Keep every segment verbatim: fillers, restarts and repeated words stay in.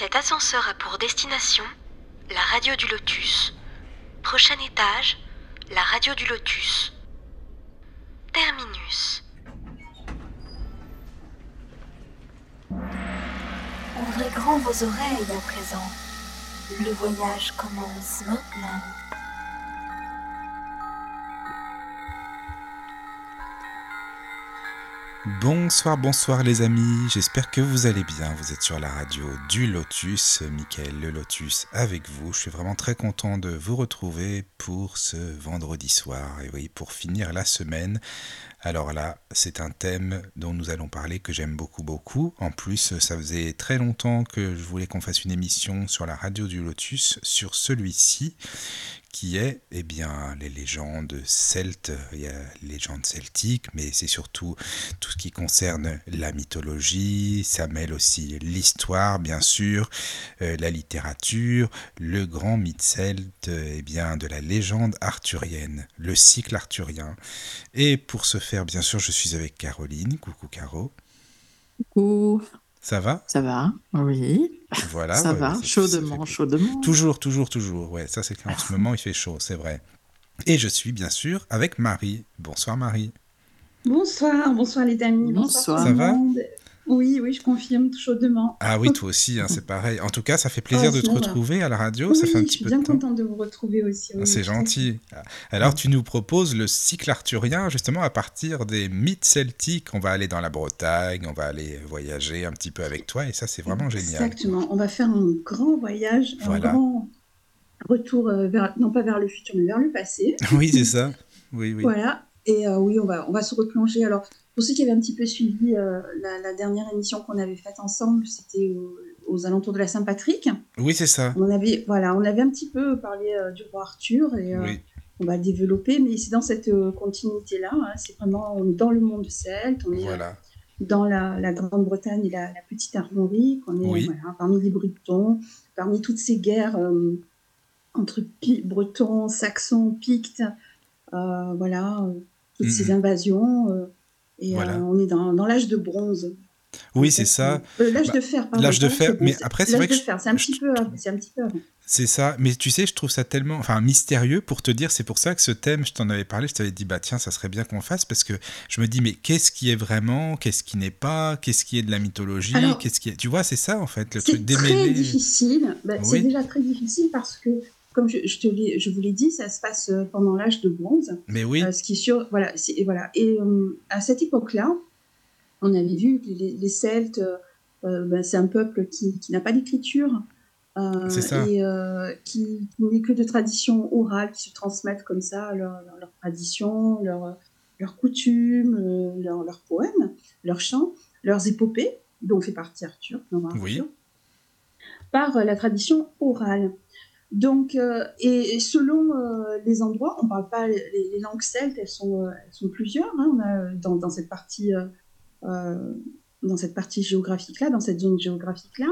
Cet ascenseur a pour destination la radio du Lotus. Prochain étage, la radio du Lotus. Terminus. Ouvrez grand vos oreilles à présent. Le voyage commence maintenant. Bonsoir, bonsoir les amis, j'espère que vous allez bien, vous êtes sur la radio du Lotus, Mickaël Le Lotus avec vous, je suis vraiment très content de vous retrouver pour ce vendredi soir, et oui, pour finir la semaine. Alors là, c'est un thème dont nous allons parler que j'aime beaucoup beaucoup, en plus ça faisait très longtemps que je voulais qu'on fasse une émission sur la radio du Lotus, sur celui-ci, qui est, eh bien, les légendes celtes, il y a les légendes celtiques, mais c'est surtout tout ce qui concerne la mythologie, ça mêle aussi l'histoire, bien sûr, euh, la littérature, le grand mythe celte, eh bien, de la légende arthurienne, le cycle arthurien. Et pour ce faire, bien sûr, je suis avec Caroline. Coucou Caro. Coucou. Ça va ? Ça va, oui. Voilà. Ça ouais, va, c'est, chaudement, c'est... chaudement. Toujours, toujours, toujours. Ouais, ça c'est clair. En ce moment, il fait chaud, c'est vrai. Et je suis bien sûr avec Marie. Bonsoir Marie. Bonsoir, bonsoir les amis. Bonsoir. Ça va ? Oui, oui, je confirme chaudement. Ah oui, toi aussi, hein, c'est pareil. En tout cas, ça fait plaisir ah, de te retrouver à la radio. Oui, ça fait un petit peu de temps. Je suis bien contente de vous retrouver aussi. Oui, ah, c'est gentil. Alors, tu nous proposes le cycle arthurien, justement, à partir des mythes celtiques. On va aller dans la Bretagne, on va aller voyager un petit peu avec toi, et ça, c'est vraiment génial. Exactement. On va faire un grand voyage, voilà. Un grand retour, vers, non pas vers le futur, mais vers le passé. Oui, c'est ça. Oui, oui. Voilà. Et euh, oui, on va, on va se replonger. Alors, pour ceux qui avaient un petit peu suivi euh, la, la dernière émission qu'on avait faite ensemble, c'était aux, aux alentours de la Saint-Patrick. Oui, c'est ça. On avait, voilà, on avait un petit peu parlé euh, du roi Arthur et euh, oui. On va développer, mais c'est dans cette euh, continuité-là. Hein, c'est vraiment on est dans le monde celte, on est voilà. euh, dans la, la Grande-Bretagne et la, la petite Armorique, on est oui. voilà, parmi les Bretons, parmi toutes ces guerres euh, entre P- Bretons, Saxons, Pictes. Euh, voilà, euh, toutes mmh. ces invasions, euh, et voilà. euh, on est dans, dans l'âge de bronze. Oui, c'est, c'est ça. Euh, l'âge bah, de fer, pardon. L'âge de fer, mais après, c'est vrai que... L'âge de fer, c'est un petit peu avant. C'est ça, mais tu sais, je trouve ça tellement enfin, mystérieux pour te dire, c'est pour ça que ce thème, je t'en avais parlé, je t'avais dit, bah tiens, ça serait bien qu'on fasse, parce que je me dis, mais qu'est-ce qui est vraiment, qu'est-ce qui n'est pas, qu'est-ce qui est de la mythologie, alors, qu'est-ce qui est... Tu vois, c'est ça, en fait, le truc démêlé. C'est très difficile, bah, oui. C'est déjà très difficile parce que comme je, je, te l'ai, je vous l'ai dit, ça se passe pendant l'âge de bronze. Mais oui. Euh, ce qui est sûr, voilà. C'est, et voilà. Et euh, à cette époque-là, on avait vu que les, les Celtes, euh, ben, c'est un peuple qui, qui n'a pas d'écriture, euh, c'est ça. et euh, qui, qui n'est que de traditions orales, qui se transmettent comme ça leurs leur, leur traditions, leurs leur coutumes, leurs leur poèmes, leurs chants, leurs épopées, dont fait partie Arthur, non, Arthur oui. par euh, la tradition orale. Donc, euh, et, et selon euh, les endroits, on ne parle pas, les, les langues celtes, elles sont, euh, elles sont plusieurs, hein, on a, dans, dans, cette partie, euh, euh, dans cette partie géographique-là, dans cette zone géographique-là,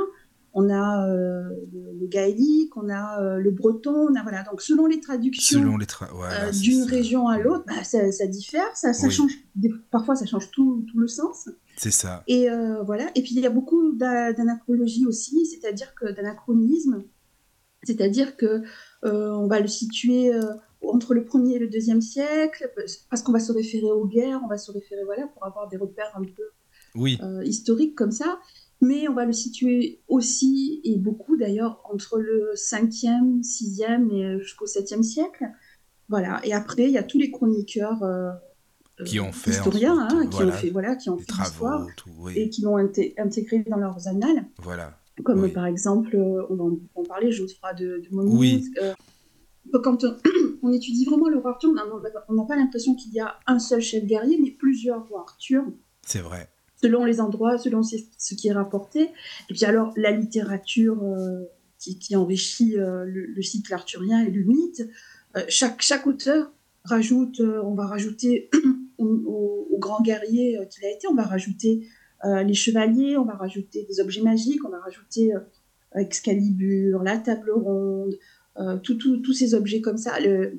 on a euh, le, le gaélique, on a euh, le breton, on a, voilà, donc selon les traductions selon les tra- ouais, euh, d'une ça. région à l'autre, bah, ça, ça diffère, ça, ça oui. change, des, parfois ça change tout, tout le sens. C'est ça. Et, euh, voilà. Et puis il y a beaucoup d'a, d'anacrologie aussi, c'est-à-dire que d'anachronisme, c'est-à-dire qu'on euh, va le situer euh, entre le premier et le deuxième siècle, parce qu'on va se référer aux guerres, on va se référer, voilà, pour avoir des repères un peu oui. euh, historiques comme ça, mais on va le situer aussi, et beaucoup d'ailleurs, entre le cinquième, sixième et jusqu'au septième siècle. Voilà, et après, il y a tous les chroniqueurs euh, qui ont fait historiens, hein, qui voilà, ont fait, voilà, qui ont fait l'histoire, tout, oui. et qui l'ont inté- intégré dans leurs annales. Voilà. Comme oui. par exemple, on en, on parlait, Geoffroy de, de Monmouth. Oui. Euh, quand on, on étudie vraiment le roi Arthur, on n'a pas l'impression qu'il y a un seul chef guerrier, mais plusieurs rois Arthur. C'est vrai. Selon les endroits, selon ce, ce qui est rapporté. Et puis alors, la littérature euh, qui, qui enrichit euh, le, le cycle arthurien et le mythe. Euh, chaque, chaque auteur rajoute, euh, on va rajouter au, au, au grand guerrier qu'il a été, on va rajouter... Euh, les chevaliers, on va rajouter des objets magiques, on va rajouter euh, Excalibur, la table ronde, euh, tous ces objets comme ça. Le...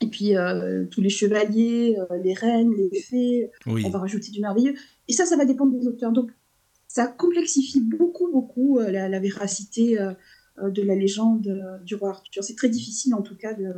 Et puis euh, tous les chevaliers, euh, les reines, les fées, oui. on va rajouter du merveilleux. Et ça, ça va dépendre des auteurs. Donc ça complexifie beaucoup, beaucoup euh, la, la véracité euh, de la légende euh, du roi Arthur. C'est très difficile, en tout cas, de...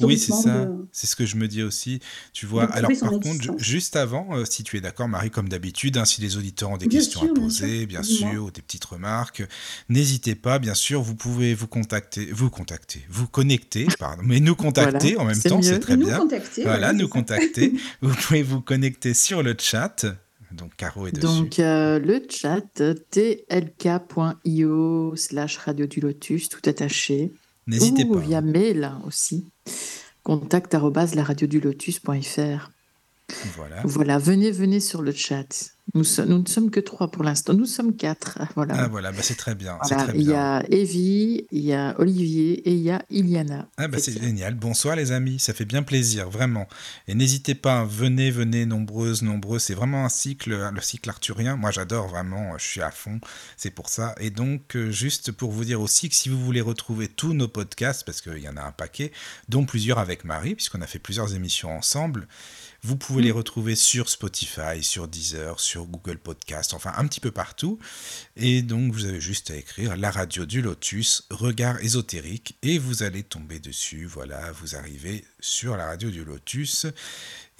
Oui, c'est ça, de... c'est ce que je me dis aussi, tu vois. Alors par existence. Contre, juste avant, euh, si tu es d'accord Marie, comme d'habitude, hein, si les auditeurs ont des bien questions sûr, à poser, bien sûr, bien sûr ou des petites remarques, n'hésitez pas, bien sûr, vous pouvez vous contacter, vous contacter, vous connecter, pardon, mais nous contacter voilà, en même temps, mieux. C'est très nous bien. Contacter, voilà, ouais, nous contacter, vous pouvez vous connecter sur le chat, donc Caro est dessus. Donc euh, le chat, tlk.io slash radio du lotus, tout attaché. N'hésitez Ouh, pas. Via mail aussi, contact arrobase laradiodulotus.fr. Voilà. Voilà, venez, venez sur le chat. Nous, so- nous ne sommes que trois pour l'instant, nous sommes quatre. Voilà. Ah voilà, bah c'est très bien. Voilà, c'est très bien. Il y a Evie, il y a Olivier et il y a Iliana. Ah bah c'est, c'est génial. Bonsoir les amis, ça fait bien plaisir, vraiment. Et n'hésitez pas, venez, venez, nombreuses, nombreux. C'est vraiment un cycle, le cycle arthurien. Moi j'adore vraiment, je suis à fond, c'est pour ça. Et donc, juste pour vous dire aussi que si vous voulez retrouver tous nos podcasts, parce qu'il y en a un paquet, dont plusieurs avec Marie, puisqu'on a fait plusieurs émissions ensemble, vous pouvez mmh. les retrouver sur Spotify, sur Deezer, sur Google Podcast, enfin un petit peu partout. Et donc, vous avez juste à écrire « La radio du Lotus, regard ésotérique » et vous allez tomber dessus. Voilà, vous arrivez sur la radio du Lotus.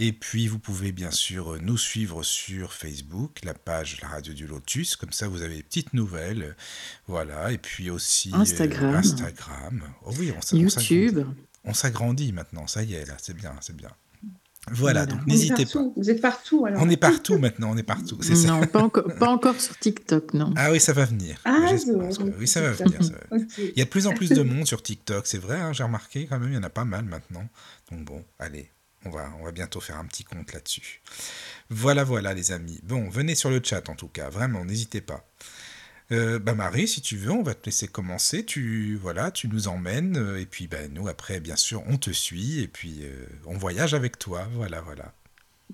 Et puis, vous pouvez bien sûr nous suivre sur Facebook, la page La Radio du Lotus. Comme ça, vous avez des petites nouvelles. Voilà, et puis aussi... Instagram. Euh, Instagram. Oh oui, on, YouTube. On s'agrandit. On s'agrandit maintenant, ça y est, là, c'est bien, c'est bien. Voilà, voilà, donc on n'hésitez pas. Vous êtes partout alors. On est partout maintenant, on est partout. C'est non, ça. Pas, enco- pas encore sur TikTok, non. Ah oui, ça va venir. Ah, j'espère. Que... Oui, ça va venir. Ça va venir. Okay. Il y a de plus en plus de monde sur TikTok, c'est vrai, hein, j'ai remarqué quand même, il y en a pas mal maintenant. Donc bon, allez, on va, on va bientôt faire un petit compte là-dessus. Voilà, voilà les amis. Bon, venez sur le chat en tout cas, vraiment, n'hésitez pas. Euh, bah Marie, si tu veux, on va te laisser commencer. Tu voilà, tu nous emmènes euh, et puis bah, nous après, bien sûr, on te suit et puis euh, on voyage avec toi. Voilà, voilà.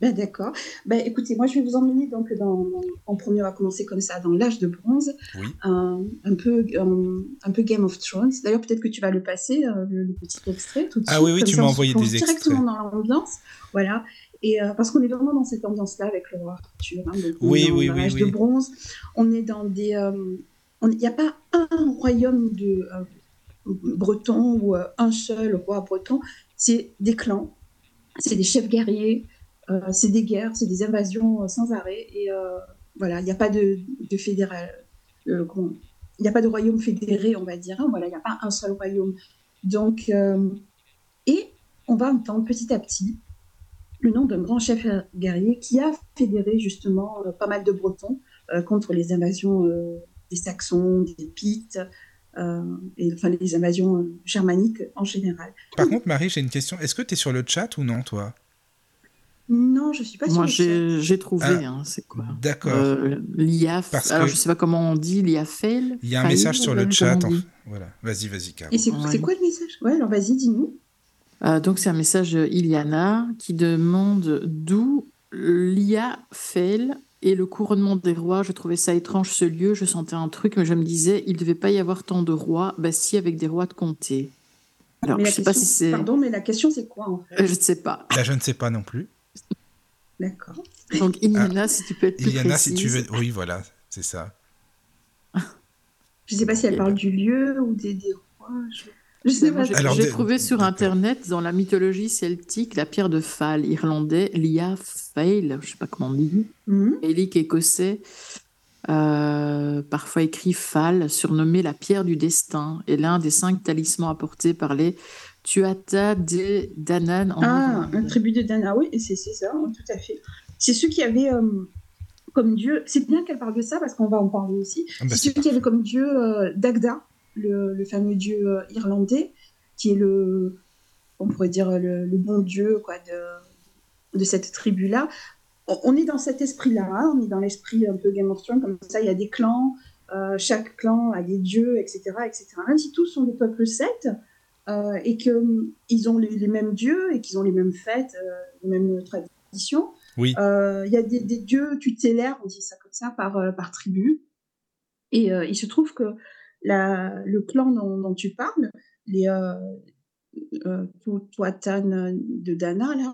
Ben d'accord. Ben écoutez, moi je vais vous emmener donc dans, en premier on va commencer comme ça dans l'âge de bronze, oui. un, un peu un, un peu Game of Thrones. D'ailleurs peut-être que tu vas le passer euh, le, le petit extrait tout de ah, suite. Ah oui oui, comme tu ça, m'as envoyé des extraits. Directement dans l'ambiance. Voilà. Et euh, parce qu'on est vraiment dans cette ambiance-là avec le roi Arthur, hein, donc oui, on est oui, dans oui, l'âge oui. de bronze, on est dans des... Il euh, n'y a pas un royaume de, euh, breton ou euh, un seul roi breton, c'est des clans, c'est des chefs guerriers, euh, c'est des guerres, c'est des invasions euh, sans arrêt, et euh, voilà, il n'y a pas de, de fédéral, euh, il n'y a pas de royaume fédéré, on va dire, hein, voilà, il n'y a pas un seul royaume. Donc, euh, et on va entendre petit à petit le nom d'un grand chef guerrier qui a fédéré justement euh, pas mal de Bretons euh, contre les invasions euh, des Saxons, des Pictes, euh, et, enfin les invasions euh, germaniques en général. Par contre, Marie, j'ai une question. Est-ce que tu es sur le chat ou non, toi ? Non, je ne suis pas Moi, sur le chat. Moi, j'ai trouvé, ah, hein, c'est quoi ? D'accord. Euh, L'I A F... Parce Alors, que... je ne sais pas comment on dit, l'I A F L. Il y a un enfin, message sur le chat. En... Voilà. Vas-y, vas-y, Caro. Et c'est, ouais. c'est quoi le message ? Ouais, alors vas-y, dis-nous. Euh, donc, c'est un message Iliana qui demande d'où l'I A F L et le couronnement des rois. Je trouvais ça étrange, ce lieu. Je sentais un truc, mais je me disais, il ne devait pas y avoir tant de rois. Bah, si, avec des rois de comté. Alors, je sais question, pas si c'est. Pardon, mais la question, c'est quoi, en fait ? euh, Je ne sais pas. Là, je ne sais pas non plus. D'accord. Donc, Iliana, ah, si tu peux être plus Iliana, précise. Si tu veux. Oui, voilà, c'est ça. Je ne sais pas si elle parle du lieu ou des, des rois. Je... Je sais pas. J'ai, Alors, j'ai trouvé sur Internet, dans la mythologie celtique, la pierre de Fal, irlandais, l'I A F L, je ne sais pas comment on dit, gaélique mm-hmm. écossais, euh, parfois écrit Fal, surnommé la pierre du destin, est l'un des cinq talismans apportés par les Tuatha de Danann. En ah, Irlande. Un tribut de Danann, oui, c'est, c'est ça, tout à fait. C'est ceux qui avaient euh, comme dieu, c'est bien qu'elle parle de ça, parce qu'on va en parler aussi, ah bah c'est, c'est ceux qui avaient comme dieu euh, Dagda. Le, le fameux dieu euh, irlandais, qui est le, on pourrait dire, le, le bon dieu quoi, de, de cette tribu-là. On, on est dans cet esprit-là, hein, on est dans l'esprit un peu Game of Thrones, comme ça, il y a des clans, euh, chaque clan a des dieux, et cetera, et cetera. Même si tous sont des peuples celtes, euh, et qu'ils euh, ont les, les mêmes dieux, et qu'ils ont les mêmes fêtes, euh, les mêmes traditions, oui. euh, il y a des, des dieux tutélaires, on dit ça comme ça, par, euh, par tribu. Et euh, il se trouve que La, le clan dont, dont tu parles, les euh, euh, Tuatha de Danann,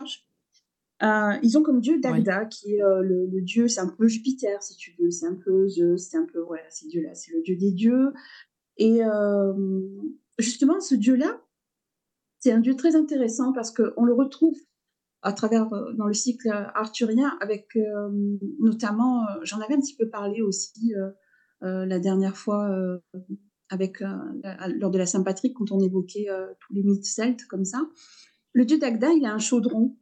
Euh, ils ont comme dieu Oui. Dagda, qui est euh, le, le dieu, c'est un peu Jupiter, si tu veux, c'est un peu Zeus, c'est un peu, voilà, ces dieux-là, c'est le dieu des dieux. Et euh, justement, ce dieu-là, c'est un dieu très intéressant parce qu'on le retrouve à travers euh, dans le cycle euh, arthurien, avec euh, notamment, euh, j'en avais un petit peu parlé aussi euh, euh, la dernière fois euh, avec euh, la- lors de la Saint-Patrick quand on évoquait euh, tous les mythes celtes comme ça. Le dieu Dagda, il a un chaudron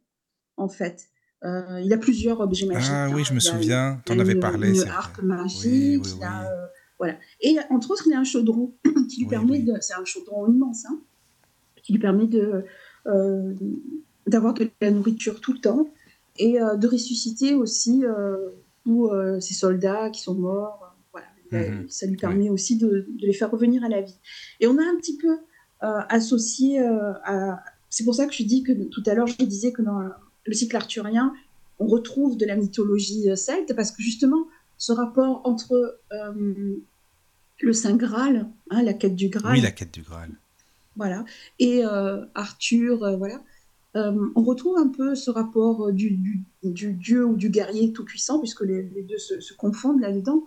en fait. Euh, il a plusieurs objets magiques, Ah hein. oui, je me Il a une, souviens, il a t'en avais une, parlé, une c'est vrai. harpe Oui, magique, oui, il a oui. euh, voilà. Et entre autres, il a un chaudron qui lui Oui, permet oui. de, c'est un chaudron immense, hein, qui lui permet de euh, d'avoir de la nourriture tout le temps et euh, de ressusciter aussi euh, tous euh, ces soldats qui sont morts. Voilà, il a- Mhm. ça lui Oui. permet aussi de, de les faire revenir à la vie. Et on a un petit peu euh, associé euh, à. C'est pour ça que je dis que tout à l'heure, je disais que dans le cycle arthurien, on retrouve de la mythologie euh, celte parce que justement, ce rapport entre euh, le Saint Graal, hein, la quête du Oui, la Graal, quête du Graal. voilà, et euh, Arthur, euh, voilà. Euh, on retrouve un peu ce rapport euh, du, du- du dieu ou du guerrier tout-puissant, puisque les, les deux se, se confondent là-dedans,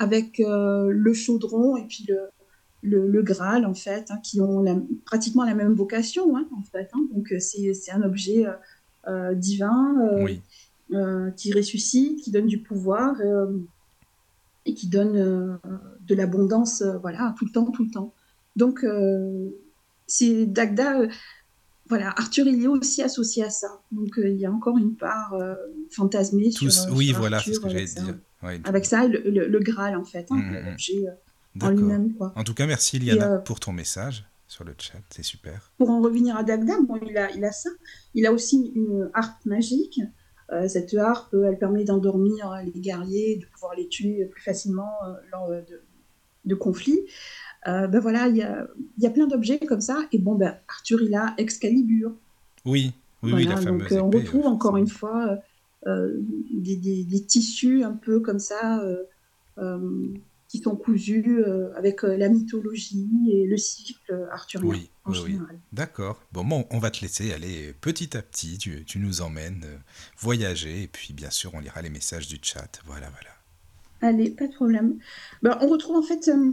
avec euh, le chaudron et puis le, le, le Graal, en fait, hein, qui ont la- pratiquement la même vocation, hein, en fait, hein. Donc, euh, c'est, c'est un objet euh, euh, divin euh, Oui. euh, qui ressuscite, qui donne du pouvoir euh, et qui donne euh, de l'abondance, euh, voilà, tout le temps, tout le temps. Donc, euh, c'est Dagda. euh, voilà, Arthur, il est aussi associé à ça. Donc, euh, il y a encore une part euh, fantasmée sur, Tous, euh, oui, sur voilà, c'est ce Arthur que avec j'allais te ça, dire. Oui. avec ça et le, le- le Graal, en fait, Mm, hein, mm, mm. l'objet euh, en D'accord. lui-même, quoi. En tout cas, merci Et Liana euh, pour ton message sur le chat, c'est super. pour en revenir à Dagda, bon, il a, il a ça. Il a aussi une harpe magique. Euh, cette harpe, euh, elle permet d'endormir euh, les guerriers, de pouvoir les tuer euh, plus facilement euh, lors euh, de, de conflits. Euh, ben voilà, il y a, il y a plein d'objets comme ça. Et bon, ben, Arthur, il a Excalibur. Oui, oui, oui, la Voilà, donc fameuse euh, on épée, euh, retrouve encore une forcément. fois euh, euh, des, des- des tissus un peu comme ça euh, euh, qui sont cousus euh, avec euh, la mythologie et le cycle arthurien Oui, en oui, oui. général. D'accord. Bon, bon, on va te laisser aller petit à petit. Tu, tu nous emmènes euh, voyager et puis bien sûr, on lira les messages du chat. Voilà, voilà. Allez, pas de problème. Ben, on retrouve en fait euh,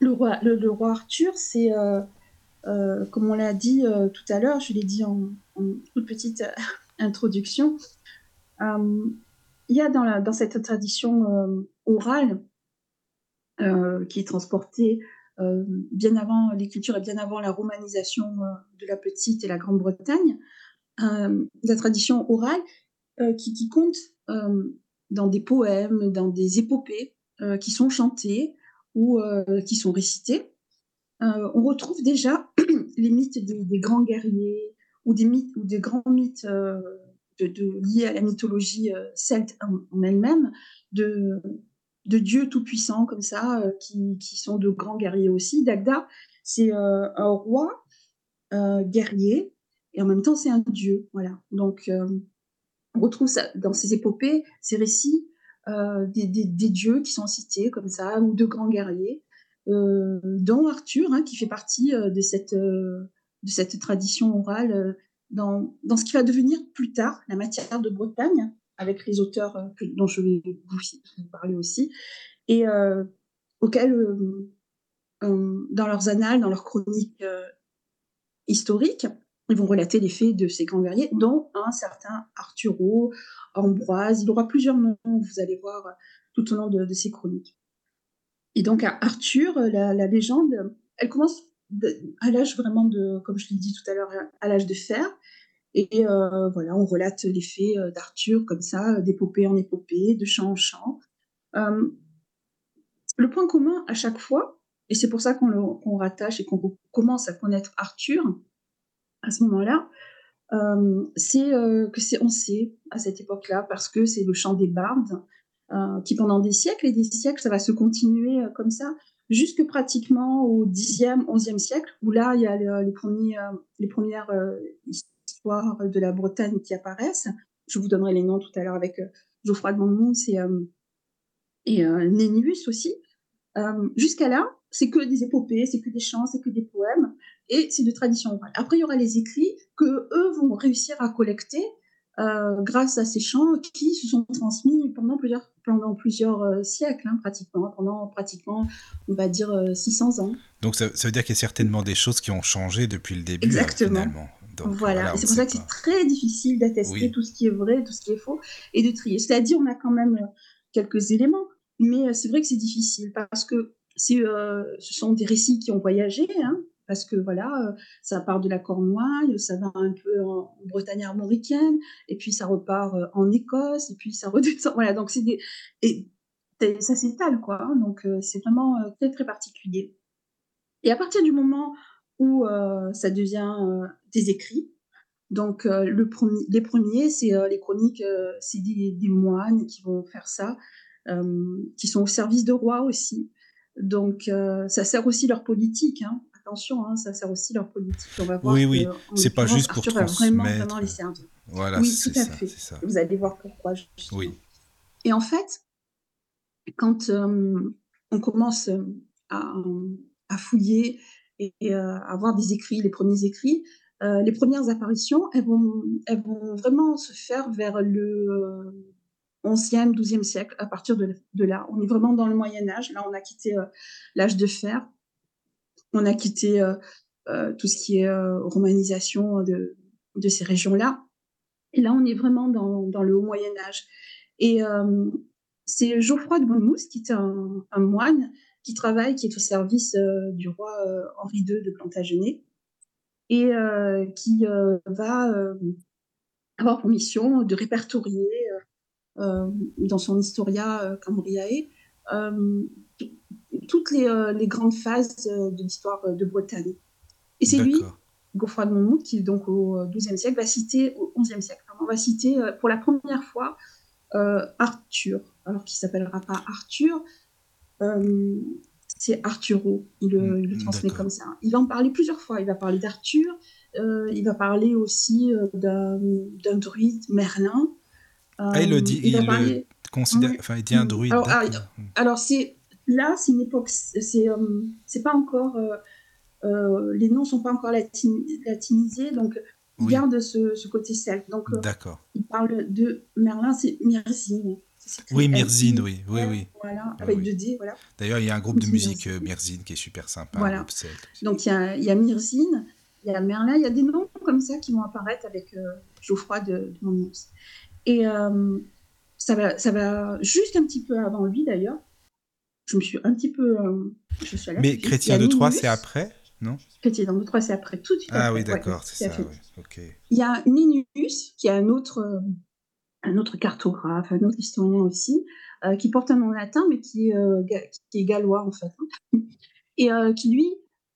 le roi, le, le roi Arthur, c'est euh, euh, comme on l'a dit euh, tout à l'heure, je l'ai dit en, en toute petite euh, introduction. euh, Il y a dans, la- dans cette tradition euh, orale euh, qui est transportée euh, bien avant l'écriture et bien avant la romanisation euh, de la Petite et la Grande-Bretagne, euh, la tradition orale euh, qui, qui compte euh, dans des poèmes, dans des épopées euh, qui sont chantées ou euh, qui sont récitées. Euh, on retrouve déjà les mythes des, des grands guerriers ou des, mythes, ou des grands mythes euh, de- de- liés à la mythologie euh, celte en, en elle-même, de, de dieux tout-puissants comme ça, euh, qui, qui sont de grands guerriers aussi. Dagda, c'est euh, un roi euh, guerrier et en même temps c'est un dieu. Voilà. Donc euh, on retrouve ça dans ces épopées, ces récits, euh, des, des- des dieux qui sont cités comme ça, ou de grands guerriers, euh, dont Arthur, hein, qui fait partie euh, de, cette, euh, de cette tradition orale euh, dans, dans ce qui va devenir plus tard la matière de Bretagne, avec les auteurs euh, que- dont je vais vous, vous parler aussi, et euh, auxquels, euh, euh, dans leurs annales, dans leurs chroniques euh, historiques. Ils vont relater les faits de ces grands guerriers, dont un certain Arturo, Ambroise. Il aura plusieurs noms, vous allez voir, euh, tout au long de, de ces chroniques. Et donc, à Arthur, euh, la, la légende, euh, elle commence de- à l'âge vraiment de, comme je l'ai dit tout à l'heure, à à l'âge de fer. Et euh, voilà, on relate les faits euh, d'Arthur comme ça, euh, d'épopée en épopée, de chant en chant. Euh, Le point commun à chaque fois, et c'est pour ça qu'on le- qu'on rattache et qu'on commence à connaître Arthur à ce moment-là, euh, c'est euh, que c'est on sait à cette époque-là parce que c'est le chant des bardes euh, qui pendant des siècles et des siècles ça va se continuer euh, comme ça jusque pratiquement au dixième, onzième siècle où là il y a le- les premiers euh, les premières euh, histoires de la Bretagne qui apparaissent. Je vous donnerai les noms tout à l'heure avec euh, Geoffroy de Monmouth et, euh, et euh, Nennius aussi. Euh, jusqu'à là, c'est que des épopées, c'est que des chants, c'est que des poèmes, et c'est de tradition orale. Après, il y aura les écrits que eux vont réussir à collecter euh, grâce à ces chants qui se sont transmis pendant plusieurs, pendant plusieurs euh, siècles, hein, pratiquement, pendant pratiquement, on va dire, euh, six cents ans. Donc ça, ça veut dire qu'il y a certainement des choses qui ont changé depuis le début. Exactement. Là, finalement. Donc, voilà, voilà, et c'est pour ça pas. que c'est très difficile d'attester oui. tout ce qui est vrai, tout ce qui est faux, et de trier. C'est-à-dire, on a quand même quelques éléments, mais c'est vrai que c'est difficile, parce que c'est, euh, ce sont des récits qui ont voyagé, hein, parce que voilà, ça part de la Cornouaille, ça va un peu en Bretagne armoricaine, et puis ça repart en Écosse, et puis ça redescend, voilà, donc c'est des... Et ça s'étale, quoi, hein, donc c'est vraiment très, très particulier. Et à partir du moment où euh, ça devient euh, des écrits. Donc, euh, le premier, les premiers, c'est euh, les chroniques, euh, c'est des, des moines qui vont faire ça, euh, qui sont au service de rois aussi. Donc, euh, ça sert aussi leur politique. Hein. Attention, hein, ça sert aussi leur politique. On va voir oui, oui, que, c'est pas juste pour Arthur transmettre. Va vraiment, vraiment les servir. Voilà, oui, c'est tout à ça, fait. C'est ça. Vous allez voir pourquoi. Justement. Oui. Et en fait, quand euh, on commence à, à fouiller et euh, avoir des écrits, les premiers écrits, euh, les premières apparitions, elles vont, elles vont vraiment se faire vers le onzième, douzième siècle, à partir de, de là. On est vraiment dans le Moyen-Âge. Là, on a quitté euh, l'âge de fer, on a quitté euh, euh, tout ce qui est euh, romanisation de, de ces régions-là. Et là, on est vraiment dans, dans le haut Moyen-Âge. Et euh, c'est Geoffroy de Monmouth, qui est un, un moine, qui travaille, qui est au service euh, du roi euh, Henri deux de Plantagenet, et euh, qui euh, va euh, avoir pour mission de répertorier euh, dans son Historia euh, Cambriae euh, toutes les, euh, les grandes phases euh, de l'histoire de Bretagne. Et c'est D'accord. lui, Geoffroy de Monmouth, qui donc au douzième siècle, va citer, au onzième siècle, pardon, va citer euh, pour la première fois euh, Arthur, alors qu'il ne s'appellera pas Arthur, Euh, c'est Arturo, il le, il le transmet D'accord. comme ça. Il va en parler plusieurs fois, il va parler d'Arthur, euh, il va parler aussi euh, d'un, d'un druide, Merlin. Euh, ah, il le dit, il, il, parler... le considère... ouais. enfin, il dit un druide. Alors, ah, alors c'est, là, c'est une époque, c'est, euh, c'est pas encore, euh, euh, les noms sont pas encore latin, latinisés, donc il oui. garde ce, ce côté celte. Donc, euh, il parle de Merlin, c'est Myrzine. Oui, Myrzine, oui, oui, oui. Voilà, avec oui. deux D, voilà. D'ailleurs, il y a un groupe de musique euh, Myrzine qui est super sympa. Voilà. Donc, il y a, y a Myrzine, il y a Merlin, il y a des noms comme ça qui vont apparaître avec euh, Geoffroy de, de Monmouth. Et euh, ça, va, ça va juste un petit peu avant lui, d'ailleurs. Je me suis un petit peu... Euh, je suis Mais Chrétien de Troyes, c'est après, non Chrétien de Troyes, c'est après, tout de suite. Ah après, oui, d'accord, ouais, c'est ça, oui. Ok. Il y a Ninus, qui est un autre... Euh, un autre cartographe, un autre historien aussi, euh, qui porte un nom latin, mais qui, euh, ga- qui est gallois, en fait, hein, et euh, qui, lui,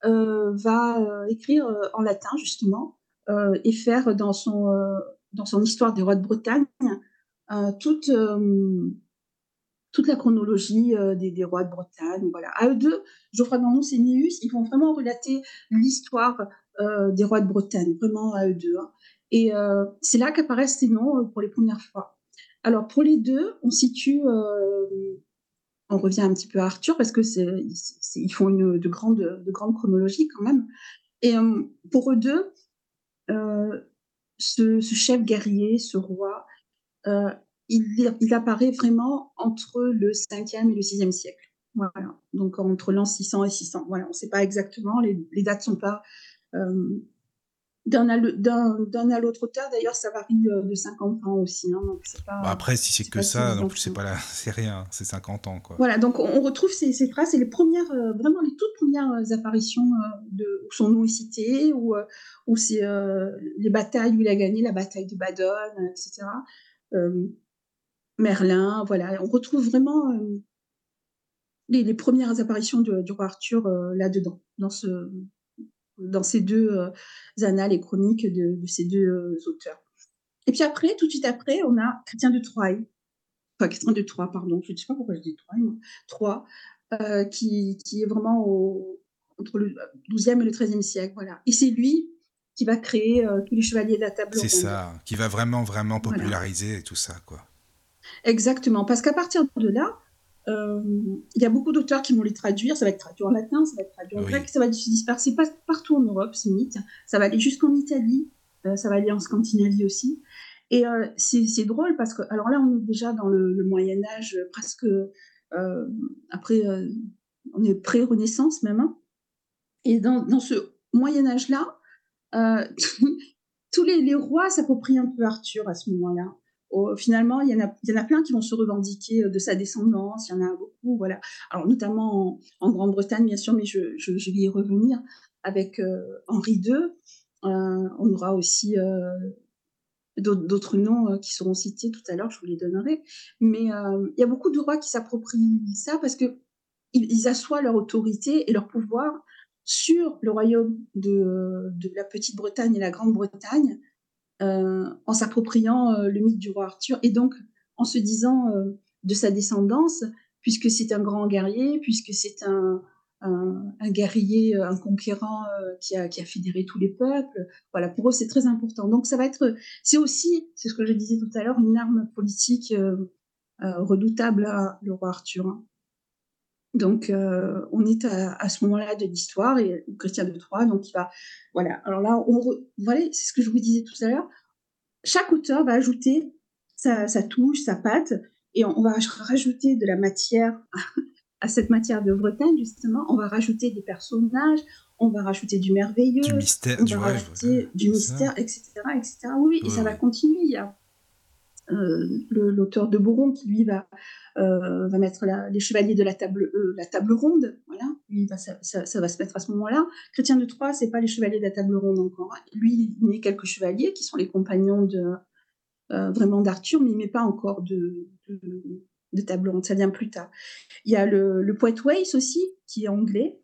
euh, va euh, écrire euh, en latin, justement, euh, et faire dans son, euh, dans son histoire des rois de Bretagne euh, toute, euh, toute la chronologie euh, des, des rois de Bretagne. Voilà. À eux deux, Geoffroy de Monmouth et Ninus, ils vont vraiment relater l'histoire euh, des rois de Bretagne, vraiment à eux deux, hein. Et euh, c'est là qu'apparaissent ces noms euh, pour les premières fois. Alors, pour les deux, on situe... Euh, on revient un petit peu à Arthur, parce que c'est, c'est, ils font une, de, grandes, de grandes chronologies, quand même. Et euh, pour eux deux, euh, ce, ce chef guerrier, ce roi, euh, il, il apparaît vraiment entre le cinquième et le sixième siècle. Voilà. Donc, entre l'an six cents et six cents. Voilà, on ne sait pas exactement, les, les dates ne sont pas... Euh, D'un à, le, d'un, d'un à l'autre auteur, d'ailleurs, ça varie de cinquante ans aussi. Hein, donc c'est pas, bah après, si c'est, c'est que ça, non plus, c'est pas là, c'est rien, c'est cinquante ans, quoi. Voilà, donc on retrouve ces, ces traces et les premières, euh, vraiment les toutes premières apparitions euh, de, où son nom est cité, où, euh, où c'est euh, les batailles où il a gagné, la bataille de Badone, et cetera. Euh, Merlin, voilà, on retrouve vraiment euh, les, les premières apparitions de, du roi Arthur euh, là-dedans, dans ce. dans ces deux euh, annales et chroniques de, de ces deux euh, auteurs. Et puis après, tout de suite après, on a Chrétien de Troyes, enfin Chrétien de Troyes, pardon, je ne sais pas pourquoi je dis Troyes, mais Troyes, euh, qui, qui est vraiment au, entre le douzième et le treizième siècle, voilà. Et c'est lui qui va créer euh, tous les chevaliers de la table ronde. C'est ça, qui va vraiment, vraiment populariser voilà. tout ça, quoi. Exactement, parce qu'à partir de là, il euh, y a beaucoup d'auteurs qui vont les traduire, ça va être traduit en latin, ça va être traduit en grec, oui. ça va se disperser pas partout en Europe, ce mythe, ça va aller jusqu'en Italie, euh, ça va aller en Scandinavie aussi, Et euh, c'est, c'est drôle parce que, alors là, on est déjà dans le, le Moyen-Âge, euh, presque euh, après, euh, on est pré-Renaissance même, hein. Et dans, dans ce Moyen-Âge-là, euh, tous les, les rois s'approprient un peu Arthur à ce moment-là. Oh, finalement, il y en a, il y en a plein qui vont se revendiquer de sa descendance, il y en a beaucoup, voilà. Alors, notamment en, en Grande-Bretagne, bien sûr, mais je, je, je vais y revenir avec euh, Henri deux. Euh, on aura aussi euh, d'autres, d'autres noms euh, qui seront cités tout à l'heure, je vous les donnerai. Mais euh, il y a beaucoup de rois qui s'approprient ça parce qu'ils ils assoient leur autorité et leur pouvoir sur le royaume de, de la Petite-Bretagne et la Grande-Bretagne. Euh, en s'appropriant euh, le mythe du roi Arthur et donc en se disant euh, de sa descendance, puisque c'est un grand guerrier, puisque c'est un, un, un guerrier, un conquérant euh, qui, a, qui a fédéré tous les peuples. Voilà, pour eux, c'est très important. Donc, ça va être, c'est aussi, c'est ce que je disais tout à l'heure, une arme politique euh, euh, redoutable, hein, le roi Arthur. Hein. Donc, euh, on est à, à ce moment-là de l'histoire, et Chrétien de Troyes, donc il va... Voilà, alors là, on re, voilà, c'est ce que je vous disais tout à l'heure. Chaque auteur va ajouter sa, sa touche, sa patte, et on, on va rajouter de la matière à, à cette matière de Bretagne, justement. On va rajouter des personnages, on va rajouter du merveilleux, du mystère, on va du rajouter rêve, du mystère, et cetera, et cetera. Oui, ouais. Et ça va continuer, il y a... Euh, le, l'auteur de Boron qui lui va, euh, va mettre la, les chevaliers de la table, euh, la table ronde, voilà. Lui, bah, ça, ça, ça va se mettre à ce moment-là. Chrétien de Troyes, c'est pas les chevaliers de la table ronde encore. Lui, il met quelques chevaliers qui sont les compagnons de, euh, vraiment d'Arthur, mais il met pas encore de, de, de table ronde, ça vient plus tard. Il y a le, le poète Wace aussi, qui est anglais,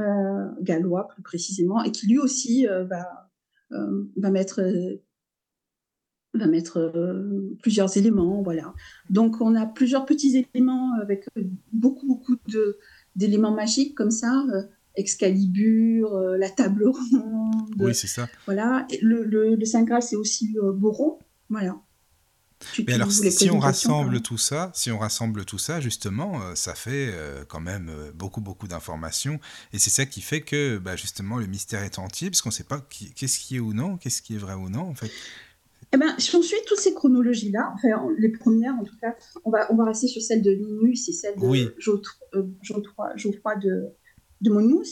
euh, gallois plus précisément, et qui lui aussi euh, va, euh, va mettre... Euh, va mettre euh, plusieurs éléments, voilà. Donc, on a plusieurs petits éléments avec beaucoup, beaucoup de, d'éléments magiques comme ça, euh, Excalibur, euh, la table ronde. Oui, c'est ça. Voilà. Et le, le, le Saint Graal, c'est aussi euh, Boron, voilà. Tu, Mais tu alors, si on rassemble hein. tout ça, si on rassemble tout ça, justement, euh, ça fait euh, quand même euh, beaucoup, beaucoup d'informations. Et c'est ça qui fait que, bah, justement, le mystère est entier, parce qu'on ne sait pas qui, qu'est-ce qui est ou non, qu'est-ce qui est vrai ou non, en fait. Eh ben, si on suit toutes ces chronologies-là, enfin, les premières en tout cas, on va, on va rester sur celle de Linus et celle de oui. Geoffroy de, de Monmouth,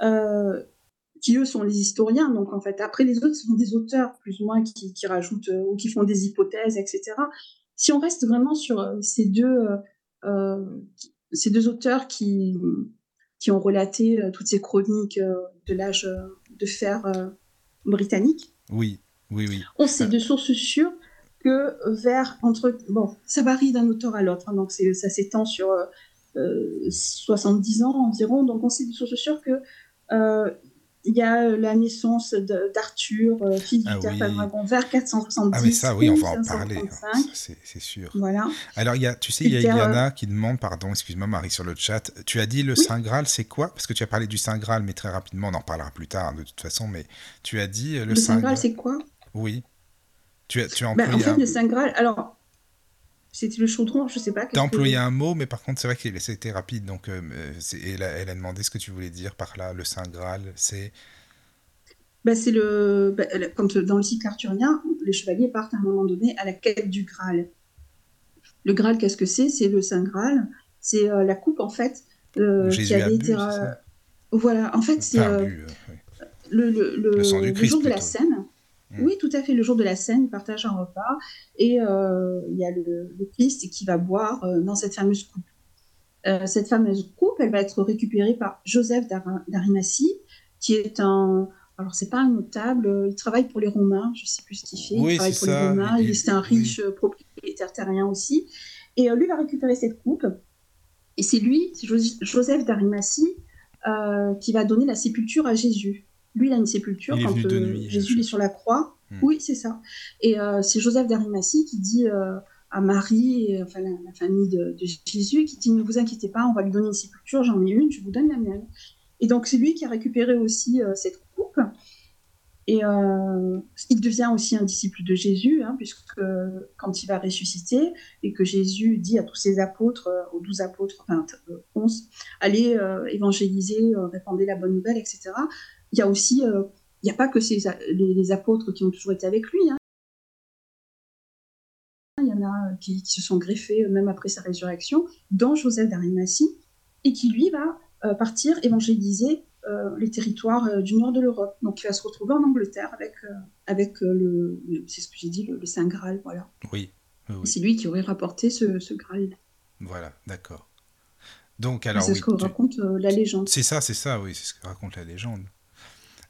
euh, qui eux sont les historiens. Donc en fait, après les autres, ce sont des auteurs plus ou moins qui, qui rajoutent ou qui font des hypothèses, et cetera. Si on reste vraiment sur ces deux, euh, ces deux auteurs qui, qui ont relaté toutes ces chroniques de l'âge de fer euh, britannique. Oui. Oui, oui. On sait de sources sûres que vers entre bon, ça varie d'un auteur à l'autre, hein, donc c'est, ça s'étend sur euh, soixante-dix ans environ. Donc on sait de sources sûres que il euh, y a la naissance de, d'Arthur, euh, fils ah, du Tartadragon, oui. vers quatre cent soixante-dix. Ah mais ça, oui, on va en parler. Hein, c'est, c'est sûr. Voilà. Alors il y a, tu sais, il y a Iliana euh... qui demande, pardon, excuse-moi Marie sur le chat. Tu as dit le oui. Saint Graal, c'est quoi ? Parce que tu as parlé du Saint Graal, mais très rapidement, on en parlera plus tard hein, de toute façon. Mais tu as dit le, le Saint Graal, c'est quoi ? Oui. Tu as, tu as employé bah, en fait, un... le Saint Graal, alors, c'était le chaudron, je ne sais pas. Tu as employé que... un mot, mais par contre, c'est vrai que c'était rapide. Donc, euh, c'est, elle, a, elle a demandé ce que tu voulais dire par là. Le Saint Graal, c'est... Bah, c'est le... Bah, quand, dans le cycle arthurien, les chevaliers partent à un moment donné à la quête du Graal. Le Graal, qu'est-ce que c'est ? C'est le Saint Graal. C'est euh, la coupe, en fait, euh, qui avait été... Euh... Voilà, en fait, c'est... Euh... But, euh, oui. Le, le, le... le sang du Christ, le jour plutôt. De la Seine. Mmh. Oui, tout à fait. Le jour de la Seine, ils partagent un repas et il euh, y a le, le Christ qui va boire euh, dans cette fameuse coupe. Euh, cette fameuse coupe, elle va être récupérée par Joseph d'Ar- d'Arimathie, qui est un... Alors, c'est pas un notable, il travaille pour les Romains, je sais plus ce qu'il fait. Il oui, travaille pour ça. les Romains, il, il, c'est un riche oui. propriétaire terrien aussi. Et euh, lui va récupérer cette coupe. Et c'est lui, c'est jo- Joseph d'Arimathie, euh, qui va donner la sépulture à Jésus. Lui, il a une sépulture quand euh, nuit, Jésus est sur la croix. Hmm. Oui, c'est ça. Et euh, c'est Joseph d'Arimathie qui dit euh, à Marie, et, enfin la, la famille de, de Jésus, qui dit « Ne vous inquiétez pas, on va lui donner une sépulture, j'en ai une, je vous donne la mienne. » Et donc, c'est lui qui a récupéré aussi euh, cette coupe. Et euh, il devient aussi un disciple de Jésus, hein, puisque euh, quand il va ressusciter, et que Jésus dit à tous ses apôtres, euh, aux douze apôtres, enfin onze, « Allez euh, évangéliser, euh, répandez la bonne nouvelle, et cetera » Il y a aussi, il euh, n'y a pas que ces, les, les apôtres qui ont toujours été avec lui, hein. hein, qui, qui se sont greffés même après sa résurrection, dont Joseph d'Arimathie, et qui lui va euh, partir évangéliser euh, les territoires euh, du nord de l'Europe. Donc il va se retrouver en Angleterre avec, euh, avec euh, le, le, c'est ce que j'ai dit, le, le Saint Graal, voilà. Oui. Oui. C'est lui qui aurait rapporté ce, ce Graal. Voilà, d'accord. Donc, alors, c'est oui, ce que tu... raconte euh, la légende. C'est ça, c'est ça, oui, c'est ce que raconte la légende.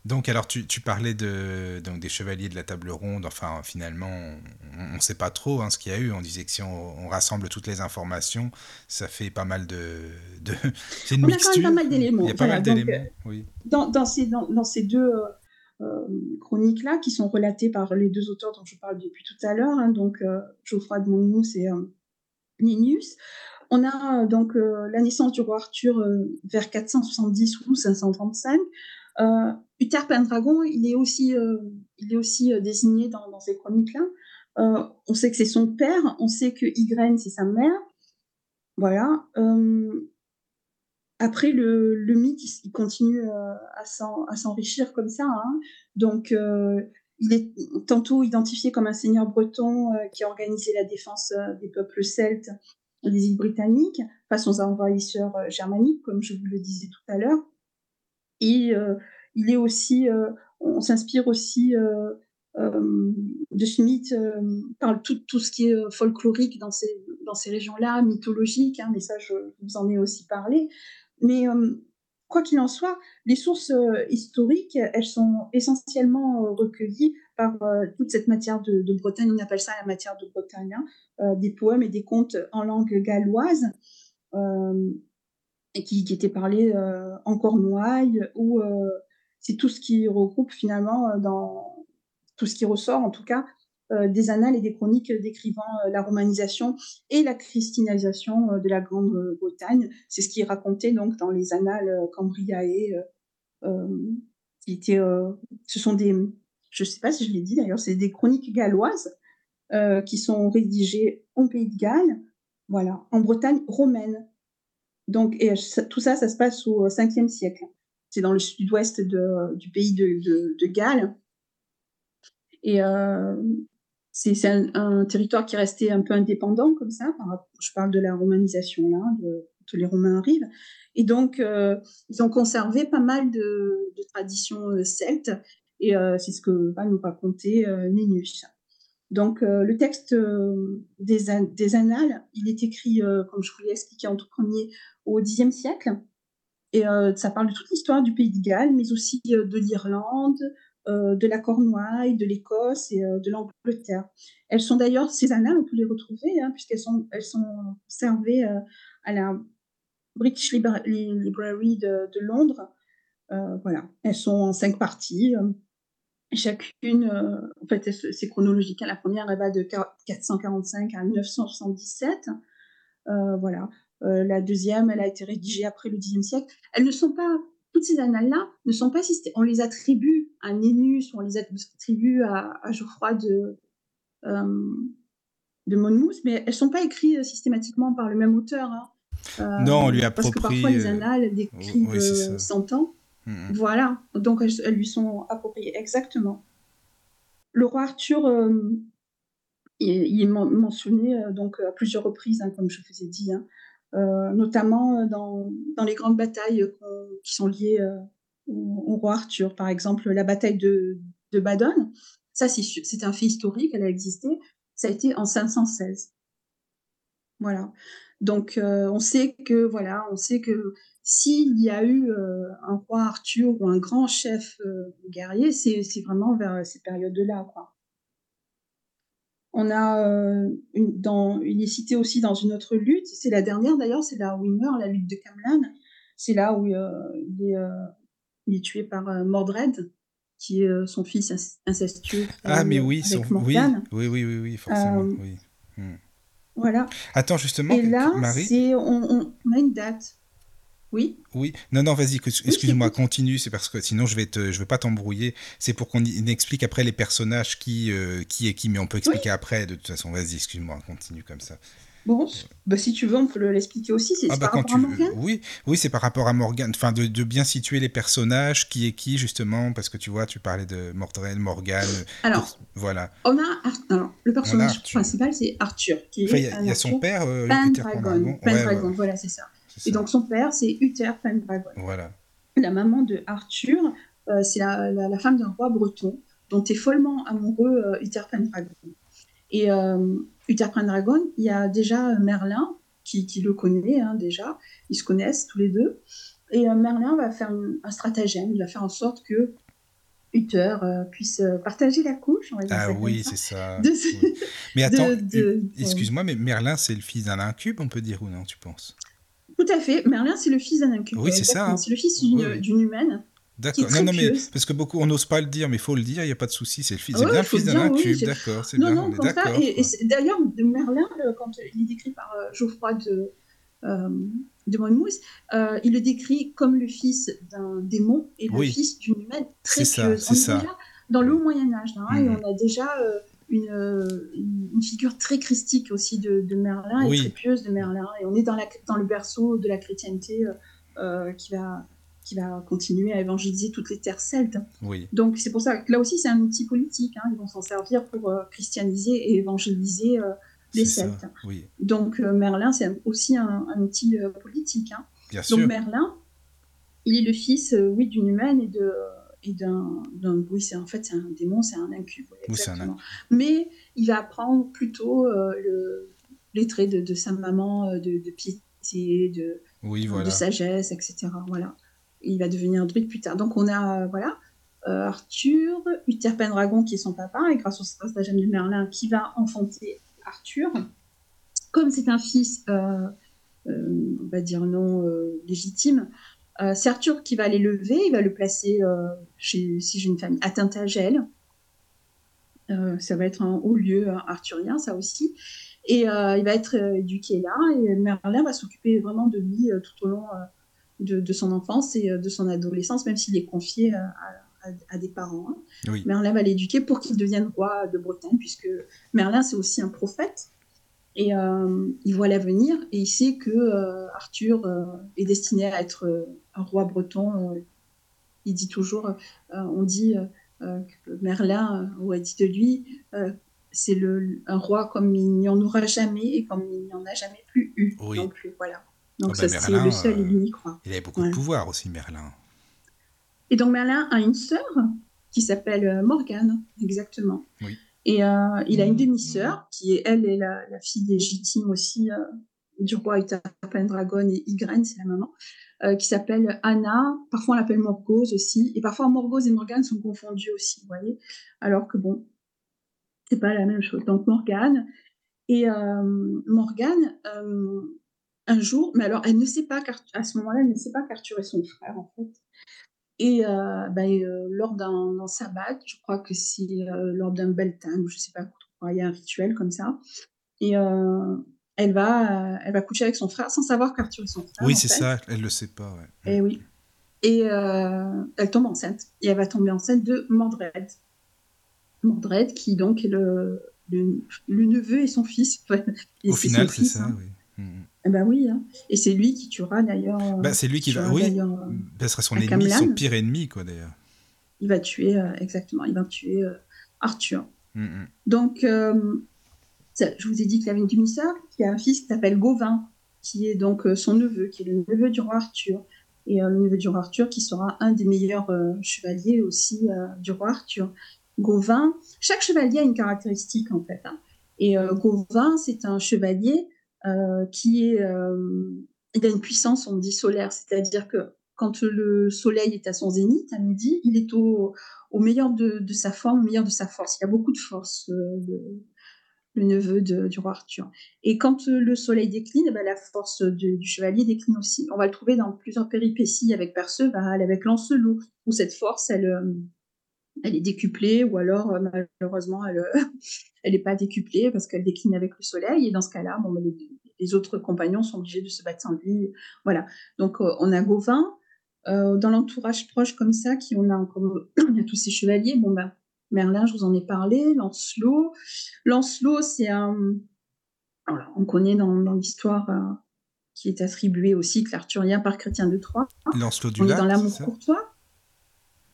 Donc, alors, tu, tu parlais de, donc, des chevaliers de la table ronde. Enfin, finalement, on ne sait pas trop hein, ce qu'il y a eu. On disait que si on, on rassemble toutes les informations, ça fait pas mal de... de... C'est une on mixture. On a quand même pas mal d'éléments. Il y a pas voilà, mal d'éléments, donc, oui. Dans, dans, ces, dans, dans ces deux euh, chroniques-là, qui sont relatées par les deux auteurs dont je parle depuis tout à l'heure, hein, donc euh, Geoffroy de Monmouth et euh, Ninius, on a euh, donc euh, la naissance du roi Arthur euh, vers quatre cent soixante-dix ou cinq cent trente-cinq. Euh, Uther Pendragon, il est aussi, euh, il est aussi euh, désigné dans, dans ces chroniques-là. Euh, on sait que c'est son père, on sait que Igraine, c'est sa mère. Voilà. Euh, après, le, le mythe, il, il continue euh, à, s'en, à s'enrichir comme ça. Hein. Donc, euh, il est tantôt identifié comme un seigneur breton euh, qui a organisé la défense euh, des peuples celtes des îles britanniques face aux envahisseurs euh, germaniques, comme je vous le disais tout à l'heure. Et euh, il est aussi, euh, on s'inspire aussi euh, euh, de ce mythe euh, par tout, tout ce qui est folklorique dans ces, dans ces régions-là, mythologique, hein, mais ça, je, je vous en ai aussi parlé. Mais euh, quoi qu'il en soit, les sources euh, historiques, elles sont essentiellement euh, recueillies par euh, toute cette matière de, de Bretagne, on appelle ça la matière de Bretagne, hein, euh, des poèmes et des contes en langue galloise, euh, et qui, qui était parlé euh, en Cornouailles, ou euh, c'est tout ce qui regroupe finalement, dans, tout ce qui ressort en tout cas, euh, des annales et des chroniques décrivant euh, la romanisation et la christianisation euh, de la Grande-Bretagne. C'est ce qui est raconté donc, dans les annales euh, Cambriae. Euh, euh, qui étaient, euh, ce sont des, je ne sais pas si je l'ai dit d'ailleurs, c'est des chroniques galloises euh, qui sont rédigées en Pays de Galles, voilà, en Bretagne romaine. Donc, et tout ça, ça se passe au cinquième siècle. C'est dans le sud-ouest de, du pays de, de, de Galles. Et euh, c'est, c'est un, un territoire qui restait un peu indépendant, comme ça. Je parle de la romanisation, là, de, quand les Romains arrivent. Et donc, euh, ils ont conservé pas mal de, de traditions celtes. Et euh, c'est ce que va nous raconter euh, Ninius. Donc, euh, le texte euh, des, an- des Annales, il est écrit, euh, comme je vous l'ai expliqué en tout premier, au dixième siècle. Et euh, ça parle de toute l'histoire du Pays de Galles, mais aussi euh, de l'Irlande, euh, de la Cornouaille, de l'Écosse et euh, de l'Angleterre. Elles sont d'ailleurs, ces Annales, on peut les retrouver, hein, puisqu'elles sont, elles sont conservées euh, à la British Libra- Library de, de Londres. Euh, voilà, elles sont en cinq parties. Euh, Chacune, euh, en fait, c'est chronologique. Hein, la première, elle va de quatre cent quarante-cinq à neuf cent soixante-dix-sept. Euh, voilà. Euh, la deuxième, elle a été rédigée après le dixième siècle. Elles ne sont pas, toutes ces annales-là ne sont pas systématiques. On les attribue à Ninius, on les attribue à, à Geoffroy de, euh, de Monmouth, mais elles ne sont pas écrites systématiquement par le même auteur. Hein. Euh, non, on lui approprie. Parce que parfois, les annales, elles décrivent oui, cent ans. Voilà, donc elles, elles lui sont appropriées, exactement. Le roi Arthur, euh, il, il est mentionné euh, donc, à plusieurs reprises, hein, comme je vous ai dit, hein, euh, notamment dans, dans les grandes batailles qu'on, qui sont liées euh, au, au roi Arthur. Par exemple, la bataille de, de Badone, ça c'est, c'est un fait historique, elle a existé, ça a été en cinq cent seize. Voilà, donc euh, on sait que, voilà, on sait que s'il y a eu euh, un roi Arthur ou un grand chef euh, guerrier, c'est, c'est vraiment vers ces périodes-là, quoi. On a, euh, une, dans, il est cité aussi dans une autre lutte, c'est la dernière d'ailleurs, c'est là où il meurt, la lutte de Camlann. C'est là où euh, il, est, euh, il est tué par euh, Mordred, qui est euh, son fils incestueux. Ah, mais oui, son... oui, oui, oui, oui, oui, forcément, euh, oui. Hmm. Voilà. Attends, justement, et là, Marie... c'est, on, on, on a une date. Oui. Oui. Non, non, vas-y, excuse-moi, continue, c'est parce que sinon je vais te, je vais pas t'embrouiller. C'est pour qu'on explique après les personnages qui, euh, qui est qui, mais on peut expliquer oui. Après, de toute façon, vas-y, excuse-moi, continue comme ça. Bon, bah si tu veux, on peut l'expliquer aussi. C'est, ah c'est bah par rapport à Morgane. Oui, oui, c'est par rapport à Morgane. Enfin, de, de bien situer les personnages, qui est qui justement, parce que tu vois, tu parlais de Mordred, Morgane. Alors, de, voilà. On a Ar- alors, le personnage principal, c'est Arthur. Qui enfin, il y a, y a son père, euh, Uther Pendragon. Pendragon, ouais, ouais. Voilà, c'est ça. c'est ça. Et donc son père, c'est Uther Pendragon. Voilà. La maman de Arthur, euh, c'est la, la, la femme d'un roi breton, dont est follement amoureux euh, Uther Pendragon. Et euh, Uther Pendragon, il y a déjà Merlin qui, qui le connaît hein, déjà, ils se connaissent tous les deux. Et euh, Merlin va faire une, un stratagème, il va faire en sorte que Uther euh, puisse partager la couche. On va dire ah ça oui, c'est ça. De... Oui. Mais attends, de, de... excuse-moi, mais Merlin, c'est le fils d'un incube, on peut dire ou non, tu penses ? Tout à fait, Merlin, c'est le fils d'un incube. Oui, c'est exactement. Ça. Hein. C'est le fils d'une, oui. d'une humaine. D'accord, non, non, mais parce que beaucoup, on n'ose pas le dire, mais il faut le dire, il n'y a pas de souci, c'est le fils, ah ouais, bien, fils dire, d'un incube, oui, d'accord, c'est non, bien, non, on est d'accord. Ça, et, et c'est, d'ailleurs, de Merlin, quand il est décrit par euh, Geoffroy de, euh, de Monmouth, euh, il le décrit comme le fils d'un démon et oui. le fils d'une humaine très c'est pieuse. Ça, c'est on ça. Est déjà dans le haut Moyen-Âge, hein, mmh. et on a déjà euh, une, une, une figure très christique aussi de, de Merlin, oui. et très pieuse de Merlin, et on est dans, la, dans le berceau de la chrétienté euh, euh, qui va... qui va continuer à évangéliser toutes les terres celtes. Oui. Donc c'est pour ça que là aussi c'est un outil politique, hein, ils vont s'en servir pour euh, christianiser et évangéliser euh, les c'est celtes. Ça, oui. Donc euh, Merlin c'est aussi un, un outil euh, politique. Hein. Bien Donc sûr. Merlin, il est le fils, euh, oui, d'une humaine et de et d'un, d'un oui c'est en fait c'est un démon, c'est un incube. Oui, exactement. Un... Mais il va apprendre plutôt euh, le, les traits de, de sa maman, de, de piété, de, oui, voilà. de sagesse, et cetera. Voilà. Il va devenir druide plus tard. Donc on a euh, voilà, euh, Arthur, Uther Pendragon qui est son papa, et grâce au stratagème de Merlin qui va enfanter Arthur. Comme c'est un fils, euh, euh, on va dire non euh, légitime, euh, c'est Arthur qui va l'élever, il va le placer euh, chez, si j'ai une famille, à Tintagel. Euh, ça va être un haut lieu arthurien, ça aussi. Et euh, il va être euh, éduqué là, et Merlin va s'occuper vraiment de lui euh, tout au long... Euh, De, de son enfance et de son adolescence, même s'il est confié à, à, à des parents. Hein. Oui. Merlin va l'éduquer pour qu'il devienne roi de Bretagne, puisque Merlin, c'est aussi un prophète. Et euh, il voit l'avenir et il sait que euh, Arthur euh, est destiné à être euh, un roi breton. Euh, il dit toujours, euh, on dit euh, que Merlin, euh, ou a dit de lui, euh, c'est le, un roi comme il n'y en aura jamais et comme il n'y en a jamais plus eu. Oui. Donc, voilà. Donc oh bah ça, Merlin, c'est le seul et l'unique roi. Il avait beaucoup ouais. de pouvoir aussi, Merlin. Et donc Merlin a une sœur qui s'appelle Morgane, exactement. Oui. Et euh, il a une demi-sœur qui est, elle, est la, la fille légitime aussi euh, du roi Uther Pendragon et Igraine, c'est la maman, euh, qui s'appelle Anna. Parfois on l'appelle Morgause aussi, et parfois Morgause et Morgane sont confondus aussi, vous voyez. Alors que bon, c'est pas la même chose. Donc Morgane et euh, Morgane. Euh, Un jour, mais alors elle ne sait pas qu'à ce moment-là, elle ne sait pas qu'Arthur est son frère en fait. Et euh, bah, euh, lors d'un, d'un sabbat, je crois que c'est euh, lors d'un beltane, je ne sais pas quoi, il y a un rituel comme ça. Et euh, elle va, euh, elle va coucher avec son frère sans savoir qu'Arthur est son frère. Oui, c'est fait. Ça, elle le sait pas. Ouais. Et oui. Et euh, elle tombe enceinte. Et elle va tomber enceinte de Mordred. Mordred, qui donc est le, le, le neveu et son fils. Et Au c'est final, c'est fils, ça. Hein. Oui. Mmh. Eh ben oui, hein. Et c'est lui qui tuera d'ailleurs. Bah, c'est lui qui va. Oui, ce sera son ennemi, son pire ennemi, quoi, d'ailleurs. Il va tuer, euh, exactement, il va tuer euh, Arthur. Mm-hmm. Donc, euh, ça, je vous ai dit qu'il avait une demi-sœur, qui a un fils qui s'appelle Gauvin, qui est donc euh, son neveu, qui est le neveu du roi Arthur. Et euh, le neveu du roi Arthur qui sera un des meilleurs euh, chevaliers aussi euh, du roi Arthur. Gauvin, chaque chevalier a une caractéristique en fait. Hein. Et euh, Gauvin, c'est un chevalier. Euh, qui est, euh, il a une puissance, on dit solaire, c'est-à-dire que quand le soleil est à son zénith, à midi, il est au, au meilleur de, de sa forme, au meilleur de sa force. Il a beaucoup de force, euh, le, le neveu de, du roi Arthur. Et quand euh, le soleil décline, eh ben, la force de, du chevalier décline aussi. On va le trouver dans plusieurs péripéties avec Perceval, avec Lancelot, où cette force, elle... Euh, elle est décuplée, ou alors malheureusement elle elle n'est pas décuplée parce qu'elle décline avec le soleil, et dans ce cas-là, bon, les, les autres compagnons sont obligés de se battre sans lui. Voilà. Donc euh, on a Gauvin euh, dans l'entourage proche comme ça, qui on a comme on a tous ces chevaliers. Bon ben Merlin, je vous en ai parlé. Lancelot, Lancelot, c'est un Voilà, on connaît dans, dans l'histoire euh, qui est attribuée au cycle arthurien par Chrétien de Troyes. Lancelot du on Lac, est dans l'amour courtois.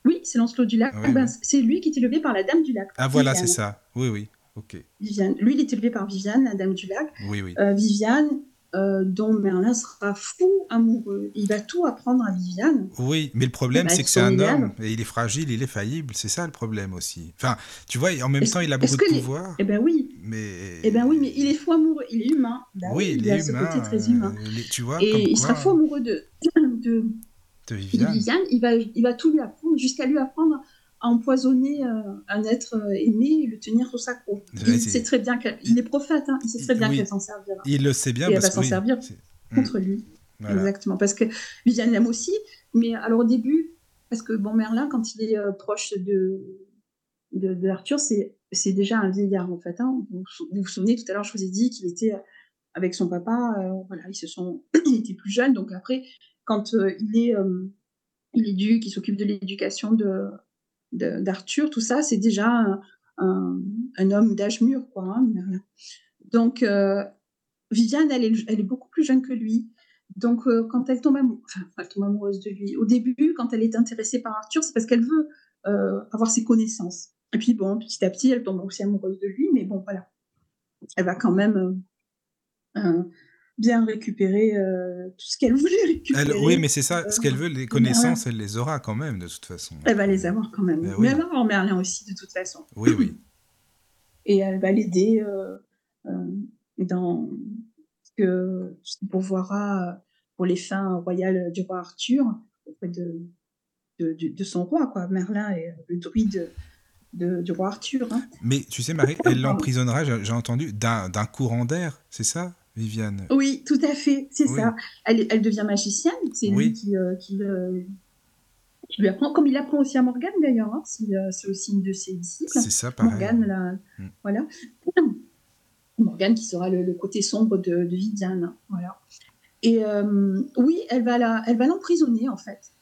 Oui, c'est Lancelot du Lac. Ouais, ben, ouais. C'est lui qui est élevé par la Dame du Lac. Ah voilà, Viviane. C'est ça. Oui, oui. Okay. Viviane. Lui, il est élevé par Viviane, la Dame du Lac. Oui, oui. Euh, Viviane, euh, dont Merlin sera fou amoureux. Il va tout apprendre à Viviane. Oui, mais le problème, c'est que c'est un homme, et il est fragile, il est faillible. C'est ça le problème aussi. Enfin, tu vois, en même est-ce, temps, il a beaucoup de pouvoir. Les... Eh ben oui. Mais... Eh ben oui, mais il est fou amoureux, il est humain. Ben, oui, il, il est a humain, ce côté très humain. Euh, les... Tu vois, et comme il quoi... sera fou amoureux de... de... de Viviane. De Viviane, il va, il va tout lui apprendre, jusqu'à lui apprendre à empoisonner euh, un être aimé et le tenir sous sa croix. Il sait très bien qu'il est prophète, hein, il sait très bien oui. qu'elle s'en servira. Il le sait bien et parce qu'elle va que s'en oui. servir c'est... contre lui. Voilà. Exactement, parce que Viviane l'aime aussi, mais alors au début, parce que bon, Merlin, quand il est euh, proche de, de, de Arthur, c'est, c'est déjà un vieillard en fait. Hein. Vous, vous vous souvenez, tout à l'heure, je vous ai dit qu'il était avec son papa, euh, voilà, ils se sont... il était plus jeune, donc après... Quand euh, il est euh, il éduque, il s'occupe de l'éducation de, de, d'Arthur, tout ça, c'est déjà un, un, un homme d'âge mûr, quoi. Hein, donc, euh, Viviane, elle est, elle est beaucoup plus jeune que lui. Donc, euh, quand elle tombe, amou- enfin, elle tombe amoureuse de lui, au début, quand elle est intéressée par Arthur, c'est parce qu'elle veut euh, avoir ses connaissances. Et puis, bon, petit à petit, elle tombe aussi amoureuse de lui, mais bon, voilà. Elle va quand même... Euh, euh, bien récupérer euh, tout ce qu'elle voulait récupérer. Elle, oui, mais c'est ça, ce qu'elle veut, les connaissances, Merlin. Elle les aura quand même, de toute façon. Elle va les avoir quand même. Ben mais oui. Elle va avoir Merlin aussi, de toute façon. Oui, oui. Et elle va l'aider euh, euh, dans euh, ce qu'il pourvoira pour les fins royales du roi Arthur, auprès de, de, de, de son roi, quoi. Merlin est le druide... De, du roi Arthur. Hein. Mais tu sais, Marie, elle l'emprisonnera, j'ai entendu, d'un, d'un courant d'air, c'est ça, Viviane ? Oui, tout à fait, c'est oui. ça. Elle, elle devient magicienne, c'est oui. lui qui, euh, qui, euh, qui lui apprend, comme il apprend aussi à Morgane d'ailleurs, hein, c'est, euh, c'est aussi une de ses disciples. C'est ça, pareil. Morgane, la, mm. voilà. Morgane qui sera le, le côté sombre de, de Viviane, hein, voilà. Et euh, oui, elle va, la, elle va l'emprisonner, en fait,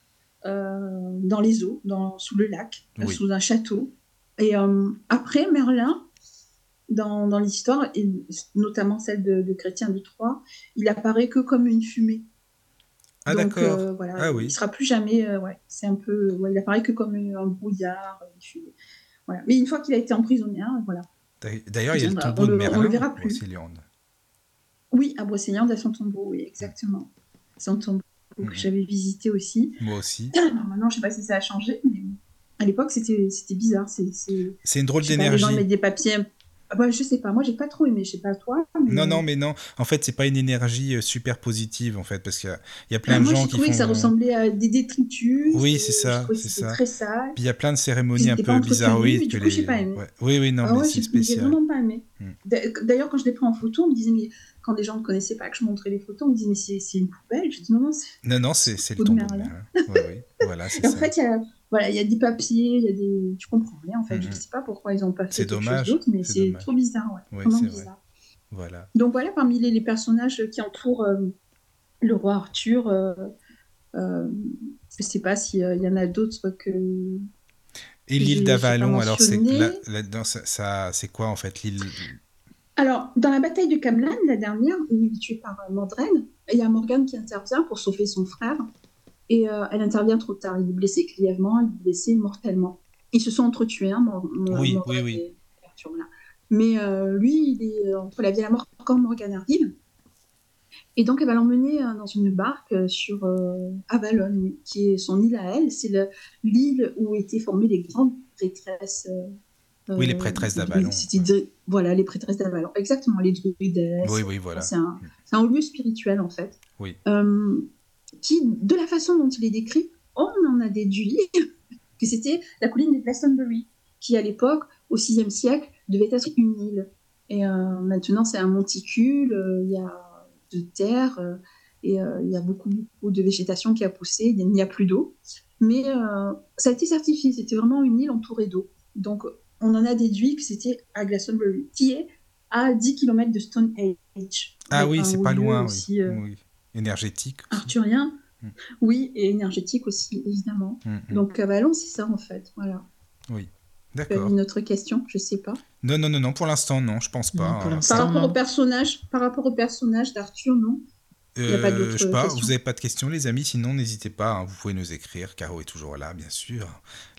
euh, dans les eaux, dans, sous le lac, oui. sous un château. Et euh, après, Merlin, dans, dans l'histoire, et notamment celle de, de Chrétien de Troyes, il apparaît que comme une fumée. Ah donc, d'accord. Euh, voilà, ah oui. Il ne sera plus jamais... Euh, ouais, c'est un peu, ouais, il apparaît que comme un brouillard, une fumée. Voilà. Mais une fois qu'il a été emprisonné, hein, voilà. D'ailleurs, il y a le tombeau de Merlin à Brocéliande. Oui, à Brocéliande, à son tombeau, oui, exactement. Son tombeau mmh. que j'avais visité aussi. Moi aussi. Alors, maintenant, je ne sais pas si ça a changé, mais... À l'époque, c'était, c'était bizarre. C'est, c'est... c'est une drôle je sais d'énergie. Pas, les gens mettent des papiers. Ah bah, je sais pas, moi, j'ai pas trop aimé. Je sais pas, toi. Mais... Non, non, mais non. En fait, c'est pas une énergie super positive, en fait, parce qu'il y a, il y a plein ah, de moi, gens qui font... Moi, j'ai trouvé que ça ressemblait à des détritus. Oui, c'est ça. C'est ça. Très sale. Puis il y a plein de cérémonies un peu bizarroïdes. Du coup, les... j'ai pas aimé. Ouais. Oui, oui, non, ah, mais ouais, c'est j'ai, spécial. J'ai vraiment pas aimé. Hmm. D'ailleurs, quand je l'ai pris en photo, on me disait... Mais... Quand des gens ne connaissaient pas, que je montrais les photos, on me disait, mais c'est, c'est une poubelle. Je dis, non, non, c'est, non, non, c'est, c'est, c'est le tombeau de Merlin. Oui, oui, voilà, c'est ça. En fait, il y a, voilà, il y a des papiers, il y a des... Je comprends rien, en fait. Mm-hmm. Je ne sais pas pourquoi ils n'ont pas fait c'est quelque dommage. Chose d'autre, mais c'est, c'est trop bizarre, ouais. Oui, vraiment c'est bizarre. Vrai. Voilà. Donc voilà, parmi les, les personnages qui entourent euh, le roi Arthur, euh, euh, je ne sais pas s'il euh, y en a d'autres que... Et que l'île d'Avalon, alors, c'est, la, la, non, ça, ça, c'est quoi, en fait, l'île... Alors, dans la bataille de Camlann, la dernière, où il est tué par Mandren, il y a Morgane qui intervient pour sauver son frère. Et euh, elle intervient trop tard. Il est blessé grièvement, il est blessé mortellement. Ils se sont entretués, hein, Mor- oui, Morgane oui, oui. et Arthur. Là. Mais euh, lui, il est entre la vie et la mort quand Morgane arrive. Et donc, elle va l'emmener euh, dans une barque euh, sur euh, Avalon, qui est son île à elle. C'est le, l'île où étaient formées les grandes prêtresses... Euh, Oui, les prêtresses d'Avalon. Ouais. Voilà, les prêtresses d'Avalon. Exactement, les druides. Oui, oui, voilà. C'est un, c'est un lieu spirituel, en fait. Oui. Euh, qui, de la façon dont il est décrit, on en a déduit que c'était la colline de Glastonbury, qui, à l'époque, au sixième siècle, devait être une île. Et euh, maintenant, c'est un monticule, euh, il y a de terre, euh, et euh, il y a beaucoup, beaucoup de végétation qui a poussé, il n'y a plus d'eau. Mais euh, ça a été certifié, c'était vraiment une île entourée d'eau. Donc, on en a déduit que c'était à Glastonbury, qui est à dix kilomètres de Stonehenge. Ah oui, c'est pas loin, aussi, oui. Euh, oui. Énergétique. Aussi. Arthurien, mm. oui, et énergétique aussi, évidemment. Mm-hmm. Donc, Avalon, c'est ça, en fait, voilà. Oui. D'accord. Une autre question, je sais pas. Non, non, non, non, pour l'instant, non, je pense pas. Non, par rapport non. au personnage, par rapport au personnage d'Arthur, non. Il y a euh, pas d'autres je sais pas, questions. Vous n'avez pas de questions, les amis, sinon n'hésitez pas, hein, vous pouvez nous écrire. Caro est toujours là, bien sûr.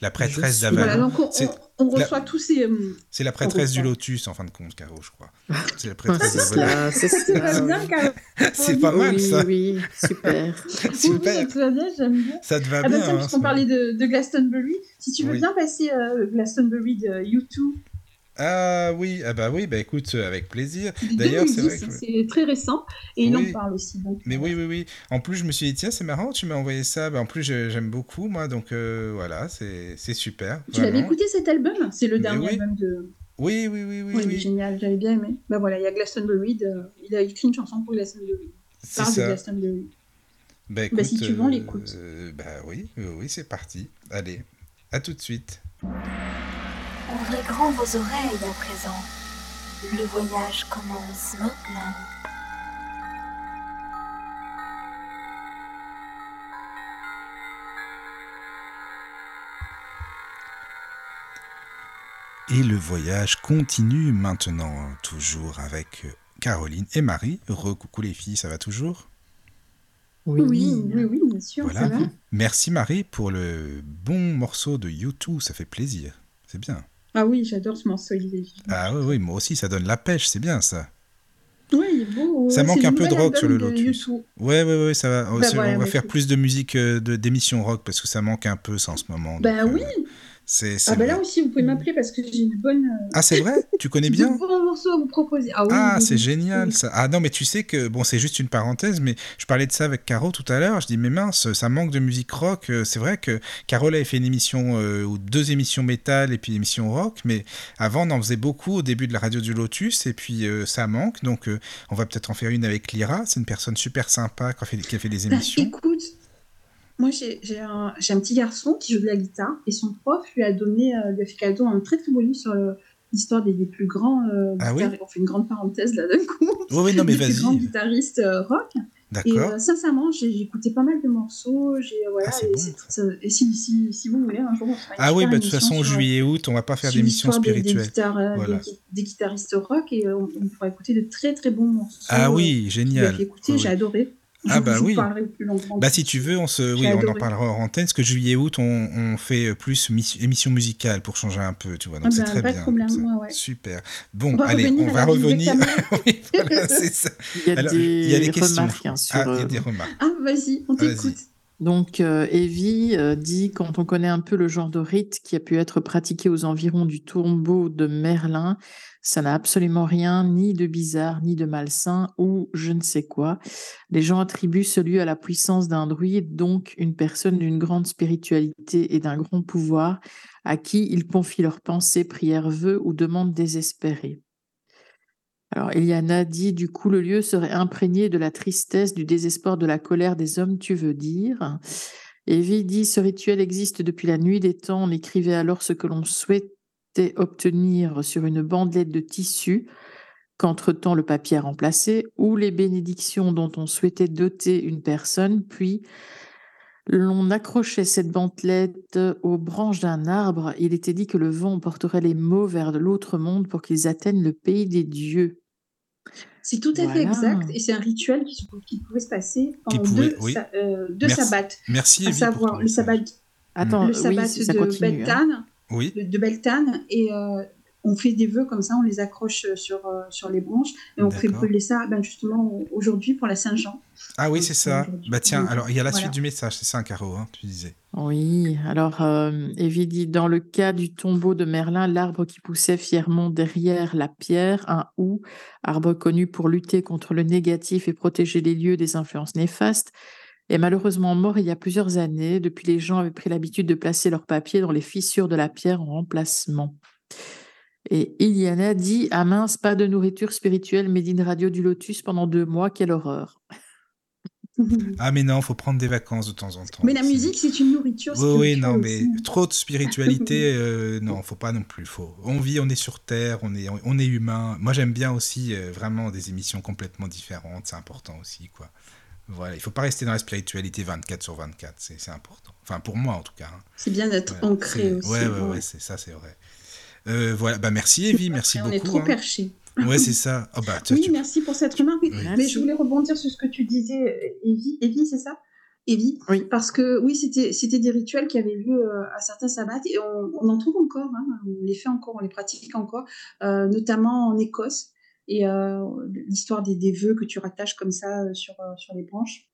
La prêtresse d'Avalon. Voilà, donc on, c'est, on, on reçoit la... tous ces. Euh... C'est la prêtresse du Lotus, en fin de compte, Caro, je crois. C'est la prêtresse d'Avalon. C'est, c'est pas bien, Caro. C'est pas mal, oui, ça. Oui, oui, super. super. Oui, oui, ça te va bien, j'aime bien. Ça te va ah, bien. Ah, tiens, puisqu'on parlait de, de Glastonbury, si tu veux oui. bien passer euh, Glastonbury de U deux. Ah oui, ah bah oui, bah écoute, avec plaisir. D'ailleurs, deux mille dix, c'est vrai que c'est très récent et il oui. en parle aussi. Donc. Mais oui, oui, oui. En plus, je me suis dit tiens, c'est marrant, tu m'as envoyé ça. Bah, en plus, j'aime beaucoup moi, donc euh, voilà, c'est c'est super. Tu l'avais écouté cet album ? C'est le Mais dernier oui. album de. Oui, oui, oui, oui. Oui, oui. Génial, j'avais bien aimé. Bah voilà, il y a Glastonbury. De... Il a écrit une chanson pour Glastonbury. C'est ça. Glastonbury. Bah, écoute, bah si tu veux, on l'écoute. Euh, bah oui, oui, c'est parti. Allez, à tout de suite. Ouvrez grand vos oreilles à présent. Le voyage commence maintenant. Et le voyage continue maintenant, toujours avec Caroline et Marie. Re-coucou les filles, ça va toujours ? Oui, oui, oui, oui, bien sûr, voilà. Ça va. Merci Marie pour le bon morceau de U deux, ça fait plaisir, c'est bien. Ah oui, j'adore ce morceau. Ah oui, oui, moi aussi, ça donne la pêche, c'est bien ça. Oui, il est beau. Ça manque un peu de rock sur le Lotus. Oui, oui, oui, ça va. Bah, ouais, on ouais, va faire tout. plus de musique euh, de, d'émissions rock parce que ça manque un peu ça en ce moment. Ben bah, oui. Euh, c'est, c'est ah ben bah, là aussi, vous pouvez m'appeler parce que j'ai une bonne. Euh... Ah c'est vrai, tu connais bien. De bons morceaux à vous proposer. Ah oui. Ah oui, c'est oui, génial oui. ça. Ah non, mais tu sais que bon, c'est juste une parenthèse, mais je parlais de ça avec Caro tout à l'heure. Je dis mais mince, ça manque de musique rock. C'est vrai que Carole avait fait une émission euh, ou deux émissions métal et puis une émission rock, mais avant on en faisait beaucoup au début de la radio du Lotus et puis euh, ça manque. Donc euh, on va peut-être en faire une avec Lyra. C'est une personne super sympa qui a fait, qui a fait des émissions. Bah, écoute. Moi, j'ai, j'ai, un, j'ai un petit garçon qui joue de la guitare et son prof lui a donné, euh, lui a fait cadeau un très très beau livre sur le, l'histoire des, des plus grands. Euh, ah oui. On fait une grande parenthèse là d'un coup. Oui, oui, non, mais vas-y. Des grands guitaristes euh, rock. D'accord. Et euh, sincèrement, j'ai, j'ai écouté pas mal de morceaux. J'ai, voilà, ah, c'est et bon. C'est, c'est, et si, si, si vous voulez, un jour on fera une Ah oui, bah, de toute façon, en juillet-août, on va pas faire d'émission spirituelle. Des, des, guitar- voilà. des, des guitaristes rock et euh, on, on pourra écouter de très très bons morceaux. Ah oui, génial. J'ai écouté, oh, j'ai oui. adoré. Ah bah oui. Plus bah si tu veux, on se, oui, on en parlera en antenne. Parce que juillet-août, on, on fait plus mis, émission musicale pour changer un peu, tu vois. Donc ah bah, c'est très pas bien. De problème, moi, ouais. Super. Bon, on allez, on va revenir. oui, voilà, c'est ça. Il y a Alors, des, il y a des questions. Remarques, hein, sur, ah, euh... il y a des remarques. Ah vas-y, on t'écoute. Vas-y. Donc, euh, Evie euh, dit, quand on connaît un peu le genre de rite qui a pu être pratiqué aux environs du tombeau de Merlin, ça n'a absolument rien, ni de bizarre, ni de malsain, ou je ne sais quoi. Les gens attribuent ce lieu à la puissance d'un druide, donc une personne d'une grande spiritualité et d'un grand pouvoir, à qui ils confient leurs pensées, prières, vœux ou demandes désespérées. Alors, Eliana dit, du coup, le lieu serait imprégné de la tristesse, du désespoir, de la colère des hommes, tu veux dire. Evie dit, ce rituel existe depuis la nuit des temps, on écrivait alors ce que l'on souhaitait obtenir sur une bandelette de tissu, qu'entre-temps le papier a remplacé, ou les bénédictions dont on souhaitait doter une personne, puis l'on accrochait cette bandelette aux branches d'un arbre. Il était dit que le vent porterait les mots vers l'autre monde pour qu'ils atteignent le pays des dieux. C'est tout à voilà. fait exact, et c'est un rituel qui, qui pouvait se passer en pouvait, deux, oui. sa, euh, deux merci, sabbats. Merci, à Evie savoir le sabbat, Attends, le sabbat oui, de, continue, Beltane, hein. oui. de, de Beltane, et euh, on fait des vœux comme ça, on les accroche sur, euh, sur les branches, et on D'accord. fait brûler ça ben, justement aujourd'hui pour la Saint-Jean. Ah oui, c'est ça. Bah tiens, alors il y a la voilà. suite du message, c'est ça, Caro, hein, tu disais. Oui, alors euh, Evie dit, dans le cas du tombeau de Merlin, l'arbre qui poussait fièrement derrière la pierre, un houx, arbre connu pour lutter contre le négatif et protéger les lieux des influences néfastes, est malheureusement mort il y a plusieurs années. Depuis, les gens avaient pris l'habitude de placer leurs papiers dans les fissures de la pierre en remplacement. Et Iliana dit, ah mince, pas de nourriture spirituelle made in radio du Lotus pendant deux mois, quelle horreur. Ah mais non, faut prendre des vacances de temps en temps. Mais la c'est... musique, c'est une nourriture. Oui, oui, non, aussi. Mais trop de spiritualité, euh, non, faut pas non plus. Faut. On vit, on est sur Terre, on est, on est humain. Moi, j'aime bien aussi euh, vraiment des émissions complètement différentes. C'est important aussi, quoi. Voilà, il faut pas rester dans la spiritualité vingt-quatre sur vingt-quatre. C'est, c'est important. Enfin, pour moi en tout cas. Hein. C'est bien d'être voilà. ancré c'est... aussi. Ouais, ouais, ouais, ouais, c'est ça, c'est vrai. Euh, voilà, bah merci Evie, merci on beaucoup. On est trop hein. perché. Ouais, c'est ça. Oh, bah, tiens, oui, tu... merci pour cette remarque. Oui. Mais je voulais rebondir sur ce que tu disais, Evie, Evie c'est ça Evie oui. Parce que oui, c'était, c'était des rituels qui avaient lieu euh, à certains sabbats et on, on en trouve encore, hein, on les fait encore, on les pratique encore, euh, notamment en Écosse. Et euh, l'histoire des, des vœux que tu rattaches comme ça euh, sur, euh, sur les branches,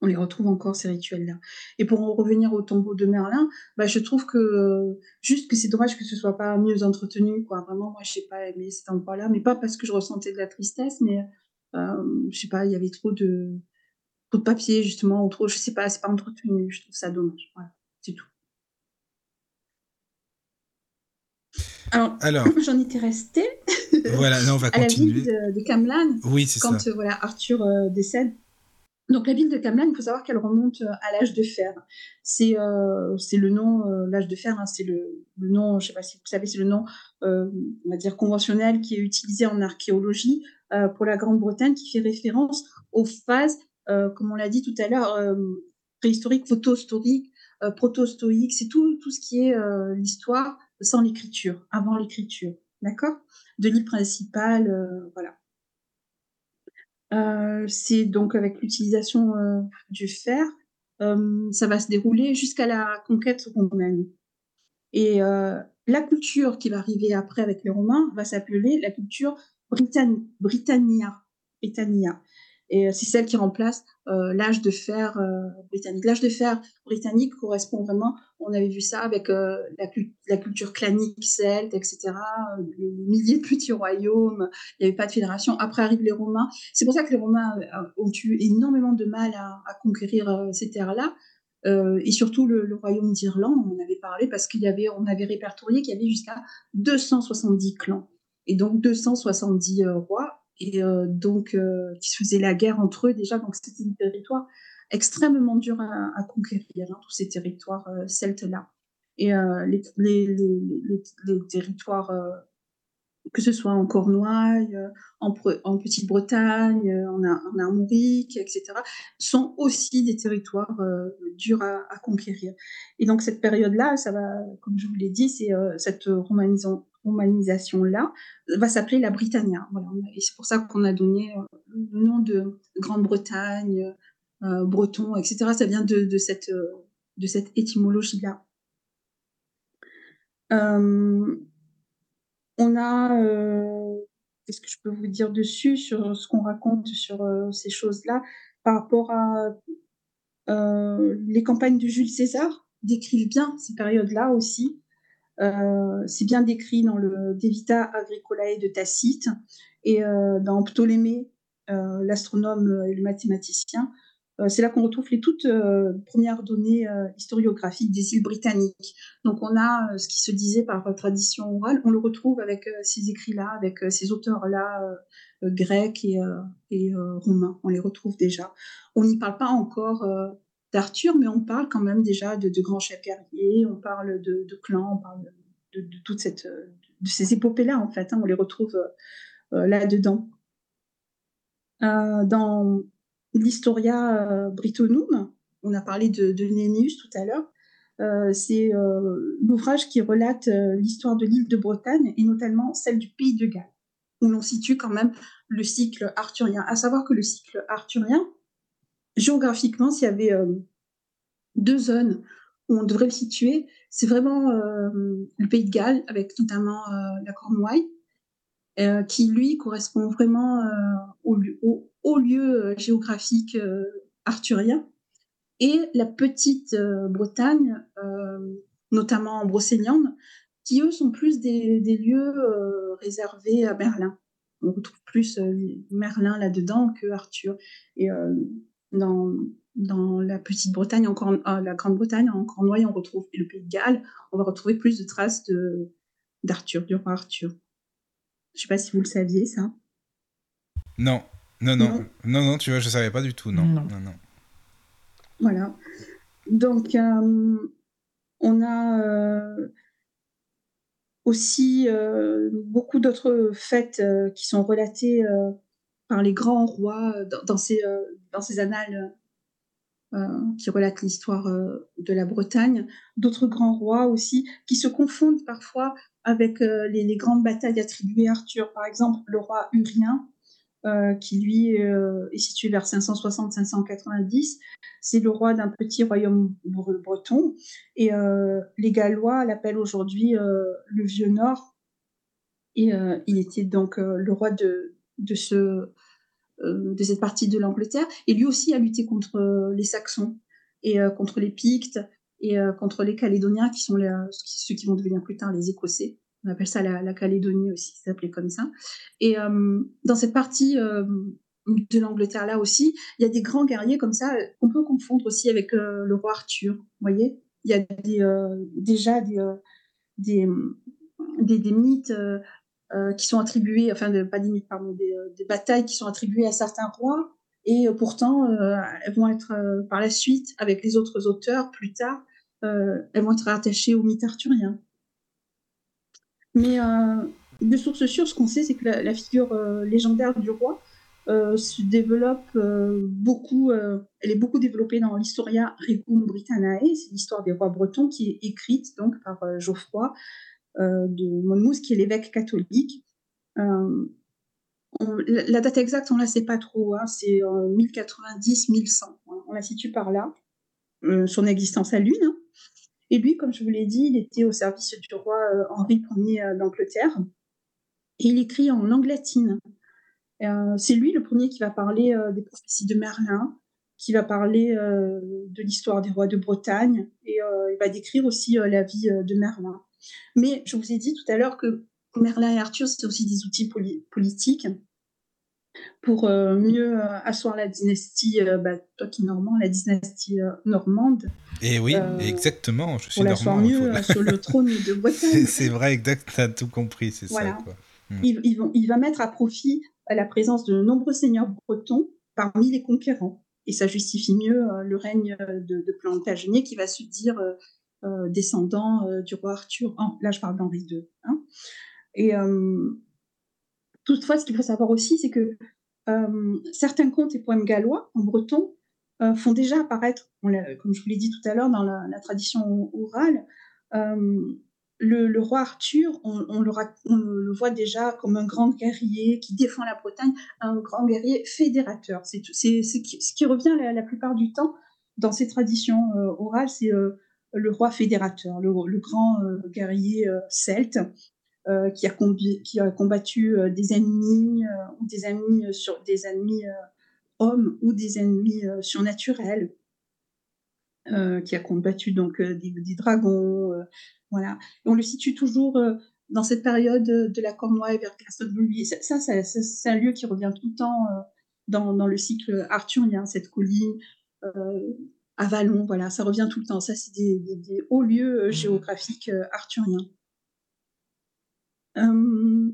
on les retrouve encore, ces rituels-là. Et pour en revenir au tombeau de Merlin, bah, je trouve que euh, juste que c'est dommage que ce soit pas mieux entretenu, quoi. Vraiment, moi, je sais pas aimé cet endroit-là, mais pas parce que je ressentais de la tristesse, mais euh, je sais pas, il y avait trop de, trop de papier, justement, ou trop, je sais pas, c'est pas entretenu, je trouve ça dommage. Voilà, c'est tout. Alors, Alors, j'en étais restée voilà, non, on va à continuer. La ville de, de Camlann, oui, c'est quand ça. Euh, voilà, Arthur euh, décède. Donc la ville de Camlann, il faut savoir qu'elle remonte à l'âge de fer. C'est, euh, c'est le nom, euh, l'âge de fer, hein, c'est le, le nom, je ne sais pas si vous savez, c'est le nom, euh, on va dire, conventionnel qui est utilisé en archéologie euh, pour la Grande-Bretagne, qui fait référence aux phases, euh, comme on l'a dit tout à l'heure, euh, préhistoriques, photohistoriques, euh, protostoïques, c'est tout, tout ce qui est euh, l'histoire sans l'écriture, avant l'écriture, d'accord ? De l'île principale, euh, voilà. Euh, c'est donc avec l'utilisation euh, du fer, euh, ça va se dérouler jusqu'à la conquête romaine. Et euh, la culture qui va arriver après avec les Romains va s'appeler la culture Britann- Britannia. Britannia. Et c'est celle qui remplace euh, l'âge de fer euh, britannique. L'âge de fer britannique correspond vraiment, on avait vu ça avec euh, la, cu- la culture clanique, celte, et cetera, euh, les milliers de petits royaumes, il n'y avait pas de fédération. Après arrivent les Romains. C'est pour ça que les Romains euh, ont eu énormément de mal à, à conquérir euh, ces terres-là. Euh, et surtout le, le royaume d'Irlande, on en avait parlé, parce qu'il y avait, on avait répertorié qu'il y avait jusqu'à deux cent soixante-dix clans. Et donc deux cent soixante-dix euh, rois. Et euh, donc, euh, qui se faisaient la guerre entre eux déjà. Donc, c'était des territoires extrêmement durs à, à conquérir, hein, tous ces territoires euh, celtes-là. Et euh, les, les, les, les, les territoires, euh, que ce soit en Cornouailles, euh, en, Pre- en Petite-Bretagne, euh, en, en Armorique, et cetera, sont aussi des territoires euh, durs à, à conquérir. Et donc, cette période-là, ça va, comme je vous l'ai dit, c'est euh, cette romanisation. romanisation-là, va s'appeler la Britannia. Voilà. Et c'est pour ça qu'on a donné le nom de Grande-Bretagne, euh, Breton, et cetera. Ça vient de, de, cette, de cette étymologie-là. Euh, on a... Euh, qu'est-ce que je peux vous dire dessus, sur ce qu'on raconte sur euh, ces choses-là, par rapport à euh, les campagnes de Jules César, décrivent bien ces périodes-là aussi. Euh, c'est bien décrit dans le De Vita Agricolae de Tacite et euh, dans Ptolémée, euh, l'astronome et le mathématicien. Euh, c'est là qu'on retrouve les toutes euh, premières données euh, historiographiques des îles britanniques. Donc on a euh, ce qui se disait par euh, tradition orale, on le retrouve avec euh, ces écrits-là, avec euh, ces auteurs-là, euh, euh, grecs et, euh, et euh, romains. On les retrouve déjà. On n'y parle pas encore... Euh, d'Arthur, mais on parle quand même déjà de, de grands chefs guerriers, on parle de, de clans, on parle de, de, de toute cette, de ces épopées-là, en fait, hein, on les retrouve euh, là-dedans. Euh, dans l'Historia euh, Brittonum, on a parlé de, de Nennius tout à l'heure, euh, c'est euh, l'ouvrage qui relate euh, l'histoire de l'île de Bretagne, et notamment celle du Pays de Galles, où l'on situe quand même le cycle arthurien, à savoir que le cycle arthurien, géographiquement, s'il y avait euh, deux zones où on devrait le situer, c'est vraiment euh, le Pays de Galles, avec notamment euh, la Cornouaille, euh, qui, lui, correspond vraiment euh, au, au, au lieu géographique euh, arthurien, et la petite euh, Bretagne, euh, notamment en Brocéliande, qui, eux, sont plus des, des lieux euh, réservés à Merlin. On retrouve plus euh, Merlin là-dedans que Arthur. Et... Euh, Dans, dans la Petite-Bretagne, en Corn- euh, la Grande-Bretagne, en Cornouailles, on retrouve et le Pays de Galles, on va retrouver plus de traces de, d'Arthur, du roi Arthur. Je ne sais pas si vous le saviez, ça. Non, non, non, non, non, non tu vois, je ne savais pas du tout, non. non. non, non. Voilà. Donc, euh, on a euh, aussi euh, beaucoup d'autres fêtes euh, qui sont relatées euh, par les grands rois dans, dans, ces, euh, dans ces annales Euh, qui relate l'histoire euh, de la Bretagne, d'autres grands rois aussi, qui se confondent parfois avec euh, les, les grandes batailles attribuées à Arthur. Par exemple, le roi Urien, euh, qui lui euh, est situé vers cinq cent soixante à cinq cent quatre-vingt-dix, c'est le roi d'un petit royaume breton, et euh, les Gallois l'appellent aujourd'hui euh, le Vieux Nord, et euh, il était donc euh, le roi de, de ce... de cette partie de l'Angleterre, et lui aussi a lutté contre les Saxons et euh, contre les Pictes et euh, contre les Calédoniens, qui sont les, ceux qui vont devenir plus tard les Écossais. On appelle ça la, la Calédonie aussi, ça s'appelait comme ça. Et euh, dans cette partie euh, de l'Angleterre là aussi, il y a des grands guerriers comme ça qu'on peut confondre aussi avec euh, le roi Arthur. Vous voyez, il y a des, euh, déjà des, euh, des, des, des mythes euh, Euh, qui sont attribuées, enfin de, pas des mythes, pardon, des, euh, des batailles qui sont attribuées à certains rois, et euh, pourtant euh, elles vont être euh, par la suite, avec les autres auteurs plus tard, euh, elles vont être rattachées au mythe arthurien. Mais euh, de source sûre, ce qu'on sait, c'est que la, la figure euh, légendaire du roi euh, se développe euh, beaucoup, euh, elle est beaucoup développée dans l'Historia Regum Britanniae, c'est l'histoire des rois bretons qui est écrite donc par euh, Geoffroy de Monmouth, qui est l'évêque catholique. Euh, on, la, la date exacte, on ne la sait pas trop, hein, c'est euh, mille quatre-vingt-dix à mille cent, hein, on la situe par là, euh, son existence à l'une. Hein. Et lui, comme je vous l'ai dit, il était au service du roi euh, Henri premier euh, d'Angleterre, et il écrit en langue latine. Euh, c'est lui le premier qui va parler euh, des prophéties de Merlin, qui va parler euh, de l'histoire des rois de Bretagne, et euh, il va décrire aussi euh, la vie euh, de Merlin. Mais je vous ai dit tout à l'heure que Merlin et Arthur, c'est aussi des outils poli- politiques pour euh, mieux euh, asseoir la dynastie, euh, bah, toi qui es normand, la dynastie euh, normande. Et oui, euh, exactement, je suis normand. Pour l'asseoir mieux faut... sur le trône de Bretagne. C'est, c'est vrai, exact, tu as tout compris, c'est voilà. ça. Quoi. Mmh. Il, il, va, il va mettre à profit la présence de nombreux seigneurs bretons parmi les conquérants. Et ça justifie mieux euh, le règne de, de Plantagenet, qui va se dire... Euh, Euh, descendant euh, du roi Arthur. Oh, là, je parle d'Henri deux. Hein. Et euh, toutefois, ce qu'il faut savoir aussi, c'est que euh, certains contes et poèmes gallois, en breton, euh, font déjà apparaître, on l'a, comme je vous l'ai dit tout à l'heure, dans la, la tradition orale, euh, le, le roi Arthur, on, on, le, on le voit déjà comme un grand guerrier qui défend la Bretagne, un grand guerrier fédérateur. C'est, c'est, c'est ce qui revient la, la plupart du temps dans ces traditions euh, orales, c'est... Euh, le roi fédérateur, le, le grand euh, guerrier euh, celte euh, qui, a combi- qui a combattu euh, des ennemis euh, ou des ennemis euh, sur des ennemis euh, hommes ou des ennemis euh, surnaturels, euh, qui a combattu donc euh, des, des dragons, euh, voilà. Et on le situe toujours euh, dans cette période de la Cornouaille vers Glastonbury. Ça, ça, ça, ça, c'est un lieu qui revient tout le temps euh, dans, dans le cycle arthurien, cette colline. Euh, Avalon, voilà, ça revient tout le temps. Ça, c'est des, des, des hauts lieux géographiques euh, arthuriens. Euh...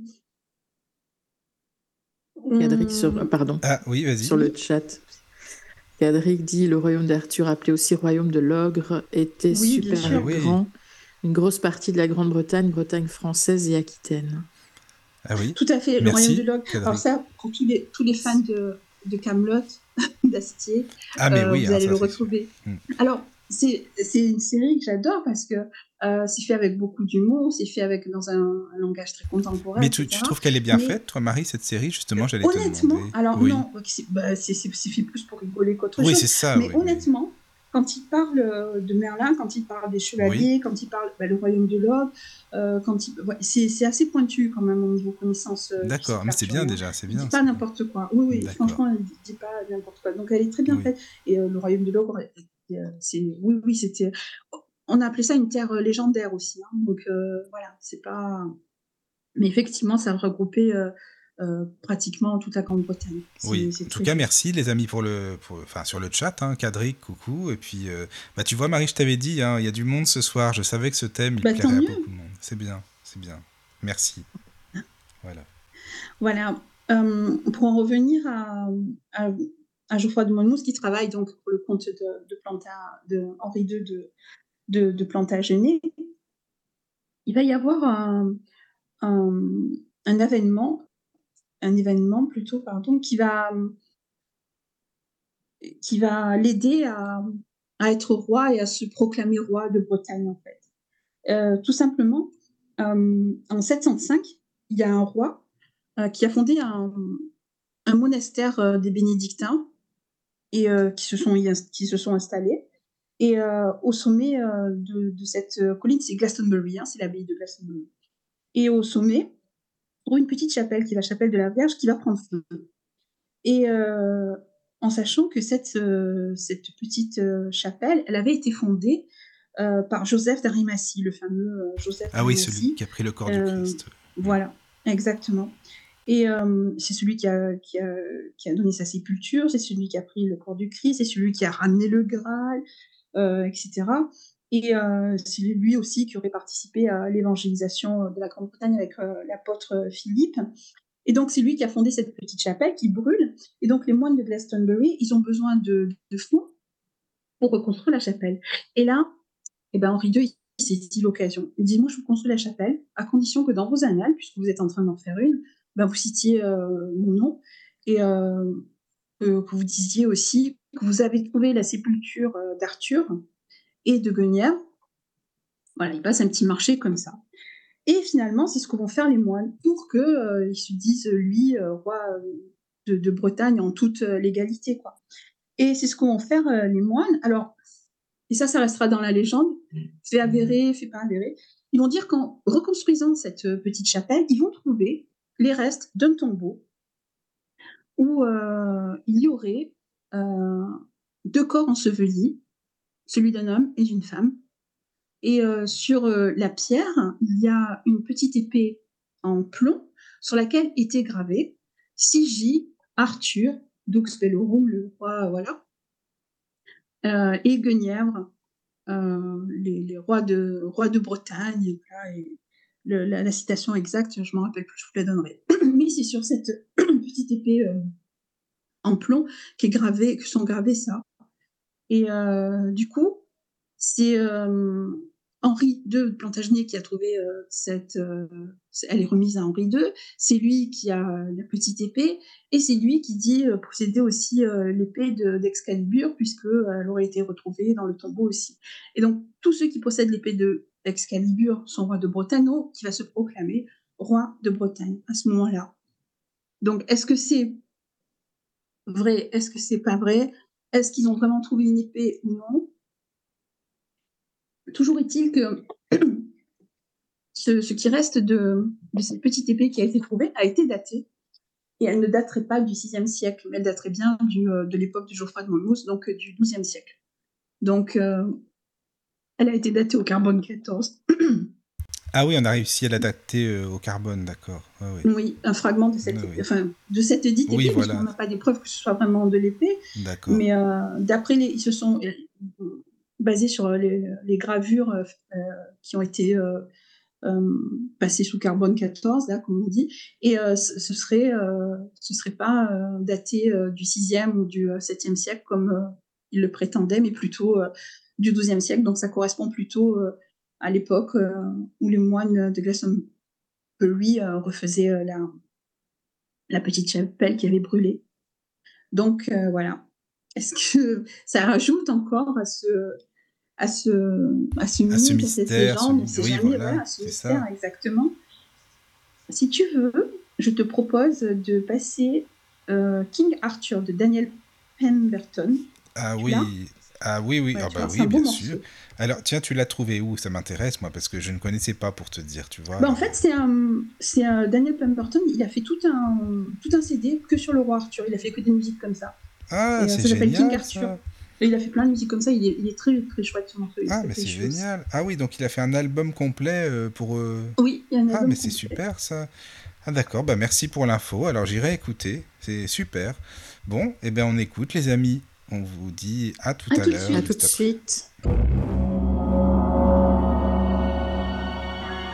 Cadric sur, pardon, ah, oui, vas-y. Sur le chat. Cadric dit, le royaume d'Arthur, appelé aussi royaume de l'ogre, était oui, super grand. Oui. Une grosse partie de la Grande-Bretagne, Bretagne française et Aquitaine. Ah oui. Tout à fait, le Merci, royaume de l'ogre. Cadric. Alors ça, pour tous les, tous les fans de... de Kaamelott, d'Astier, ah euh, oui, vous hein, allez le retrouver. Sûr. Alors, c'est, c'est une série que j'adore parce que euh, c'est fait avec beaucoup d'humour, c'est fait avec, dans un, un langage très contemporain. Mais tu, tu trouves qu'elle est bien mais... faite, toi, Marie, cette série, justement, j'allais honnêtement, te demander. Honnêtement, alors oui. non, c'est, bah, c'est, c'est, c'est fait plus pour rigoler qu'autre oui, chose. Oui, c'est ça. Mais oui, honnêtement, oui. quand il parle de Merlin, quand il parle des chevaliers, oui. quand il parle bah, le royaume de l'Aube, euh, quand il... ouais, c'est, c'est assez pointu quand même au niveau connaissance. Euh, D'accord, mais c'est bien déjà, c'est bien. Il ne dit pas n'importe bien. quoi. Oui, oui, D'accord. franchement, il ne dit pas n'importe quoi. Donc elle est très bien oui. faite. Et euh, le royaume de l'Aube, euh, c'est... oui, oui, c'était... On a appelé ça une terre légendaire aussi. Hein. Donc euh, voilà, c'est pas... Mais effectivement, ça regroupait... Euh... Euh, pratiquement toute la Grande-Bretagne. Oui, c'est en tout cas, cool. Merci les amis pour le, pour, enfin sur le chat, hein, Cadric, coucou. Et puis, euh, bah tu vois Marie, je t'avais dit, il hein, y a du monde ce soir. Je savais que ce thème il bah, plairait à mieux. beaucoup de monde. C'est bien, c'est bien. Merci. Voilà. Voilà. Euh, pour en revenir à, à, à Geoffroy de Monmouth qui travaille donc pour le comte de, de Planta, de Henri deux de, de, de Plantagenet, il va y avoir un, un, un avènement. un événement plutôt, pardon, qui va, qui va l'aider à, à être roi et à se proclamer roi de Bretagne, en fait. Euh, tout simplement, euh, en sept cent cinq, il y a un roi euh, qui a fondé un, un monastère euh, des bénédictins et euh, qui, se sont, qui se sont installés. Et euh, au sommet euh, de, de cette colline, c'est Glastonbury, hein, c'est l'abbaye de Glastonbury. Et au sommet, pour une petite chapelle, qui est la chapelle de la Vierge, qui va prendre feu. Et euh, en sachant que cette, euh, cette petite euh, chapelle, elle avait été fondée euh, par Joseph d'Arimathie, le fameux euh, Joseph ah d'Arimathie. Ah oui, celui qui a pris le corps euh, du Christ. Voilà, exactement. Et euh, c'est celui qui a, qui, a, qui a donné sa sépulture, c'est celui qui a pris le corps du Christ, c'est celui qui a ramené le Graal, euh, et cetera. Et euh, c'est lui aussi qui aurait participé à l'évangélisation de la Grande-Bretagne avec euh, l'apôtre Philippe. Et donc, c'est lui qui a fondé cette petite chapelle qui brûle. Et donc, les moines de Glastonbury, ils ont besoin de, de fonds pour reconstruire la chapelle. Et là, eh ben, Henri deux, il saisit l'occasion. Il dit, moi, je vous construis la chapelle, à condition que dans vos annales, puisque vous êtes en train d'en faire une, ben, vous citiez euh, mon nom et euh, euh, que vous disiez aussi que vous avez trouvé la sépulture euh, d'Arthur et de Guenièvre. Voilà, il passe un petit marché comme ça. Et finalement, c'est ce que vont faire les moines pour qu'ils euh, se disent, lui, euh, roi de, de Bretagne en toute euh, légalité, quoi. Et c'est ce que vont faire euh, les moines. Alors, et ça, ça restera dans la légende, fait avéré, fait pas avéré. Ils vont dire qu'en reconstruisant cette euh, petite chapelle, ils vont trouver les restes d'un tombeau où euh, il y aurait euh, deux corps ensevelis, celui d'un homme et d'une femme. Et euh, sur euh, la pierre, il y a une petite épée en plomb sur laquelle était gravé Sigi, Arthur, Dux Bellorum, le roi, voilà, euh, et Guenièvre, euh, les, les rois de, rois de Bretagne. Voilà, et le, la, la citation exacte, je ne m'en rappelle plus, je vous la donnerai. Mais c'est sur cette petite épée euh, en plomb qui est gravée, que sont gravés ça. Et euh, du coup, c'est... Euh, Henri deux de Plantagenet qui a trouvé euh, cette... Euh, elle est remise à Henri deux, c'est lui qui a la petite épée, et c'est lui qui dit euh, posséder aussi euh, l'épée de, d'Excalibur, puisqu'elle aurait été retrouvée dans le tombeau aussi. Et donc, tous ceux qui possèdent l'épée de, d'Excalibur sont rois de Bretagne, ou qui va se proclamer roi de Bretagne à ce moment-là. Donc, est-ce que c'est vrai? Est-ce que c'est pas vrai? Est-ce qu'ils ont vraiment trouvé une épée ou non? Toujours est-il que ce, ce qui reste de, de cette petite épée qui a été trouvée a été datée. Et elle ne daterait pas du sixième siècle, mais elle daterait bien du, de l'époque de Geoffroy de Monmouth, donc du douzième siècle. Donc, euh, elle a été datée au carbone quatorze. Ah oui, on a réussi à la dater au carbone, d'accord. Ah oui. Oui, un fragment de cette, ah oui. enfin, de cette dite épée, oui, voilà. Parce qu'on n'a pas des preuves que ce soit vraiment de l'épée. D'accord. Mais euh, d'après les... Ils se sont... basé sur les, les gravures euh, qui ont été euh, euh, passées sous carbone quatorze, là, comme on dit, et euh, ce ne serait, euh, ce serait pas euh, daté euh, du sixième ou du euh, septième siècle comme euh, il le prétendait, mais plutôt euh, du douzième siècle, donc ça correspond plutôt euh, à l'époque euh, où les moines de Glastonbury euh, refaisaient euh, la, la petite chapelle qui avait brûlé. Donc euh, voilà. Est-ce que ça rajoute encore à ce, à ce, à ce, mythe, à ce mystère, à cette légende, on sait jamais, voilà, voilà, à ce mystère, ça. Exactement. Si tu veux, je te propose de passer euh, King Arthur de Daniel Pemberton. Ah tu oui, ah oui, oui, ouais, ah, bah vois, oui, bien bon sûr. Morceau. Alors tiens, tu l'as trouvé où? Ça m'intéresse moi parce que je ne connaissais pas pour te dire, tu vois. Bah, en fait, c'est un, c'est un Daniel Pemberton. Il a fait tout un, tout un C D que sur le roi Arthur. Il a fait que des musiques comme ça. Ah, et, c'est ça génial, s'appelle King Arthur. Ça. Et il a fait plein de musique comme ça, il est, il est très, très chouette ce morceau. Ah, mais c'est génial. Chose. Ah oui, donc il a fait un album complet pour... Euh... Oui, il y a un album Ah, mais complet. C'est super ça. Ah d'accord, bah merci pour l'info. Alors j'irai écouter, c'est super. Bon, et eh bien on écoute les amis. On vous dit à tout à, à l'heure. Suite. À tout de suite.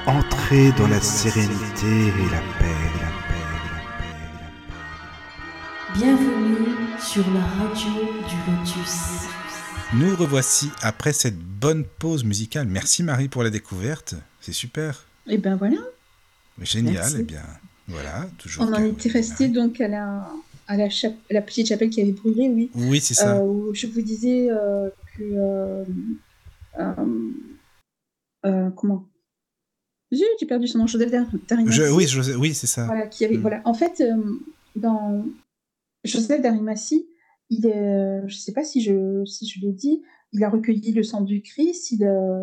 Entrez dans la sérénité et la paix. Bienvenue sur la radio du Lotus. Nous revoici après cette bonne pause musicale. Merci Marie pour la découverte, c'est super. Et eh ben voilà. Génial, et eh bien voilà. Toujours. On en était resté donc à la, à la, cha- la petite chapelle qui avait brûlé, oui. Oui, c'est ça. Euh, où je vous disais euh, que... Euh, euh, euh, comment Zut, j'ai perdu son nom, Joseph d'Arimatie. Oui, Joseph, oui, c'est ça. Voilà, qui avait, mm. voilà. En fait, euh, dans Joseph d'Arimatie, il est, je ne sais pas si je, si je l'ai dit, il a recueilli le sang du Christ, il a,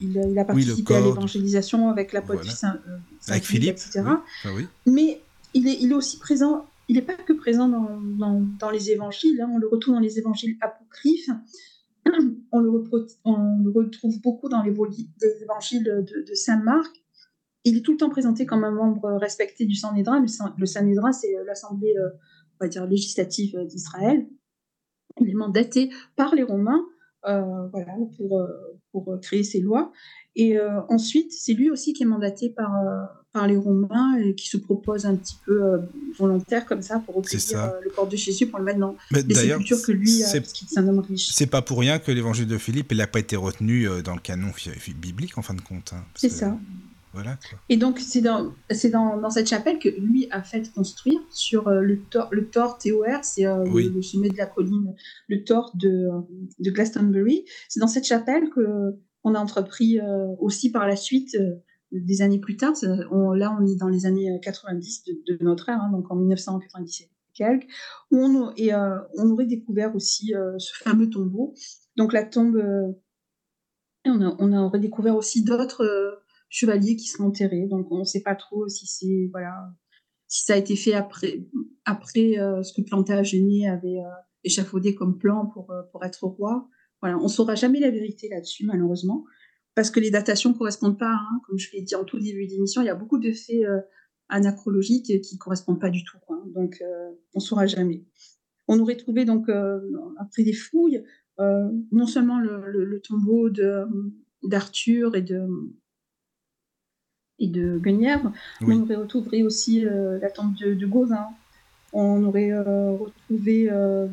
il a, il a participé oui, à l'évangélisation avec l'apôtre voilà. Saint, euh, Saint avec Philippe, Philippe et cetera. Oui. Ah, oui. Mais il est, il est aussi présent, il n'est pas que présent dans, dans, dans les évangiles, hein. On le retrouve dans les évangiles apocryphes, on le, repro- on le retrouve beaucoup dans les, voli- les évangiles de, de Saint Marc. Il est tout le temps présenté comme un membre respecté du Sanhédrin. Le, San- le Sanhédrin, c'est l'assemblée euh, on va dire, législative d'Israël. Il est mandaté par les Romains euh, voilà, pour, euh, pour créer ses lois. Et euh, ensuite, c'est lui aussi qui est mandaté par, euh, par les Romains et qui se propose un petit peu euh, volontaire comme ça pour recueillir euh, le corps de Jésus pour le mettre dans mais les sépultures que lui, c'est, euh, parce qu'il est un homme riche. C'est pas pour rien que l'évangile de Philippe n'a pas été retenu euh, dans le canon biblique en fin de compte. Hein, c'est que... ça. Voilà, quoi. Et donc, c'est, dans, c'est dans, dans cette chapelle que lui a fait construire sur euh, le Tor, le Tor T O R, c'est euh, oui. le, le sommet de la colline, le Tor de, de Glastonbury. C'est dans cette chapelle qu'on a entrepris euh, aussi par la suite, euh, des années plus tard. On, là, on est dans les années quatre-vingt-dix de, de notre ère, hein, donc en dix-neuf cent quatre-vingt-dix quelques, où on, et, euh, on aurait découvert aussi euh, ce fameux tombeau. Donc, la tombe, euh, on, a, on a redécouvert aussi d'autres... Euh, chevaliers qui sont enterrés, donc on ne sait pas trop si c'est voilà si ça a été fait après après euh, ce que Plantagenet avait euh, échafaudé comme plan pour euh, pour être roi. Voilà, on saura jamais la vérité là-dessus malheureusement parce que les datations correspondent pas. Hein, comme je l'ai dit en tout début d'émission, il y a beaucoup de faits euh, anachrologiques qui correspondent pas du tout. Quoi, hein, donc euh, on saura jamais. On aurait trouvé donc euh, après des fouilles euh, non seulement le, le, le tombeau de d'Arthur et de et de Guenièvre, oui. On aurait retrouvé aussi euh, la tombe de, de Gauvin, on aurait euh, retrouvé euh,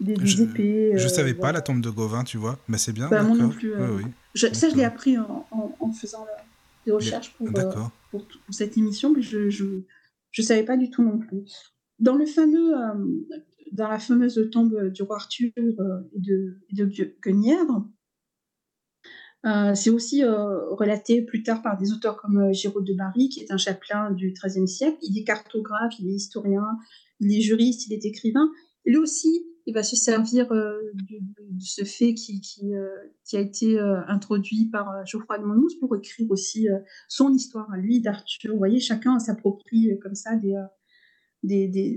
des, des je, épées. Je ne euh, savais voilà. pas la tombe de Gauvin, tu vois, mais c'est bien. Bah, moi non plus. Euh, ah, oui. je, donc, ça, je l'ai appris en, en, en faisant la, des recherches pour, euh, pour, t- pour cette émission, mais je ne je, je savais pas du tout non plus. Dans, le fameux, euh, dans la fameuse tombe du roi Arthur euh, et de, de, de Guenièvre, Euh, c'est aussi euh, relaté plus tard par des auteurs comme euh, Géraud de Barry, qui est un chapelain du treizième siècle. Il est cartographe, il est historien, il est juriste, il est écrivain. Et lui aussi, il va se servir euh, de, de ce fait qui, qui, euh, qui a été euh, introduit par euh, Geoffroy de Monmouth pour écrire aussi euh, son histoire, lui, d'Arthur. Vous voyez, chacun s'approprie euh, comme ça des, euh, des, des,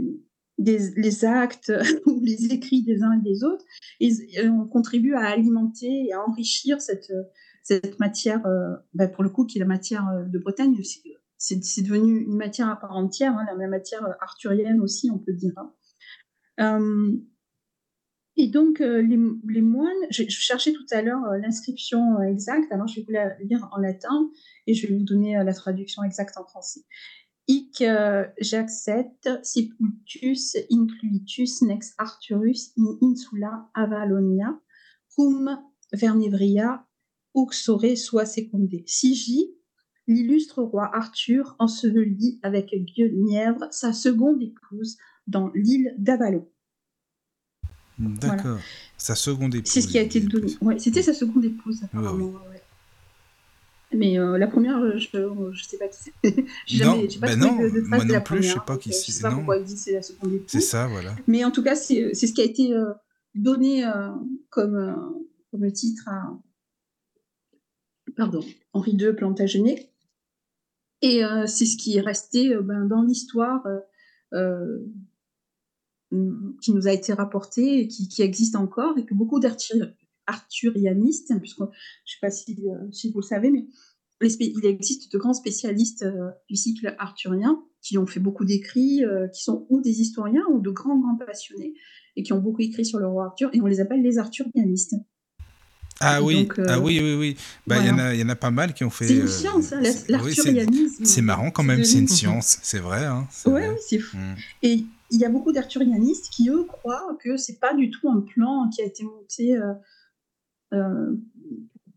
des, les actes ou les écrits des uns et des autres. Et on contribue à alimenter et à enrichir cette, cette matière, euh, ben pour le coup, qui est la matière de Bretagne. C'est, c'est devenu une matière à part entière, hein, la matière arthurienne aussi, on peut dire. Euh, et donc, les, les moines, je, je cherchais tout à l'heure l'inscription exacte, alors je vais vous la lire en latin et je vais vous donner la traduction exacte en français. Hic euh, j'accepte sepultus incluitus nex Arturus in insula Avalonia cum Vernevria uxore soit secundé. Sigi, l'illustre roi Arthur enseveli avec Guenièvre, sa seconde épouse, dans l'île d'Avalon. D'accord, voilà. Sa seconde épouse. C'est ce qui a été donné. Ouais, c'était sa seconde épouse, apparemment. Ouais, oui. Mais euh, la première, je ne sais pas qui c'est. J'ai non, jamais, j'ai pas ben non, de, de moi non plus, première, je ne sais pas qui c'est. Je ne sais pas pourquoi il dit que c'est la seconde épouse. C'est ça, voilà. Mais en tout cas, c'est, c'est ce qui a été euh, donné euh, comme, euh, comme titre à pardon, Henri deux Plantagenet. Et euh, c'est ce qui est resté euh, ben, dans l'histoire euh, euh, qui nous a été rapportée, qui, qui existe encore, et que beaucoup d'artistes arthurianiste, puisque je ne sais pas si, euh, si vous le savez, mais spé- il existe de grands spécialistes euh, du cycle arthurien qui ont fait beaucoup d'écrits, euh, qui sont ou des historiens ou de grands, grands passionnés, et qui ont beaucoup écrit sur le roi Arthur, et on les appelle les arthurianistes. Ah, oui. Donc, euh, ah oui, oui, oui. Bah, il voilà. y, y en a pas mal qui ont fait... C'est une science, hein, c'est, l'arthurianisme. C'est, c'est marrant quand même, c'est une science, c'est vrai. Hein, oui, ouais, c'est fou. Mm. Et il y a beaucoup d'arthurianistes qui, eux, croient que ce n'est pas du tout un plan qui a été monté... Euh, Euh,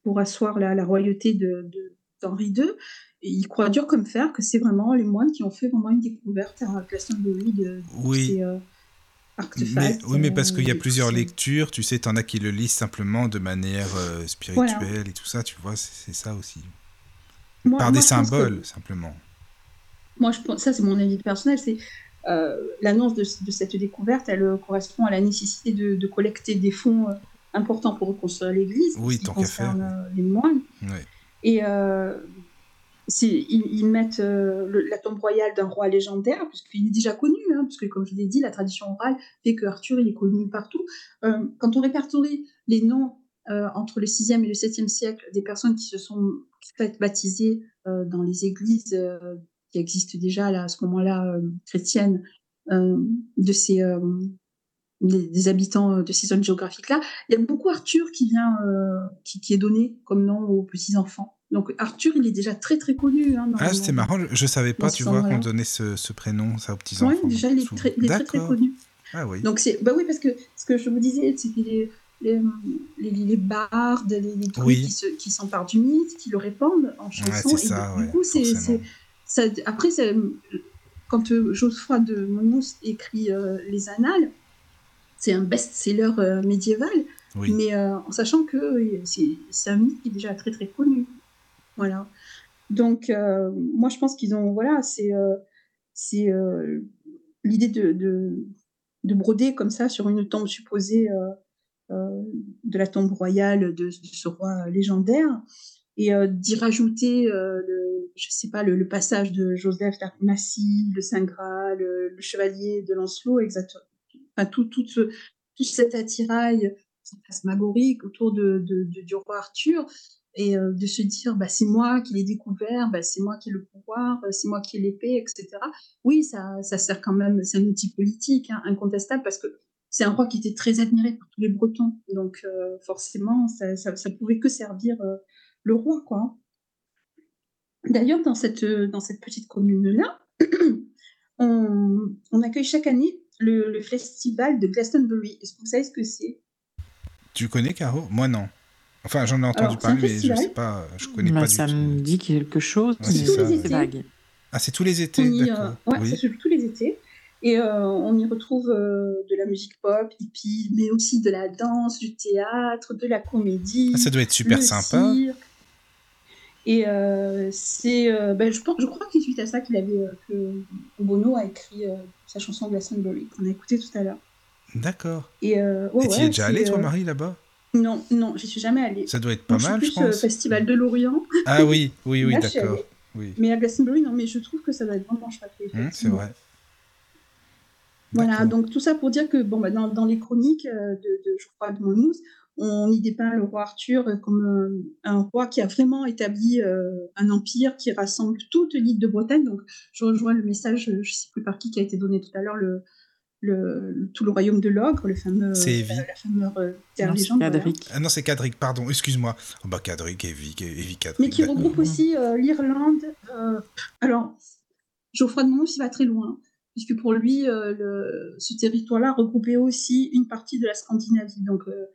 pour asseoir la, la royauté de, de, d'Henri deux, et il croit dur comme fer que c'est vraiment les moines qui ont fait vraiment une découverte à Glastonbury de, de oui. ces euh, artefacts. Mais, oui, mais parce euh, qu'il y a plusieurs c'est... lectures, tu sais, t'en as qui le lisent simplement de manière euh, spirituelle voilà. et tout ça, tu vois, c'est, c'est ça aussi. Moi, Par moi, des symboles, que... simplement. Moi, je pense, ça c'est mon avis personnel, c'est... Euh, l'annonce de, de cette découverte, elle correspond à la nécessité de, de collecter des fonds euh, importants pour reconstruire l'église, oui, qui concerne euh, les moines. Oui. Et euh, c'est, ils, ils mettent euh, le, la tombe royale d'un roi légendaire, puisqu'il est déjà connu, hein, puisque comme je l'ai dit, la tradition orale fait que Arthur il est connu partout. Euh, quand on répertorie les noms euh, entre le sixième et le septième siècle des personnes qui se sont faites baptiser euh, dans les églises euh, qui existe déjà là, à ce moment-là euh, chrétienne, euh, de ces, euh, des, des habitants de ces zones géographiques-là. Il y a beaucoup Arthur qui, vient, euh, qui, qui est donné comme nom aux petits-enfants. Donc Arthur, il est déjà très très connu. Hein, dans ah, le, c'était marrant, je ne savais pas, tu vois, qu'on donnait ce, ce prénom ça, aux petits-enfants. Oui, déjà, il est, très, il est très très connu. Ah oui. Donc c'est, bah oui, parce que ce que je vous disais, c'est qu'il est... Les, les, les bardes, les, les trucs oui. qui, se, qui s'emparent du mythe, qui le répandent en chanson. Ouais, c'est ça, et du ouais, coup, c'est... Ça, après, ça, quand euh, Geoffroy de Monmouth écrit euh, Les Annales, c'est un best-seller euh, médiéval, oui. mais euh, en sachant que euh, c'est, c'est un mythe qui est déjà très très connu. Voilà. Donc, euh, moi, je pense qu'ils ont, voilà, c'est, euh, c'est euh, l'idée de, de, de broder comme ça sur une tombe supposée euh, euh, de la tombe royale de, de ce roi légendaire. Et euh, d'y rajouter, euh, le, je sais pas, le, le passage de Joseph d'Arimathie, le Saint Graal, le, le Chevalier de Lancelot, exactement. Enfin, tout, tout, ce, tout cet attirail fantasmagorique autour de, de, de, du roi Arthur, et euh, de se dire, bah, c'est moi qui l'ai découvert, bah, c'est moi qui ai le pouvoir, c'est moi qui ai l'épée, et cetera. Oui, ça, ça sert quand même, c'est un outil politique, hein, incontestable, parce que c'est un roi qui était très admiré par tous les Bretons, donc euh, forcément, ça, ça, ça pouvait que servir... Euh, le roi, quoi. D'ailleurs, dans cette, dans cette petite commune-là, on, on accueille chaque année le, le festival de Glastonbury. Est-ce que vous savez ce que c'est ? Tu connais, Caro ? Moi, non. Enfin, j'en ai entendu Alors, parler, mais je ne sais pas, je connais bah, pas ça du tout. Ça me dit quelque chose, ouais, mais c'est, c'est, tous les étés. Vague. Ah, c'est tous les étés, y, d'accord. Euh, ouais, oui, c'est tous les étés. Et euh, on y retrouve euh, de la musique pop, hippie, mais aussi de la danse, du théâtre, de la comédie. Ah, ça doit être super sympa. Cirque. Et euh, c'est, euh, ben, je pense, je crois que c'est suite à ça qu'il avait, euh, que Bono a écrit euh, sa chanson Glastonbury qu'on a écoutée tout à l'heure. D'accord. Et euh, ouais, et tu y ouais, es déjà allée, toi, Marie, là-bas ? Non, non, j'y suis jamais allée. Ça doit être pas Donc, mal, je, je pense. Plus, euh, Festival de l'Orient. Ah oui, oui, oui, là, d'accord. Oui. Mais à Glastonbury, non, mais je trouve que ça doit être vraiment chouette. Mmh, c'est vrai. Voilà, donc tout ça pour dire que bon, bah, dans, dans les chroniques euh, de, de Geoffroy de Monmouth, on y dépeint le roi Arthur comme euh, un roi qui a vraiment établi euh, un empire qui rassemble toute l'île de Bretagne. Donc je rejoins le message, je ne sais plus par qui, qui a été donné tout à l'heure, le, le, le, tout le royaume de l'Ogre, le fameux, c'est Evie. Euh, la fameuse euh, terre non, légende. Voilà. Ah non, c'est Cadric, pardon, excuse-moi. Oh, bah, Cadric, Evie, Evie Cadric. Mais qui d'accord. regroupe aussi euh, l'Irlande. Euh, alors, Geoffroy de Monmouth, il va très loin. Puisque pour lui, euh, le, ce territoire-là regroupait aussi une partie de la Scandinavie. Donc, euh,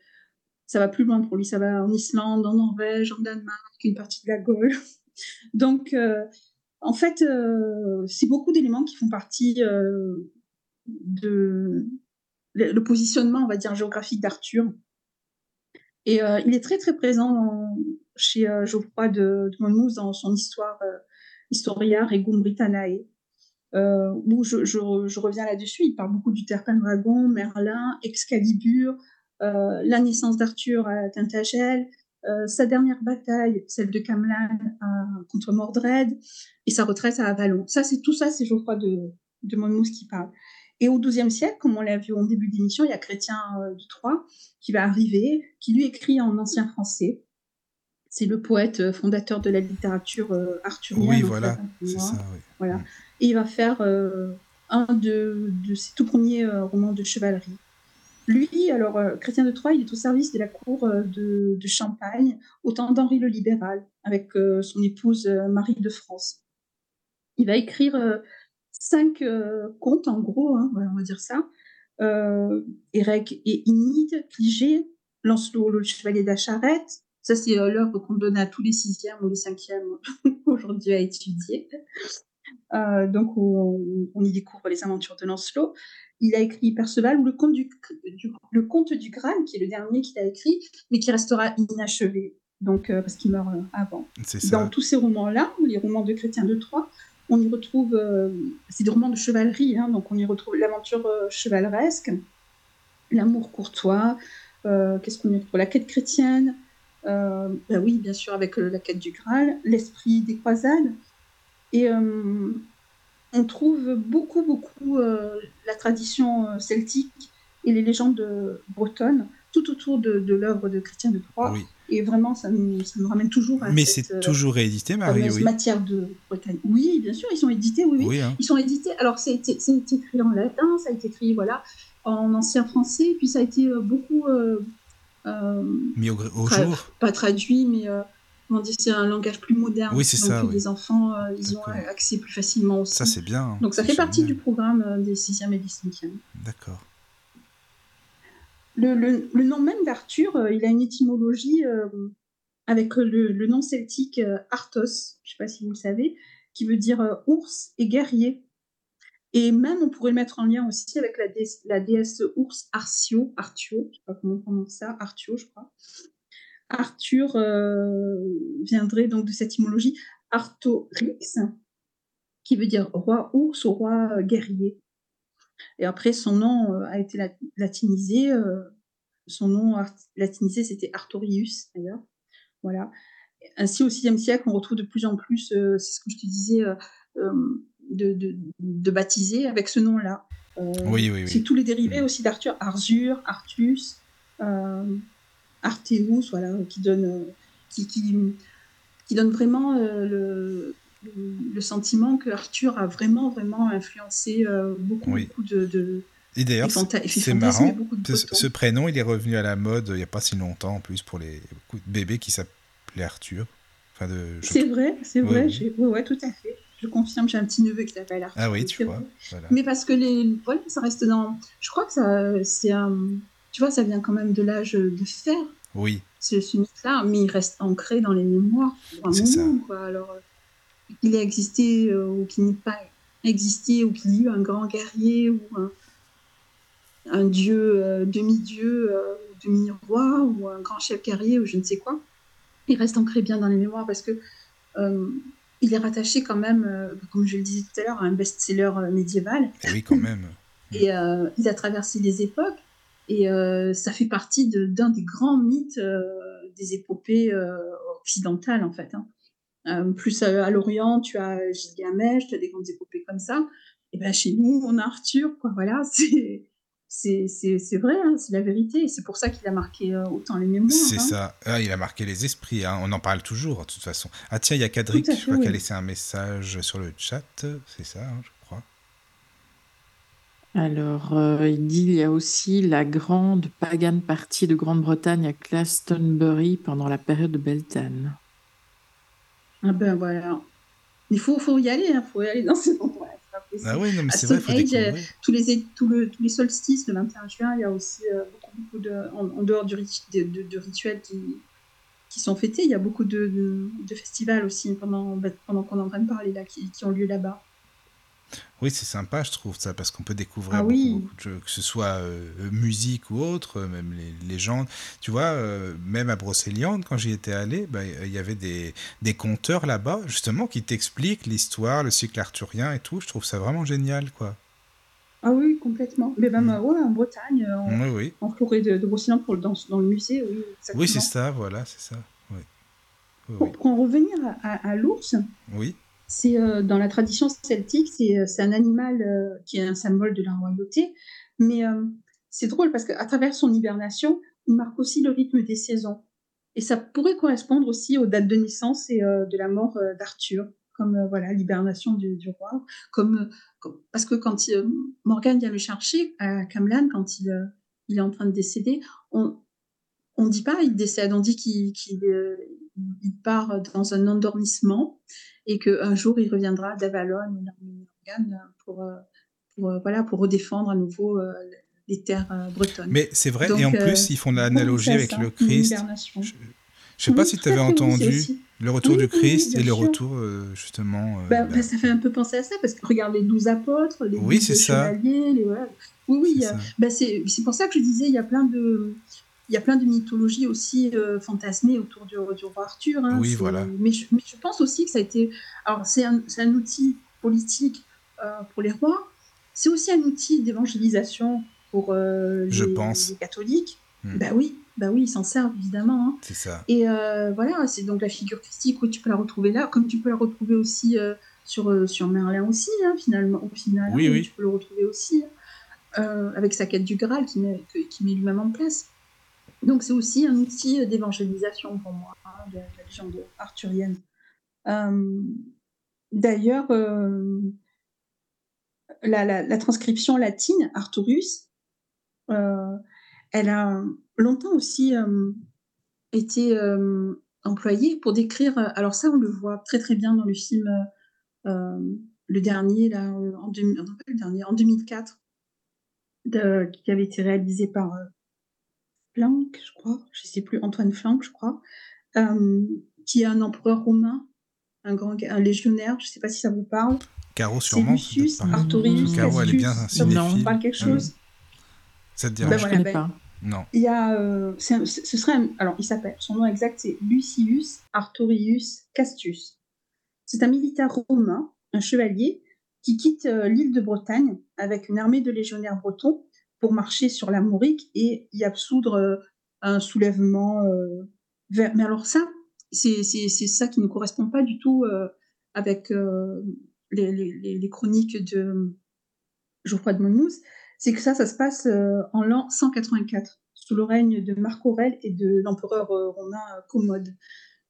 ça va plus loin pour lui. Ça va en Islande, en Norvège, en Danemark, une partie de la Gaule. Donc, euh, en fait, euh, c'est beaucoup d'éléments qui font partie euh, de le positionnement, on va dire, géographique d'Arthur. Et euh, il est très, très présent dans, chez euh, Geoffroy de, de Monmouth dans son histoire, euh, Historia Regum Britanniae. Euh, où je, je, je reviens là-dessus, il parle beaucoup du Terpendragon, Merlin, Excalibur, euh, la naissance d'Arthur à Tintagel, euh, sa dernière bataille, celle de Camlan à, contre Mordred, et sa retraite à Avalon. Ça, c'est, tout ça, c'est Geoffroy de, de Monmouth qui parle. Et au douzième siècle, comme on l'a vu au début de l'émission, il y a Chrétien euh, de Troyes qui va arriver, qui lui écrit en ancien français. C'est le poète fondateur de la littérature euh, arthurienne. Oui, voilà, fait, c'est ça. Oui. Voilà. Mmh. Et il va faire euh, un de, de ses tout premiers euh, romans de chevalerie. Lui, alors, euh, Chrétien de Troyes, il est au service de la cour euh, de, de Champagne, au temps d'Henri le Libéral, avec euh, son épouse euh, Marie de France. Il va écrire euh, cinq euh, contes, en gros, hein, on va dire ça. Euh, Érec et Enide, Cligé, Lancelot le chevalier de la charrette, Ça, c'est euh, l'œuvre qu'on donne à tous les sixièmes ou les cinquièmes aujourd'hui à étudier. Euh, donc, on, on y découvre les aventures de Lancelot. Il a écrit Perceval ou le conte du, du, le conte du Graal, qui est le dernier qu'il a écrit, mais qui restera inachevé, donc, euh, parce qu'il meurt avant. C'est ça. Dans tous ces romans-là, les romans de Chrétien de Troyes, on y retrouve, euh, c'est des romans de chevalerie, hein, donc on y retrouve l'aventure euh, chevaleresque, l'amour courtois, euh, qu'est-ce qu'on y retrouve ? La quête chrétienne, euh, bah oui, bien sûr, avec euh, la quête du Graal, l'esprit des croisades, et euh, on trouve beaucoup, beaucoup euh, la tradition euh, celtique et les légendes euh, bretonnes tout autour de, de l'œuvre de Chrétien de Troyes, oui. Et vraiment, ça nous, ça nous ramène toujours à Mais cette... Mais c'est toujours réédité, Marie, oui. matière de Bretagne. Oui, bien sûr, ils sont édités, oui, oui. oui hein. Ils sont édités, alors ça a, été, ça a été écrit en latin, ça a été écrit, voilà, en ancien français, puis ça a été beaucoup... Euh, euh, mis au, au tra- jour. Pas traduit, mais... Euh, On dit c'est un langage plus moderne, oui, c'est donc ça, oui. Les enfants euh, ils D'accord. ont accès plus facilement aussi. Ça c'est bien. Hein. Donc ça c'est fait génial. Partie du programme euh, des sixièmes et des cinquièmes. D'accord. Le, le, le nom même d'Arthur, euh, il a une étymologie euh, avec le, le nom celtique euh, Arthos, je ne sais pas si vous le savez, qui veut dire euh, ours et guerrier. Et même on pourrait le mettre en lien aussi avec la, dé- la déesse ours Artio, Artio, je sais pas comment on prononce ça, Artio je crois. Arthur euh, viendrait donc de cette étymologie Artorix, qui veut dire roi ours ou roi euh, guerrier. Et après, son nom euh, a été la- latinisé. Euh, son nom art- latinisé, c'était Artorius, d'ailleurs. Voilà. Ainsi, au sixième siècle, on retrouve de plus en plus, euh, c'est ce que je te disais, euh, euh, de, de, de baptiser avec ce nom-là. Euh, oui, oui, oui. C'est tous les dérivés aussi d'Arthur, Arzur, Artus. Euh, Arteus, voilà, qui donne, qui, qui, qui donne vraiment euh, le, le sentiment que Arthur a vraiment, vraiment influencé euh, beaucoup, oui. beaucoup de, de... Et d'ailleurs, fanta- c'est, c'est marrant, ce, ce prénom, il est revenu à la mode il n'y a pas si longtemps, en plus, pour les bébés qui s'appelaient Arthur. Enfin, de, je... C'est vrai, c'est vrai, oui, j'ai... Oui, ouais, tout à fait. Je confirme, j'ai un petit neveu qui s'appelle Arthur. Ah oui, tu vois. Voilà. Mais parce que les... Voilà, ça reste dans... Je crois que ça, c'est un... Tu vois, ça vient quand même de l'âge de fer. Oui. Ce, ce mythe-là, mais il reste ancré dans les mémoires. Pour un c'est moment, ça. Quoi. Alors, qu'il ait existé euh, ou qu'il n'ait pas existé, ou qu'il y ait eu un grand guerrier, ou un, un dieu, euh, demi-dieu, euh, demi-roi, ou un grand chef guerrier, ou je ne sais quoi, il reste ancré bien dans les mémoires parce que euh, il est rattaché quand même, euh, comme je le disais tout à l'heure, à un best-seller euh, médiéval. Et oui, quand même. Et euh, il a traversé les époques. Et euh, ça fait partie de, d'un des grands mythes euh, des épopées euh, occidentales, en fait. Hein. Euh, plus à, à l'Orient, tu as Gilgamesh, tu as des grandes épopées comme ça. Et bien, chez nous, on a Arthur, quoi, voilà. C'est, c'est, c'est, c'est vrai, hein, c'est la vérité. Et c'est pour ça qu'il a marqué euh, autant les mémoires. C'est hein. ça. Ah, il a marqué les esprits. Hein. On en parle toujours, de toute façon. Ah tiens, il y a Kadric, je crois, oui. qui a laissé un message sur le chat. C'est ça, hein, je crois. Alors, euh, il dit il y a aussi la grande pagane partie de Grande-Bretagne à Glastonbury pendant la période de Beltane. Ah ben voilà. Il faut, faut y aller, il hein, faut y aller dans ces endroits-là. Ah oui, non, mais à c'est Stone vrai, il faut Age, découvrir. Tous les, tous le, tous les solstices, le vingt et un juin, il y a aussi euh, beaucoup, beaucoup de... En, en dehors du rit, de, de, de rituels qui, qui sont fêtés, il y a beaucoup de, de, de festivals aussi pendant, pendant qu'on est en train de parler, là, qui, qui ont lieu là-bas. Oui, c'est sympa, je trouve, ça, parce qu'on peut découvrir ah beaucoup, oui. beaucoup de jeux, que ce soit euh, musique ou autre, même les légendes. Tu vois, euh, même à Brocéliande, quand j'y étais allé, bah, il y avait des, des conteurs là-bas, justement, qui t'expliquent l'histoire, le cycle arthurien et tout. Je trouve ça vraiment génial, quoi. Ah oui, complètement. Mais même mmh. ouais, en Bretagne, en, oui, oui. en forêt de, de Brocéliande, pour le, dans, dans le musée, oui. Exactement. Oui, c'est ça, voilà, c'est ça. Oui. Oui, pour, oui. pour en revenir à, à, à l'ours... Oui. C'est euh, dans la tradition celtique, c'est, c'est un animal euh, qui est un symbole de la royauté, mais euh, c'est drôle parce qu'à travers son hibernation, il marque aussi le rythme des saisons. Et ça pourrait correspondre aussi aux dates de naissance et euh, de la mort euh, d'Arthur, comme euh, voilà, l'hibernation du, du roi. Comme, comme, parce que quand il, euh, Morgane vient le chercher à Camlann, quand il, euh, il est en train de décéder, on ne dit pas il décède, on dit qu'il... qu'il euh, il part dans un endormissement et qu'un jour, il reviendra d'Avalon pour, pour, voilà, pour redéfendre à nouveau les terres bretonnes. Mais c'est vrai, donc, et en euh, plus, ils font l'analogie avec ça, le Christ. Je, Je sais oui, pas si tu avais entendu le retour oui, du Christ oui, et le sûr. retour, euh, justement... Euh, bah, bah, ça fait un peu penser à ça, parce que regarde les douze apôtres, les oui, douze chevaliers... Les, voilà. Oui, oui, c'est, euh, bah, c'est, c'est pour ça que je disais, il y a plein de... Il y a plein de mythologies aussi euh, fantasmées autour du, du roi Arthur. Hein, oui, voilà. Mais je, mais je pense aussi que ça a été... Alors, c'est un, c'est un outil politique euh, pour les rois. C'est aussi un outil d'évangélisation pour euh, les, je pense. les catholiques. Hmm. Ben bah oui, bah oui, ils s'en servent, évidemment. Hein. C'est ça. Et euh, voilà, c'est donc la figure christique, oui, tu peux la retrouver là, comme tu peux la retrouver aussi euh, sur, euh, sur Merlin aussi, hein, finalement. Au final, oui, oui. Tu peux le retrouver aussi, hein, euh, avec sa quête du Graal qui met, qui met lui-même en place. Donc, c'est aussi un outil d'évangélisation pour moi, hein, de, de la légende arthurienne. Euh, d'ailleurs, euh, la, la, la transcription latine, Arturus, euh, elle a longtemps aussi euh, été euh, employée pour décrire... Alors ça, on le voit très, très bien dans le film, euh, le dernier, là, en, deux, non, le dernier, en deux mille quatre, de, qui avait été réalisé par... Euh, Flank, je crois, je ne sais plus, Antoine Flank, je crois, euh, qui est un empereur romain, un grand, un légionnaire, je ne sais pas si ça vous parle. Caro, sûrement. C'est Lucius, Artorius, Caro, elle est bien cinéphile. Ça vous parle quelque chose ? Ça te dirait ben, je ne connais ben, pas. Non. Il y a, euh, c'est un, ce serait un, alors, il s'appelle, son nom exact, c'est Lucius Artorius Castus. C'est un militaire romain, un chevalier, qui quitte euh, l'île de Bretagne avec une armée de légionnaires bretons pour marcher sur la Maurique et y absoudre euh, un soulèvement. Euh, vers... Mais alors ça, c'est, c'est, c'est ça qui ne correspond pas du tout euh, avec euh, les, les, les chroniques de Geoffroy de Monmouth. C'est que ça, ça se passe euh, en l'an cent quatre-vingt-quatre, sous le règne de Marc Aurèle et de l'empereur euh, romain euh, Commode.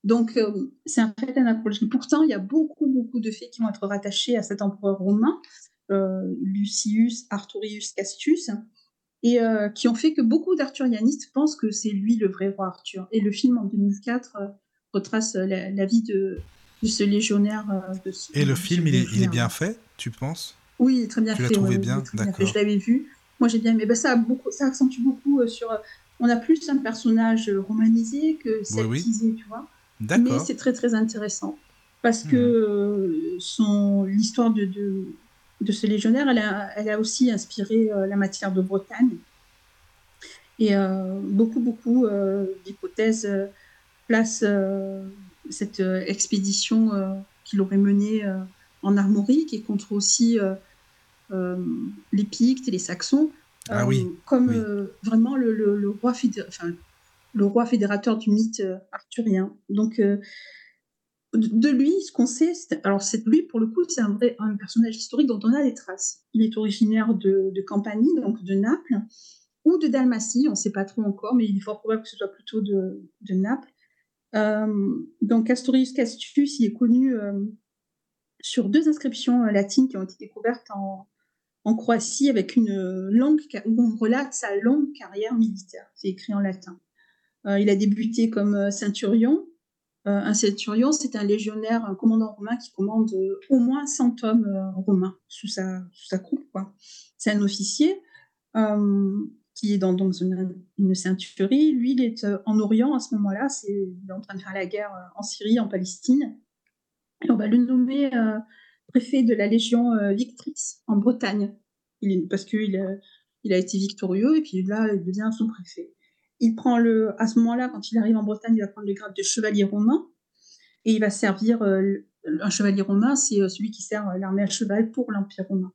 Donc, euh, c'est un fait anachronique. Pourtant, il y a beaucoup, beaucoup de faits qui vont être rattachés à cet empereur romain, euh, Lucius Artorius Castus, et euh, qui ont fait que beaucoup d'arthurianistes pensent que c'est lui le vrai roi Arthur. Et le film en deux mille quatre euh, retrace la, la vie de, de ce légionnaire. Euh, de ce, et le film, il est, il est bien fait, tu penses ? Oui, il est très bien tu fait. Tu l'as trouvé ouais, bien, d'accord. Bien je l'avais vu, moi j'ai bien aimé. Ben, ça, beaucoup, ça accentue beaucoup euh, sur... Euh, on a plus un personnage romanisé que celtisé, oui, oui. Tu vois. D'accord. Mais c'est très très intéressant, parce mmh. que euh, son, l'histoire de... de de ce légionnaire, elle a, elle a aussi inspiré euh, la matière de Bretagne. Et euh, beaucoup, beaucoup euh, d'hypothèses euh, placent euh, cette euh, expédition euh, qu'il aurait menée euh, en Armorique et contre aussi euh, euh, les Pictes et les Saxons, euh, ah oui, comme oui. Euh, vraiment le, le, le, roi fédé- enfin, le roi fédérateur du mythe euh, arthurien. Donc, euh, de lui, ce qu'on sait, c'est... alors c'est lui pour le coup, c'est un vrai un personnage historique dont on a des traces. Il est originaire de, de Campanie, donc de Naples, ou de Dalmatie, on ne sait pas trop encore, mais il est fort probable que ce soit plutôt de, de Naples. Euh, donc Astorius Castus, il est connu euh, sur deux inscriptions latines qui ont été découvertes en, en Croatie, avec une longue où on relate sa longue carrière militaire. C'est écrit en latin. Euh, il a débuté comme ceinturion. Euh, un centurion, c'est un légionnaire, un commandant romain qui commande euh, au moins cent hommes euh, romains sous sa, sous sa coupe, quoi. C'est un officier euh, qui est dans, dans une, une ceinturie. Lui, il est euh, en Orient à ce moment-là. C'est, il est en train de faire la guerre euh, en Syrie, en Palestine. Et on va le nommer euh, préfet de la Légion euh, Victrice en Bretagne. Il est, parce qu'il euh, il a été victorieux et puis là, il devient sous-préfet. Il prend le, à ce moment-là, quand il arrive en Bretagne, il va prendre le grade de chevalier romain et il va servir, euh, un chevalier romain, c'est euh, celui qui sert l'armée à cheval pour l'Empire romain.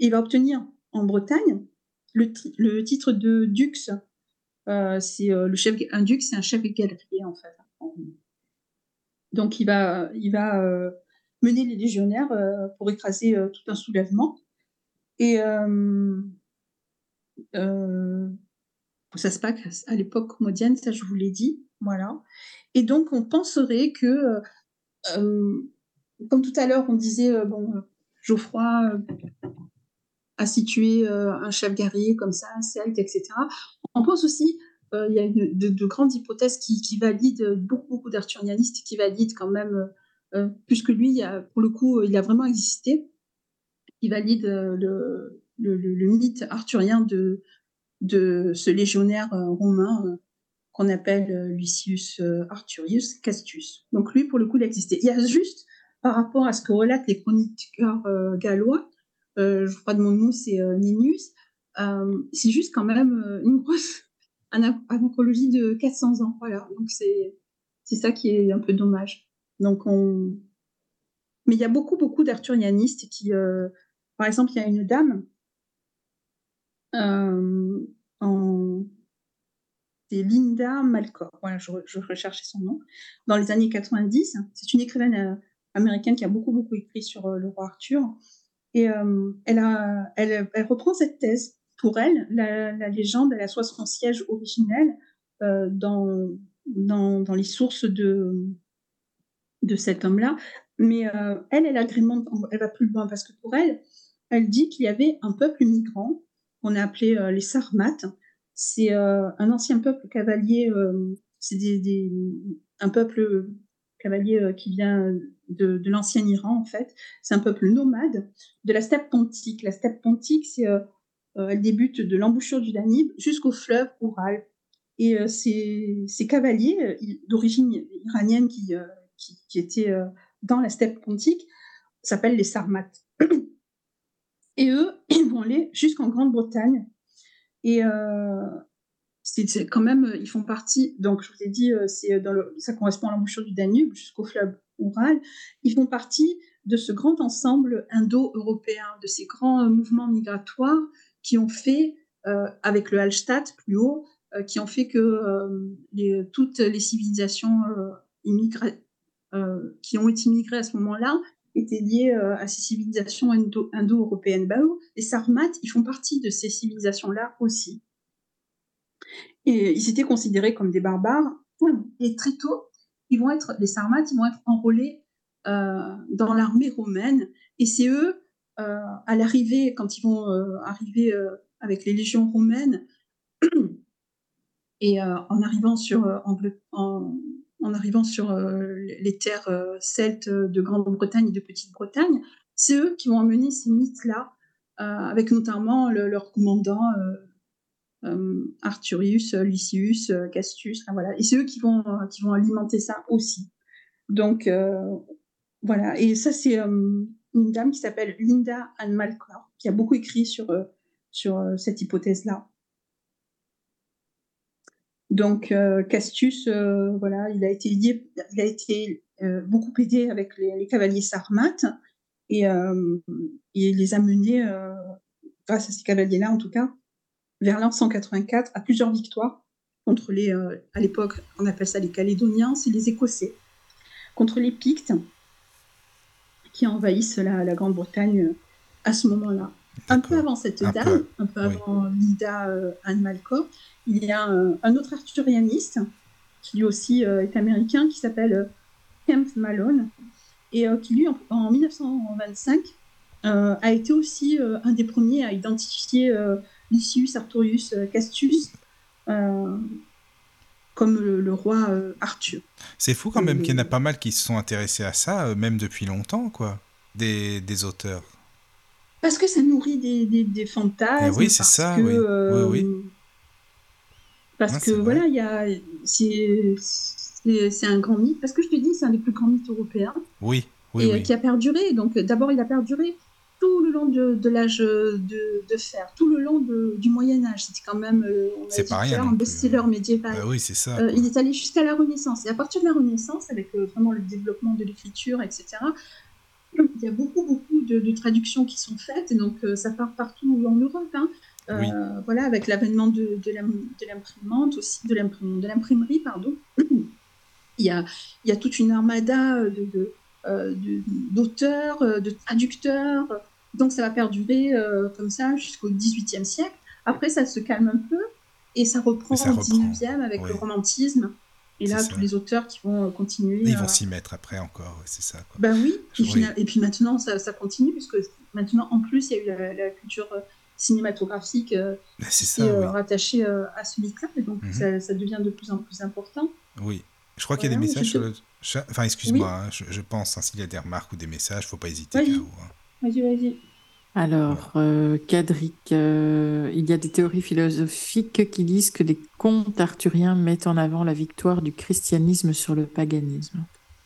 Et il va obtenir en Bretagne le, tri, le titre de dux. Euh, c'est, euh, le chef, un dux, c'est un chef galérier, en fait. Donc, il va, il va euh, mener les légionnaires euh, pour écraser euh, tout un soulèvement. Et... Euh, euh, ça se passe à l'époque commodienne, ça je vous l'ai dit, voilà. Et donc on penserait que, euh, comme tout à l'heure on disait, euh, bon, Geoffroy euh, a situé euh, un chef guerrier comme ça, un celte, et cetera. On pense aussi, il euh, y a une, de, de grandes hypothèses qui, qui valident, beaucoup, beaucoup d'arthurianistes qui valident quand même, euh, plus que lui, a, pour le coup, il a vraiment existé, qui valident euh, le, le, le mythe arthurien de... de ce légionnaire euh, romain euh, qu'on appelle Lucius Arturius Castus. Donc lui, pour le coup, il a existé. Il y a juste, par rapport à ce que relatent les chroniqueurs euh, gallois, euh, je crois de mon nom, c'est euh, Ninus, euh, c'est juste quand même euh, une grosse anachronologie de quatre cents ans. Voilà, donc c'est, c'est ça qui est un peu dommage. Donc on... Mais il y a beaucoup, beaucoup d'arthurianistes qui... Euh... Par exemple, il y a une dame, euh, en... c'est Linda Malcor, voilà, je, je recherchais son nom, dans les années quatre-vingt-dix. C'est une écrivaine euh, américaine qui a beaucoup, beaucoup écrit sur euh, le roi Arthur. Et euh, elle, a, elle, elle reprend cette thèse. Pour elle, la, la légende, elle assoit son siège originel euh, dans, dans, dans les sources de, de cet homme-là. Mais euh, elle, elle agrémente, elle va plus loin, parce que pour elle, elle dit qu'il y avait un peuple migrant qu'on a appelé euh, les Sarmates. C'est euh, un ancien peuple cavalier, euh, c'est des, des, un peuple cavalier euh, qui vient de, de l'ancien Iran, en fait. C'est un peuple nomade de la steppe pontique. La steppe pontique, c'est, euh, euh, elle débute de l'embouchure du Danube jusqu'au fleuve Oural. Et euh, ces, ces cavaliers euh, d'origine iranienne qui, euh, qui, qui étaient euh, dans la steppe pontique s'appellent les Sarmates. Et eux, ils vont aller jusqu'en Grande-Bretagne. Et euh, c'est, c'est quand même, ils font partie, donc je vous ai dit, c'est dans le, ça correspond à l'embouchure du Danube jusqu'au fleuve Oural. Ils font partie de ce grand ensemble indo-européen, de ces grands mouvements migratoires qui ont fait, euh, avec le Hallstatt plus haut, euh, qui ont fait que euh, les, toutes les civilisations euh, immigrées, Euh, qui ont été immigrés à ce moment-là, étaient liés euh, à ces civilisations indo- indo-européennes. Bah, eux, les Sarmates, ils font partie de ces civilisations-là aussi. Et ils étaient considérés comme des barbares. Et très tôt, ils vont être, les Sarmates, ils vont être enrôlés euh, dans l'armée romaine. Et c'est eux, euh, à l'arrivée, quand ils vont euh, arriver euh, avec les légions romaines, et euh, en arrivant sur euh, Angleterre, en, en arrivant sur euh, les terres euh, celtes de Grande-Bretagne et de Petite-Bretagne, c'est eux qui vont emmener ces mythes-là, euh, avec notamment le, leur commandant euh, euh, Arturius, Lycius, euh, Castus, hein, voilà. Et c'est eux qui vont, euh, qui vont alimenter ça aussi. Donc, euh, voilà. Et ça, c'est euh, une dame qui s'appelle Linda Ann Malcor, qui a beaucoup écrit sur, euh, sur euh, cette hypothèse-là. Donc, euh, Castus, euh, voilà, il a été, lié, il a été euh, beaucoup aidé avec les, les cavaliers sarmates et, euh, et les a menés, euh, grâce à ces cavaliers-là en tout cas, vers l'an cent quatre-vingt-quatre, à plusieurs victoires contre les, euh, à l'époque, on appelle ça les Calédoniens, c'est les Écossais, contre les Pictes qui envahissent la, la Grande-Bretagne à ce moment-là. D'accord. Un peu avant cette un dame, peu. un peu avant oui. Linda euh, Ann Malcor, il y a un, un autre arthurianiste qui lui aussi euh, est américain, qui s'appelle euh, Kempf Malone, et euh, qui lui, en, en dix-neuf cent vingt-cinq, euh, a été aussi euh, un des premiers à identifier euh, Lucius Arturius euh, Castus euh, comme le, le roi euh, Arthur. C'est fou quand même euh, qu'il y en a pas mal qui se sont intéressés à ça, euh, même depuis longtemps, quoi, des, des auteurs. Parce que ça nourrit des, des, des fantasmes. Eh oui, c'est ça, que, oui. Euh, oui, oui. Parce ah, que, voilà, il y a... C'est, c'est, c'est un grand mythe. Parce que je te dis, c'est un des plus grands mythes européens. Oui, oui, et, oui. Qui a perduré. Donc, d'abord, il a perduré tout le long de, de l'âge de, de fer, tout le long de, du Moyen-Âge. C'était quand même, on a c'est dit pas rien, un best-seller médiéval. Bah oui, c'est ça. Euh, il est allé jusqu'à la Renaissance. Et à partir de la Renaissance, avec euh, vraiment le développement de l'écriture, et cetera, il y a beaucoup, beaucoup de, de traductions qui sont faites, et donc euh, ça part partout en Europe. Hein. Euh, oui. Voilà, avec l'avènement de, de, l'im, de l'imprimante aussi, de, l'imprim, de l'imprimerie, pardon. Il y a, il y a toute une armada de, de, euh, de, d'auteurs, de traducteurs, donc ça va perdurer euh, comme ça jusqu'au XVIIIe siècle. Après, ça se calme un peu, et ça reprend ça au dix-neuvième avec oui. le romantisme. Et là, tous les auteurs qui vont continuer... Mais ils vont euh... s'y mettre après encore, c'est ça. Quoi. Ben oui, et, oui. Final... et puis maintenant, ça, ça continue, puisque maintenant, en plus, il y a eu la, la culture cinématographique euh, ben qui ça, est oui. euh, rattachée euh, à ce mythe-là, et donc mm-hmm. ça, ça devient de plus en plus important. Oui, je crois voilà, qu'il y a des messages je... sur le... Enfin, excuse-moi, oui. hein, je, je pense, hein, s'il y a des remarques ou des messages, il ne faut pas hésiter. Vas-y, là-haut, hein. vas-y, vas-y. Alors, euh, Cadric, euh, il y a des théories philosophiques qui disent que les contes arthuriens mettent en avant la victoire du christianisme sur le paganisme.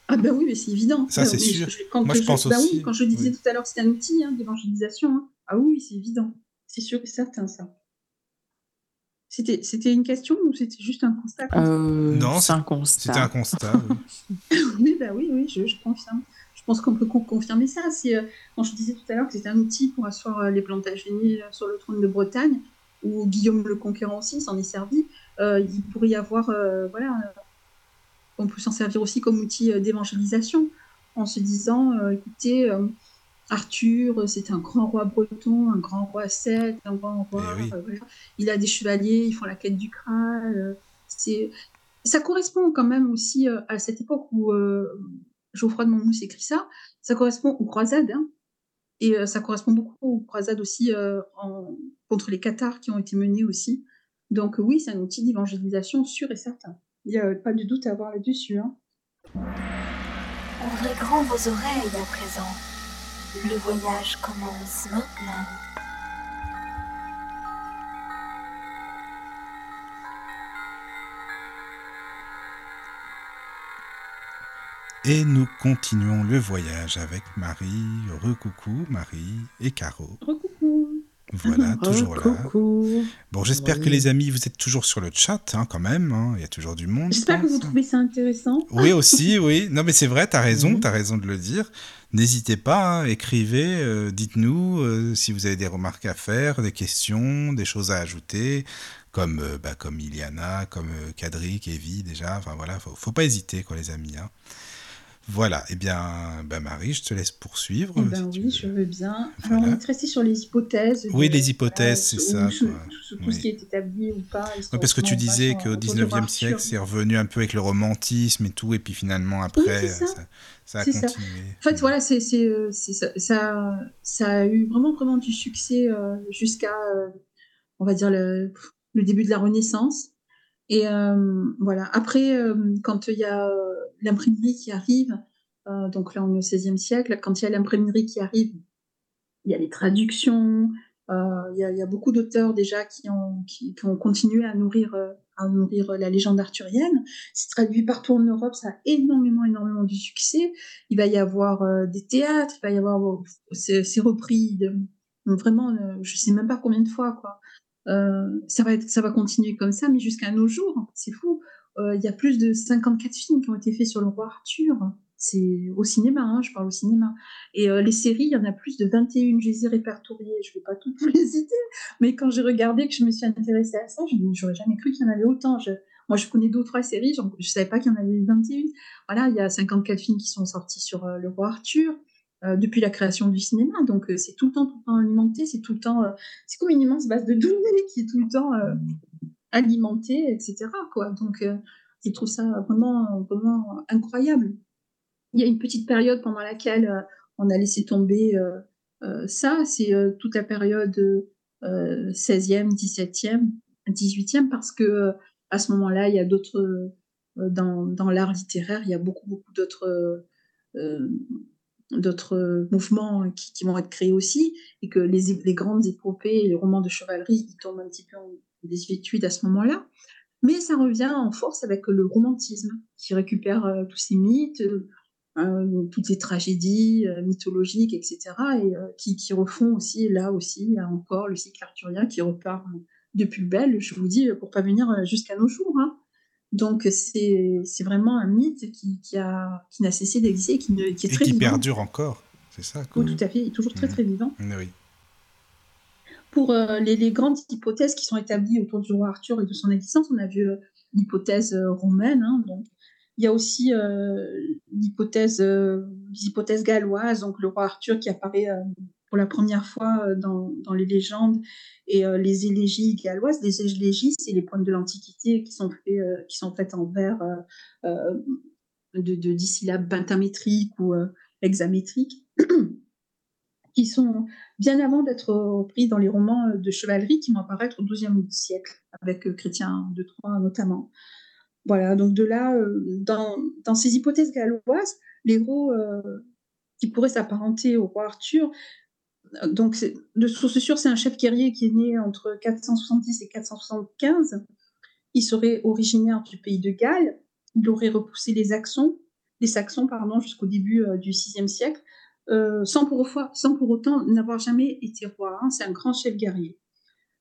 Ah ben oui, mais c'est évident. Ça, c'est sûr. Moi, je pense aussi. Quand je disais tout à l'heure, c'est un outil hein, d'évangélisation. Hein. Ah oui, c'est évident. C'est sûr et certain, ça. C'était, c'était une question ou c'était juste un constat euh, Non, c'est un constat. C'était un constat. Oui, oui, ben oui, oui je, je confirme. Je pense qu'on peut confirmer ça. C'est, euh, quand je disais tout à l'heure que c'était un outil pour asseoir euh, les Plantagenêts sur le trône de Bretagne, ou Guillaume le Conquérant aussi s'en est servi, euh, il pourrait y avoir... Euh, voilà, euh, on peut s'en servir aussi comme outil euh, d'évangélisation, en se disant, euh, écoutez... Euh, Arthur, c'est un grand roi breton, un grand roi celte, un grand roi. Oui. Euh, voilà. Il a des chevaliers, ils font la quête du Graal. Euh, c'est... Ça correspond quand même aussi euh, à cette époque où euh, Geoffroy de Monmouth écrit ça. Ça correspond aux croisades, hein, et euh, ça correspond beaucoup aux croisades aussi euh, en... contre les cathares qui ont été menées aussi. Donc oui, c'est un outil d'évangélisation sûr et certain. Il n'y a euh, pas de doute à avoir là-dessus. Hein. Ouvrez grand vos oreilles à présent. Le voyage commence maintenant. Et nous continuons le voyage avec Marie, recoucou Marie et Caro. Recoucou. Voilà, toujours recoucou. Là. Bon, j'espère oui. que les amis, vous êtes toujours sur le chat hein, quand même. Hein. Il y a toujours du monde. J'espère que vous trouvez ça intéressant. Oui, aussi, oui. Non, mais c'est vrai, t'as raison, t'as raison de le dire. N'hésitez pas, hein, écrivez, euh, dites-nous euh, si vous avez des remarques à faire, des questions, des choses à ajouter, comme, euh, bah, comme Iliana, comme euh, Cadric, Evie déjà. Enfin voilà, faut, faut pas hésiter quoi les amis. Hein. Voilà, eh bien bah, Marie, je te laisse poursuivre. Eh ben si oui, veux. je veux bien. Voilà. Alors on est resté sur les hypothèses. Oui, de, les hypothèses, euh, c'est ça. Tout, tout, tout oui. ce qui est établi ou pas. Oui, parce que tu disais qu'au dix-neuvième siècle, c'est revenu un peu avec le romantisme et tout, et puis finalement après, oui, ça. Ça, ça a c'est continué. Ça. En fait, ouais. voilà, c'est, c'est, c'est, ça, ça, ça a eu vraiment, vraiment du succès euh, jusqu'à, euh, on va dire, le, le début de la Renaissance. Et euh, voilà, après, euh, quand il y a euh, l'imprimerie qui arrive, euh, donc là on est au seizième siècle, quand il y a l'imprimerie qui arrive, il y a les traductions, euh, il y a, il y a beaucoup d'auteurs déjà qui ont, qui, qui ont continué à nourrir, euh, à nourrir la légende arthurienne. C'est traduit partout en Europe, ça a énormément, énormément de succès. Il va y avoir euh, des théâtres, il va y avoir. Euh, c'est, c'est repris de, vraiment, euh, je ne sais même pas combien de fois, quoi. Euh, ça, va être, ça va continuer comme ça, mais jusqu'à nos jours, c'est fou. Il euh, y a plus de cinquante-quatre films qui ont été faits sur le roi Arthur. C'est au cinéma, hein, je parle au cinéma. Et euh, les séries, il y en a plus de vingt et une, je les ai répertoriées. Je ne vais pas toutes les citer, mais quand j'ai regardé, que je me suis intéressée à ça, je me j'aurais jamais cru qu'il y en avait autant. Je, moi, je connais deux ou trois séries, genre, je ne savais pas qu'il y en avait vingt et une. Voilà, il y a cinquante-quatre films qui sont sortis sur euh, le roi Arthur. Euh, depuis la création du cinéma, donc euh, c'est tout le temps tout le temps alimenté, c'est tout le temps, euh, c'est comme une immense base de données qui est tout le temps euh, alimentée, et cetera. Quoi. Donc euh, je trouve ça vraiment, vraiment incroyable. Il y a une petite période pendant laquelle euh, on a laissé tomber euh, euh, ça, c'est euh, toute la période euh, seizième, dix-septième, dix-huitième, parce que euh, à ce moment-là, il y a d'autres, euh, dans, dans l'art littéraire, il y a beaucoup, beaucoup d'autres... Euh, euh, d'autres mouvements qui, qui vont être créés aussi, et que les, les grandes épopées et les romans de chevalerie, ils tombent un petit peu en désuétude à ce moment-là. Mais ça revient en force avec le romantisme, qui récupère euh, tous ces mythes, euh, toutes les tragédies euh, mythologiques, et cetera, et euh, qui, qui refont aussi, là aussi, là encore, le cycle arthurien qui repart de plus belle, je vous dis, pour pas venir jusqu'à nos jours. Hein. Donc, c'est, c'est vraiment un mythe qui, qui, a, qui n'a cessé d'exister, qui, ne, qui est et très qui vivant. Et qui perdure encore, c'est ça quoi. Oui, tout à fait, il est toujours très, mmh. très vivant. Oui. Pour euh, les, les grandes hypothèses qui sont établies autour du roi Arthur et de son existence, on a vu euh, l'hypothèse euh, romaine. Hein, donc. Il y a aussi euh, l'hypothèse, euh, l'hypothèse galloise, donc le roi Arthur qui apparaît euh, pour la première fois euh, dans, dans les légendes et euh, les élégies galloises. Les élégies, c'est les poèmes de l'Antiquité qui sont faits, euh, qui sont faits en vers euh, euh, de, de dix syllabes pentamétriques ou euh, hexamétriques, qui sont bien avant d'être repris dans les romans de chevalerie qui vont apparaître au douzième siècle, avec euh, Chrétien de Troyes notamment. Voilà, donc de là, euh, dans, dans ces hypothèses galloises, l'héros euh, qui pourrait s'apparenter au roi Arthur donc, c'est, de source sûre, c'est un chef guerrier qui est né entre quatre cent soixante-dix et quatre cent soixante-quinze. Il serait originaire du pays de Galles. Il aurait repoussé les Saxons, les Saxons pardon, jusqu'au début euh, du sixième siècle, euh, sans, pour, sans pour autant n'avoir jamais été roi. Hein. C'est un grand chef guerrier.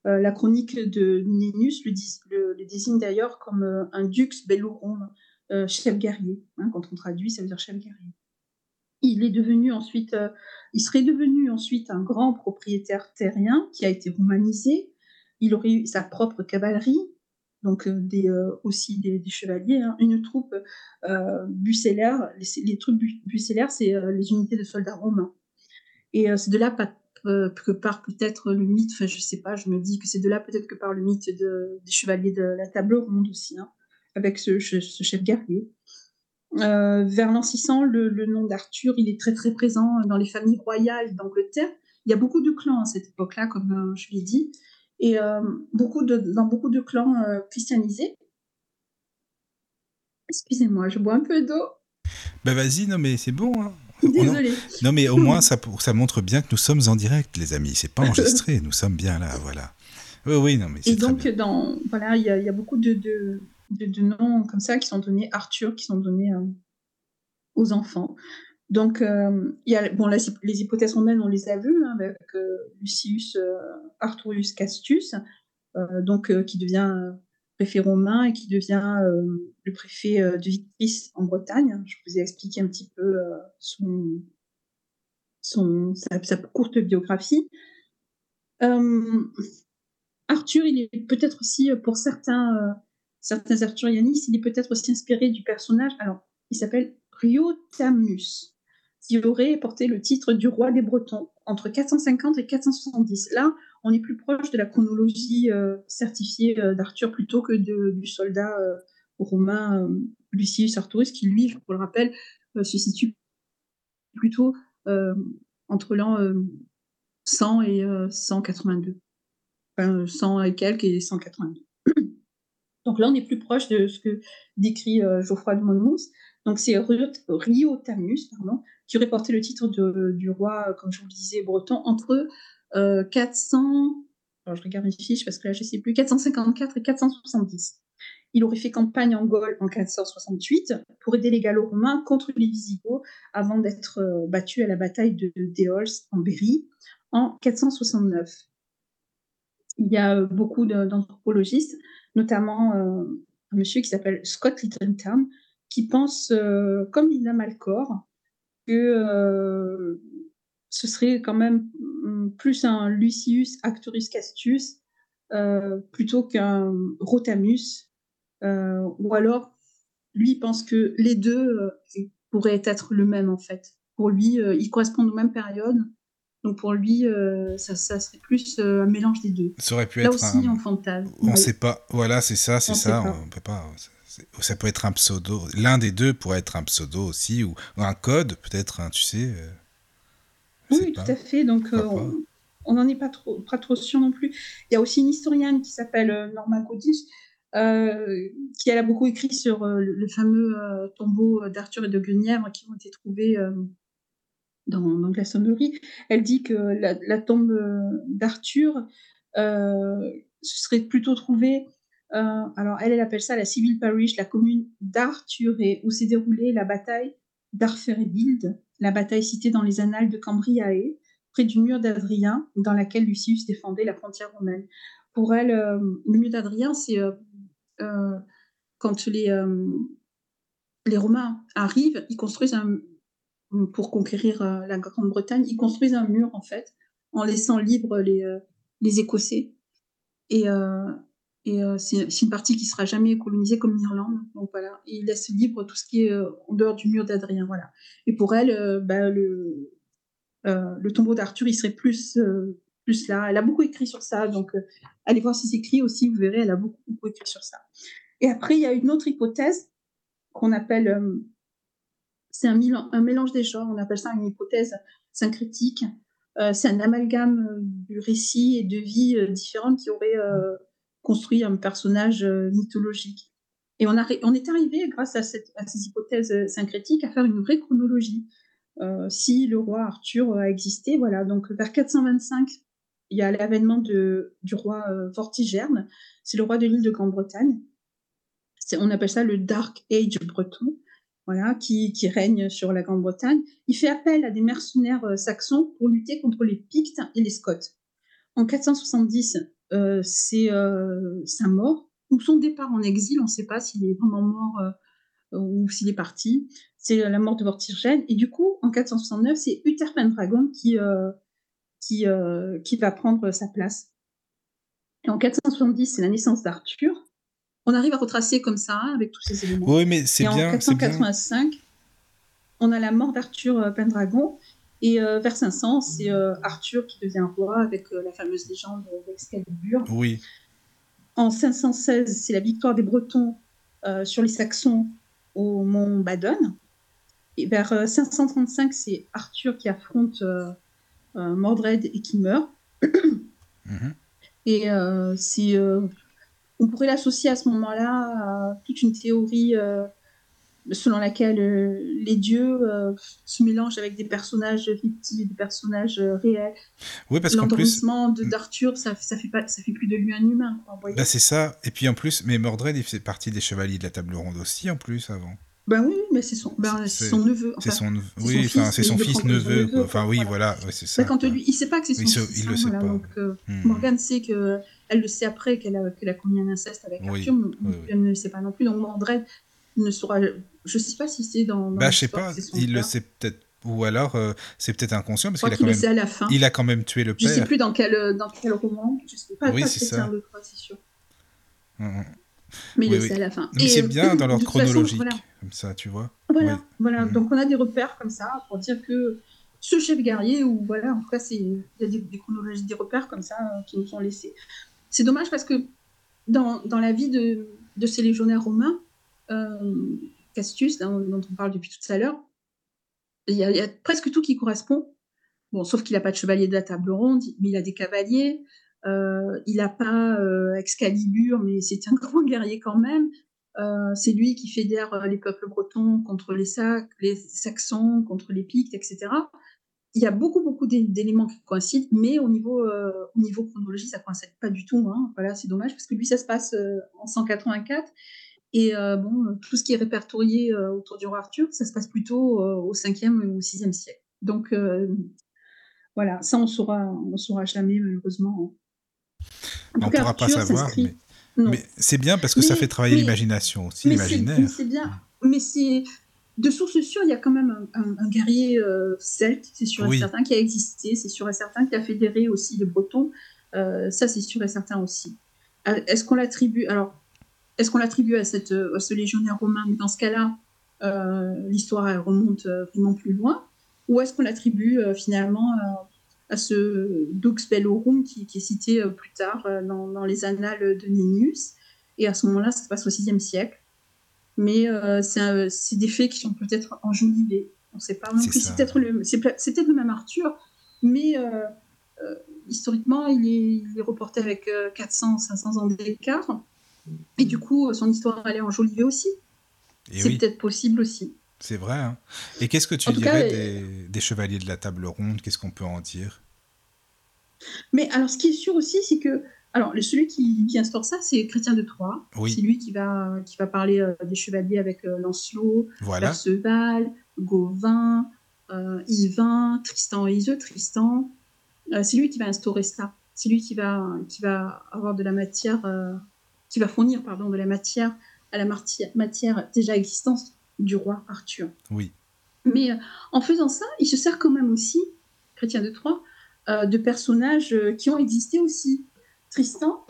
Euh, la chronique de Ninus le, dis, le, le désigne d'ailleurs comme euh, un dux bellorum, euh, chef guerrier. Hein, quand on traduit, ça veut dire chef guerrier. Il est devenu ensuite, euh, il serait devenu ensuite un grand propriétaire terrien qui a été romanisé. Il aurait eu sa propre cavalerie, donc euh, des, euh, aussi des, des chevaliers, hein, une troupe euh, bucellaire. Les, les troupes bu, bucellaires, c'est euh, les unités de soldats romains. Et euh, c'est de là pas, euh, que part peut-être le mythe. Enfin, je sais pas. Je me dis que c'est de là peut-être que part le mythe de, des chevaliers de la table ronde aussi, hein, avec ce, ce chef guerrier. Euh, vers l'an six cents, le, le nom d'Arthur, il est très très présent dans les familles royales d'Angleterre. Il y a beaucoup de clans à cette époque-là, comme euh, je l'ai dit, et euh, beaucoup de, dans beaucoup de clans euh, christianisés. Excusez-moi, je bois un peu d'eau. Bah vas-y, non mais c'est bon. Hein. Désolée. Non, non mais au moins ça, ça montre bien que nous sommes en direct, les amis. C'est pas enregistré, nous sommes bien là, voilà. Oui, oui, non mais c'est et donc très bien. Dans, voilà, il y, y a beaucoup de... de... De, de noms comme ça qui sont donnés Arthur, qui sont donnés euh, aux enfants. Donc, euh, y a, bon, la, les hypothèses romaines, on les a vues, hein, avec euh, Lucius euh, Artorius Castus, euh, donc, euh, qui devient euh, préfet romain et qui devient euh, le préfet euh, de Vitry en Bretagne. Je vous ai expliqué un petit peu euh, son, son, sa, sa courte biographie. Euh, Arthur, il est peut-être aussi, pour certains... Euh, Certains arthurianistes, il est peut-être aussi inspiré du personnage. Alors, il s'appelle Riotamus, qui aurait porté le titre du roi des Bretons entre quatre cent cinquante et quatre cent soixante-dix. Là, on est plus proche de la chronologie euh, certifiée euh, d'Arthur plutôt que de, du soldat euh, romain euh, Lucius Artorius, qui, lui, je vous le rappelle, euh, se situe plutôt euh, entre l'an euh, cent et euh, cent quatre-vingt-deux. Enfin, cent et quelques et cent quatre-vingt-deux. Donc là, on est plus proche de ce que décrit euh, Geoffroy de Monmouth. Donc c'est Riotamus, pardon, qui aurait porté le titre de, du roi, comme je vous le disais, breton, entre euh, quatre cents... Alors je regarde mes fiches parce que là, je ne sais plus, quatre cent cinquante-quatre et quatre cent soixante-dix. Il aurait fait campagne en Gaule en quatre cent soixante-huit pour aider les Gallo-Romains contre les Visigoths avant d'être euh, battu à la bataille de Déols en Berry en quatre cent soixante-neuf. Il y a beaucoup d'anthropologistes, notamment euh, un monsieur qui s'appelle Scott Littleton, qui pense, euh, comme Lina Malcor, que euh, ce serait quand même plus un Lucius Artorius Castus euh, plutôt qu'un Riotamus. Euh, ou alors, lui, il pense que les deux euh, pourraient être le même, en fait. Pour lui, euh, ils correspondent aux mêmes périodes. Donc pour lui, euh, ça, ça serait plus euh, un mélange des deux. Ça aurait pu Là être aussi, un... on fantasme. On ne sait pas. Voilà, c'est ça, c'est on ça. On peut pas. C'est... Ça peut être un pseudo. L'un des deux pourrait être un pseudo aussi, ou, ou un code, peut-être, hein, tu sais. Euh... Oui, tout à fait. Donc euh, on n'en est pas trop, pas trop sûr non plus. Il y a aussi une historienne qui s'appelle Norma Goodrich, euh, qui elle a beaucoup écrit sur euh, le fameux euh, tombeau d'Arthur et de Guenièvre qui ont été trouvés. Euh, Dans, dans Glastonbury, elle dit que la, la tombe d'Arthur euh, serait plutôt trouvée, euh, alors elle, elle appelle ça la civil parish, la commune d'Arthur, et où s'est déroulée la bataille d'Arthur-et-Bild, la bataille citée dans les annales de Cambriae, près du mur d'Adrien, dans laquelle Lucius défendait la frontière romaine. Pour elle, euh, le mur d'Adrien, c'est euh, euh, quand les, euh, les Romains arrivent, ils construisent un... pour conquérir euh, la Grande-Bretagne, ils construisent un mur, en fait, en laissant libres les, euh, les Écossais. Et, euh, et euh, c'est, c'est une partie qui ne sera jamais colonisée comme l'Irlande. Donc voilà, et ils laissent libre tout ce qui est euh, en dehors du mur d'Adrien. Voilà. Et pour elle, euh, bah, le, euh, le tombeau d'Arthur, il serait plus, euh, plus là. Elle a beaucoup écrit sur ça, donc euh, allez voir ses écrits aussi, vous verrez, elle a beaucoup, beaucoup écrit sur ça. Et après, il y a une autre hypothèse qu'on appelle... Euh, C'est un, mil- un mélange des genres, on appelle ça une hypothèse syncrétique. Euh, c'est un amalgame euh, du récit et de vies euh, différentes qui auraient euh, construit un personnage euh, mythologique. Et on, a, on est arrivé, grâce à, cette, à ces hypothèses syncrétiques, à faire une vraie chronologie. euh, si le roi Arthur a existé. Voilà, donc vers quatre cent vingt-cinq, il y a l'avènement de, du roi euh, Vortigern. C'est le roi de l'île de Grande-Bretagne. C'est, on appelle ça le Dark Age breton, voilà, qui, qui règne sur la Grande-Bretagne. Il fait appel à des mercenaires euh, saxons pour lutter contre les Pictes et les Scots. En quatre cent soixante-dix, euh, c'est euh, sa mort ou son départ en exil. On ne sait pas s'il est vraiment mort euh, ou s'il est parti. C'est euh, la mort de Vortigern. Et du coup, en quatre cent soixante-neuf, c'est Uther Pendragon qui, euh, qui, euh, qui va prendre sa place. Et en quatre cent soixante-dix, c'est la naissance d'Arthur. On arrive à retracer comme ça, hein, avec tous ces éléments. Oui, mais c'est et bien. Et en quatre cent quatre-vingt-cinq, bien. On a la mort d'Arthur Pendragon. Et euh, vers cinq cents, c'est euh, Arthur qui devient roi avec euh, la fameuse légende d'Excalibur. Oui. En cinq cent seize, c'est la victoire des Bretons euh, sur les Saxons au mont Badon. Et vers euh, cinq cent trente-cinq, c'est Arthur qui affronte euh, euh, Mordred et qui meurt. Mm-hmm. Et euh, c'est, euh, on pourrait l'associer à ce moment-là à toute une théorie... Euh, selon laquelle euh, les dieux euh, se mélangent avec des personnages fictifs, des personnages euh, réels. Oui, parce l'endormissement qu'en plus... de, d'Arthur, ça, ça, fait pas, ça fait plus de lui un humain. Quoi, bah, c'est ça. Et puis en plus, mais Mordred, il fait partie des chevaliers de la table ronde aussi, en plus, avant. Ben bah, oui, mais c'est son, bah, c'est... c'est son neveu. Enfin, c'est son neveu. Oui, enfin, c'est son fils neveu. Quoi. Enfin, oui, voilà, voilà. Ouais, c'est ça. Bah, quand lui, il ne sait pas que c'est son il fils. Il ne hein, le sait voilà, pas. Donc, euh, mmh. Morgane sait que... Elle le sait après qu'elle a, qu'elle a commis un inceste avec oui, Arthur, mais oui, elle oui. ne le sait pas non plus. Donc Mordred... ne saura... Je sais pas si c'est dans... dans bah, je sais pas, il père. Le sait peut-être... Ou alors, euh, c'est peut-être inconscient, parce qu'il a, quand même... à la fin. il a quand même tué le père. Je sais plus dans quel, dans quel roman, je sais pas, oui, pas c'est ça. C'est un de trois, c'est sûr. Mmh. Mais oui, il oui. c'est à la fin. Mais et, c'est bien euh, dans l'ordre chronologique, façon, voilà. Comme ça, tu vois. Voilà, oui. voilà. Mmh. Donc on a des repères comme ça, pour dire que ce chef guerrier, ou voilà, en tout cas, c'est... il y a des, des chronologies, des repères comme ça, euh, qui nous sont laissés. C'est dommage, parce que dans, dans la vie de, de ces légionnaires romains, Euh, Cassius, là, dont on parle depuis tout à l'heure, il y, y a presque tout qui correspond. Bon, sauf qu'il n'a pas de chevalier de la table ronde, mais il a des cavaliers. Euh, il n'a pas euh, Excalibur, mais c'est un grand guerrier quand même. Euh, c'est lui qui fédère les peuples bretons contre les, sacs, les Saxons, contre les Pictes, et cetera. Il y a beaucoup, beaucoup d'éléments qui coïncident, mais au niveau, euh, au niveau chronologie, ça ne coïncide pas du tout. Hein. Voilà, c'est dommage, parce que lui, ça se passe euh, en cent quatre-vingt-quatre. Et euh, bon, tout ce qui est répertorié euh, autour du roi Arthur, ça se passe plutôt euh, au cinquième ou au sixième siècle. Donc euh, voilà, ça on saura, on saura jamais malheureusement. En on ne pourra Arthur, pas savoir, mais, mais c'est bien parce que mais, ça fait travailler mais, l'imagination aussi, mais l'imaginaire. C'est, mais c'est bien, mais c'est de source sûre, il y a quand même un, un, un guerrier euh, celte, c'est sûr oui. et certain, qui a existé, c'est sûr et certain, qui a fédéré aussi les Bretons, euh, ça c'est sûr et certain aussi. Est-ce qu'on l'attribue alors? Est-ce qu'on l'attribue à, cette, à ce légionnaire romain ? Dans ce cas-là, euh, l'histoire elle remonte vraiment plus loin. Ou est-ce qu'on l'attribue euh, finalement euh, à ce Dux Bellorum qui, qui est cité euh, plus tard euh, dans, dans les annales de Nennius ? Et à ce moment-là, ça se passe au sixième siècle. Mais euh, c'est, un, c'est des faits qui sont peut-être enjolivés. On ne sait pas. C'est, plus, c'est, peut-être le, c'est, c'est peut-être le même Arthur, mais euh, euh, historiquement, il est, il est reporté avec euh, quatre cents à cinq cents ans d'écart. Et du coup, son histoire, elle est enjolivée aussi. Et c'est oui. peut-être possible aussi. C'est vrai. Hein. Et qu'est-ce que tu en dirais cas, des, euh... des chevaliers de la table ronde ? Qu'est-ce qu'on peut en dire ? Mais alors, ce qui est sûr aussi, c'est que... Alors, celui qui, qui instaure ça, c'est Chrétien de Troyes. Oui. C'est lui qui va, qui va parler euh, des chevaliers avec euh, Lancelot, voilà. Perceval, Gauvin, euh, Yvain, Tristan et Iseult, Tristan. Euh, c'est lui qui va instaurer ça. C'est lui qui va, qui va avoir de la matière... Euh, qui va fournir pardon, de la matière à la marti- matière déjà existante du roi Arthur. Oui. Mais euh, en faisant ça, il se sert quand même aussi, Chrétien de Troyes, euh, de personnages euh, qui ont existé aussi. Tristan,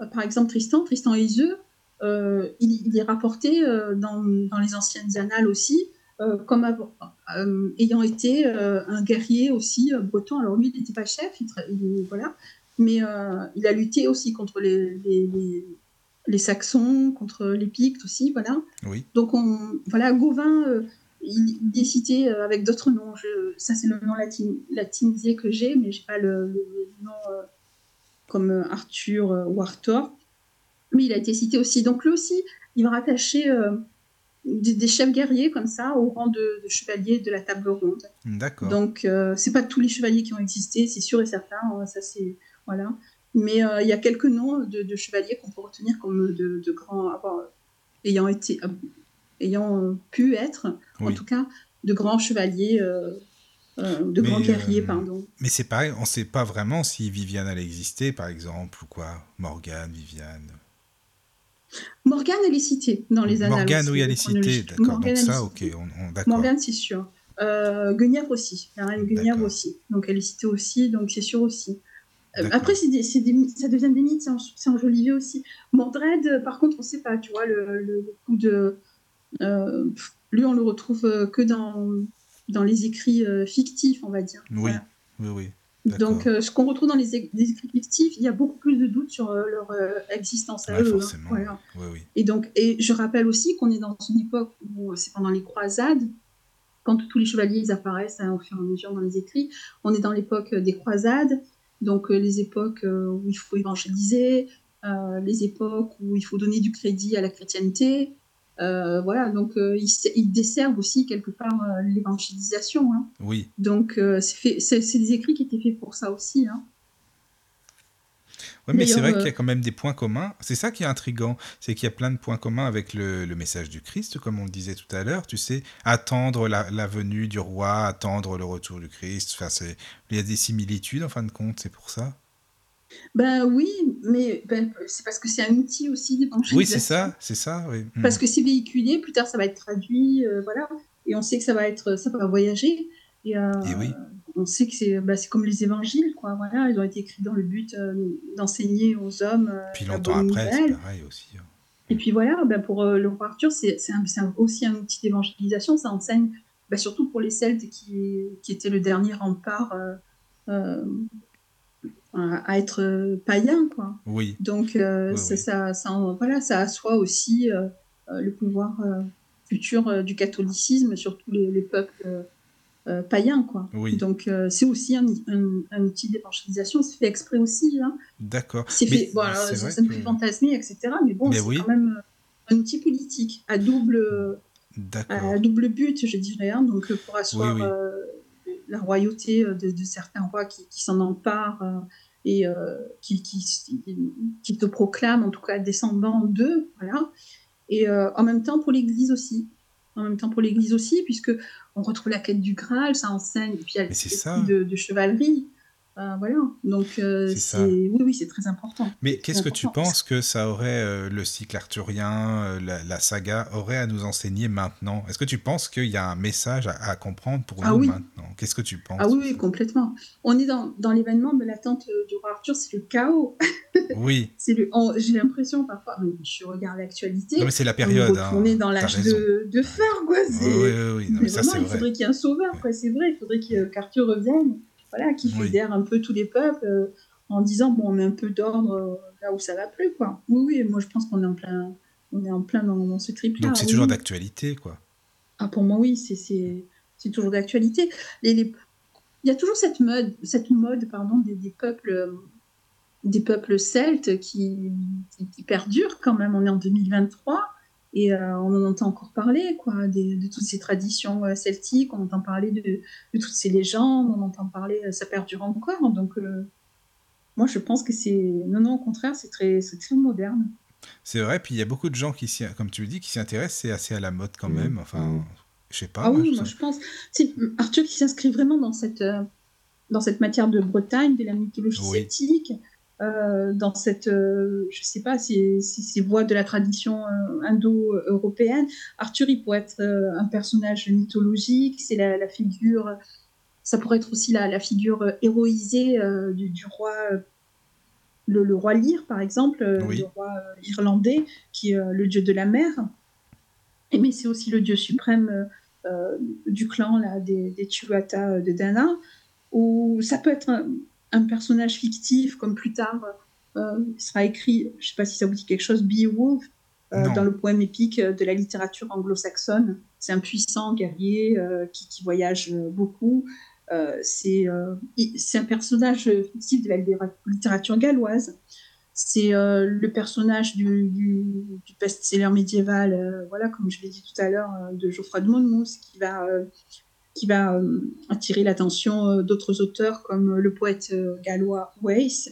euh, par exemple Tristan, Tristan et Iseult, euh, il, il est rapporté euh, dans, dans les anciennes annales aussi, euh, comme avant, euh, ayant été euh, un guerrier aussi euh, breton. Alors lui, il n'était pas chef, il tra- il, voilà, mais euh, il a lutté aussi contre les... les, les les Saxons, contre les Pictes aussi, voilà. Oui. Donc, on, voilà, Gauvin, euh, il, il est cité euh, avec d'autres noms. Je, ça, c'est le nom latin, latinisé que j'ai, mais je n'ai pas le, le nom euh, comme euh, Arthur euh, ou Arthur. Mais il a été cité aussi. Donc, lui aussi, il va rattacher euh, des, des chefs guerriers comme ça au rang de, de chevaliers de la table ronde. D'accord. Donc euh, c'est pas tous les chevaliers qui ont existé, c'est sûr et certain. Ça c'est voilà. Mais il euh, y a quelques noms de, de chevaliers qu'on peut retenir comme de, de grands avoir, ayant été euh, ayant pu être oui. en tout cas de grands chevaliers. Euh, Euh, de grands guerriers, euh, pardon. Mais c'est pareil, on ne sait pas vraiment si Viviane allait exister, par exemple, ou quoi. Morgane, Viviane... Morgane, elle est citée dans les annales. Morgane, oui, elle est citée, d'accord. Morgane, donc ça, ok, on, on, d'accord. Morgane, c'est sûr. Euh, Guenièvre aussi, la reine Guenièvre aussi. Donc elle est citée aussi, donc c'est sûr aussi. Euh, après, c'est des, c'est des, ça devient des mythes, c'est, en, c'est enjolivé aussi. Mordred, par contre, on ne sait pas, tu vois, le, le coup de... Euh, lui, on le retrouve que dans... dans les écrits euh, fictifs, on va dire. Oui, voilà. oui, oui. D'accord. Donc, euh, ce qu'on retrouve dans les, é- les écrits fictifs, il y a beaucoup plus de doutes sur euh, leur euh, existence à ouais, eux. Forcément. Hein, voilà. oui, oui. Et donc, et je rappelle aussi qu'on est dans une époque où c'est pendant les croisades, quand tous les chevaliers ils apparaissent hein, au fur et à mesure dans les écrits, on est dans l'époque des croisades, donc euh, les époques euh, où il faut évangéliser, euh, les époques où il faut donner du crédit à la chrétienté. Euh, voilà, donc euh, ils, ils desservent aussi quelque part euh, l'évangélisation. Hein. Oui. Donc euh, c'est, fait, c'est, c'est des écrits qui étaient faits pour ça aussi. Hein. Oui, mais D'ailleurs, c'est vrai euh... qu'il y a quand même des points communs. C'est ça qui est intriguant, c'est qu'il y a plein de points communs avec le, le message du Christ, comme on le disait tout à l'heure. Tu sais, attendre la, la venue du roi, attendre le retour du Christ. Enfin, c'est, il y a des similitudes en fin de compte, c'est pour ça. Ben oui, mais ben, c'est parce que c'est un outil aussi d'évangélisation. Oui, c'est ça, c'est ça. Oui. Mmh. Parce que c'est véhiculé, plus tard ça va être traduit, euh, voilà, et on sait que ça va être, ça va voyager. Et, euh, et oui. On sait que c'est, ben, c'est comme les évangiles, quoi. Voilà, ils ont été écrits dans le but euh, d'enseigner aux hommes. Euh, puis longtemps après, nouvelle. C'est pareil aussi. Hein. Et puis voilà, ben pour euh, le roi Arthur, c'est, c'est, un, c'est un, aussi un outil d'évangélisation. Ça enseigne, ben, surtout pour les Celtes qui, qui étaient le dernier rempart. Euh, euh, à être païen, quoi. Oui. Donc, euh, oui, ça, oui. Ça, ça, voilà, ça assoit aussi euh, le pouvoir euh, futur euh, du catholicisme sur tous les, les peuples euh, païens, quoi. Oui. Donc, euh, c'est aussi un, un, un outil d'évangélisation, c'est fait exprès aussi, hein. D'accord. C'est mais, fait, voilà, c'est ça me fait fantasmer, et cetera. Mais bon, mais c'est oui. quand même un outil politique, à double, à double but, je dirais, hein, donc pour asseoir... Oui, oui. Euh, la royauté de, de certains rois qui, qui s'en emparent euh, et euh, qui, qui, qui te proclament, en tout cas, descendant d'eux, voilà. Et euh, en même temps pour l'Église aussi. En même temps pour l'Église aussi, puisqu'on retrouve la quête du Graal, ça enseigne, et puis il y a les de, de chevalerie. Euh, voilà, donc euh, c'est c'est... oui, oui, c'est très important. Mais c'est qu'est-ce important. Que tu penses que ça aurait, euh, le cycle arthurien, euh, la, la saga, aurait à nous enseigner maintenant ? Est-ce que tu penses qu'il y a un message à, à comprendre pour ah, nous oui. maintenant ? Qu'est-ce que tu penses ? Ah oui, oui complètement. On est dans, dans l'événement, mais l'attente du roi Arthur, c'est le chaos. Oui. c'est le, on, j'ai l'impression parfois, je regarde l'actualité. Non, mais c'est la période. On, hein, on est dans l'âge de, de fer, quoi. C'est, oui, oui, oui. Non, mais mais ça, vraiment, c'est il vrai. faudrait qu'il y ait un sauveur, quoi. C'est vrai, il faudrait qu'Arthur revienne. Voilà, qui fédère oui. un peu tous les peuples euh, en disant bon on met un peu d'ordre euh, là où ça va plus quoi. Oui oui moi je pense qu'on est en plein on est en plein dans, dans ce trip là. Donc c'est oui. toujours d'actualité quoi. Ah pour moi oui c'est c'est c'est toujours d'actualité. Les, les... Il y a toujours cette mode cette mode pardon des, des peuples euh, des peuples celtes qui, qui qui perdurent quand même. On est en deux mille vingt-trois et euh, on en entend encore parler quoi, des, de toutes ces traditions euh, celtiques, on entend parler de, de toutes ces légendes, on entend parler, euh, ça perdure encore, donc euh, moi je pense que c'est, non non au contraire c'est très, c'est très moderne. C'est vrai, puis il y a beaucoup de gens qui, comme tu le dis, qui s'y intéressent, c'est assez à la mode quand mmh. même, enfin mmh. je sais pas. Ah moi, oui, je moi sens... je pense, c'est Arthur qui s'inscrit vraiment dans cette, euh, dans cette matière de Bretagne, de la mythologie oui. celtique, Euh, dans cette, euh, je sais pas, ces, ces, ces voies de la tradition euh, indo-européenne. Arthur, il pourrait être euh, un personnage mythologique, c'est la, la figure, ça pourrait être aussi la, la figure euh, héroïsée euh, du, du roi, euh, le, le roi Lear, par exemple, euh, oui. le roi euh, irlandais, qui est euh, le dieu de la mer, et, mais c'est aussi le dieu suprême euh, euh, du clan là, des, des Tuatha de Danann, ou ça peut être... Un, un personnage fictif, comme plus tard euh, sera écrit, je ne sais pas si ça vous dit quelque chose, Beowulf, euh, dans le poème épique de la littérature anglo-saxonne. C'est un puissant guerrier euh, qui, qui voyage beaucoup. Euh, c'est, euh, c'est un personnage fictif de la littérature galloise. C'est euh, le personnage du, du, du best-seller médiéval, euh, voilà, comme je l'ai dit tout à l'heure, euh, de Geoffroy de Monmouth, qui va, euh, qui va euh, attirer l'attention euh, d'autres auteurs comme le poète euh, gallois Wace,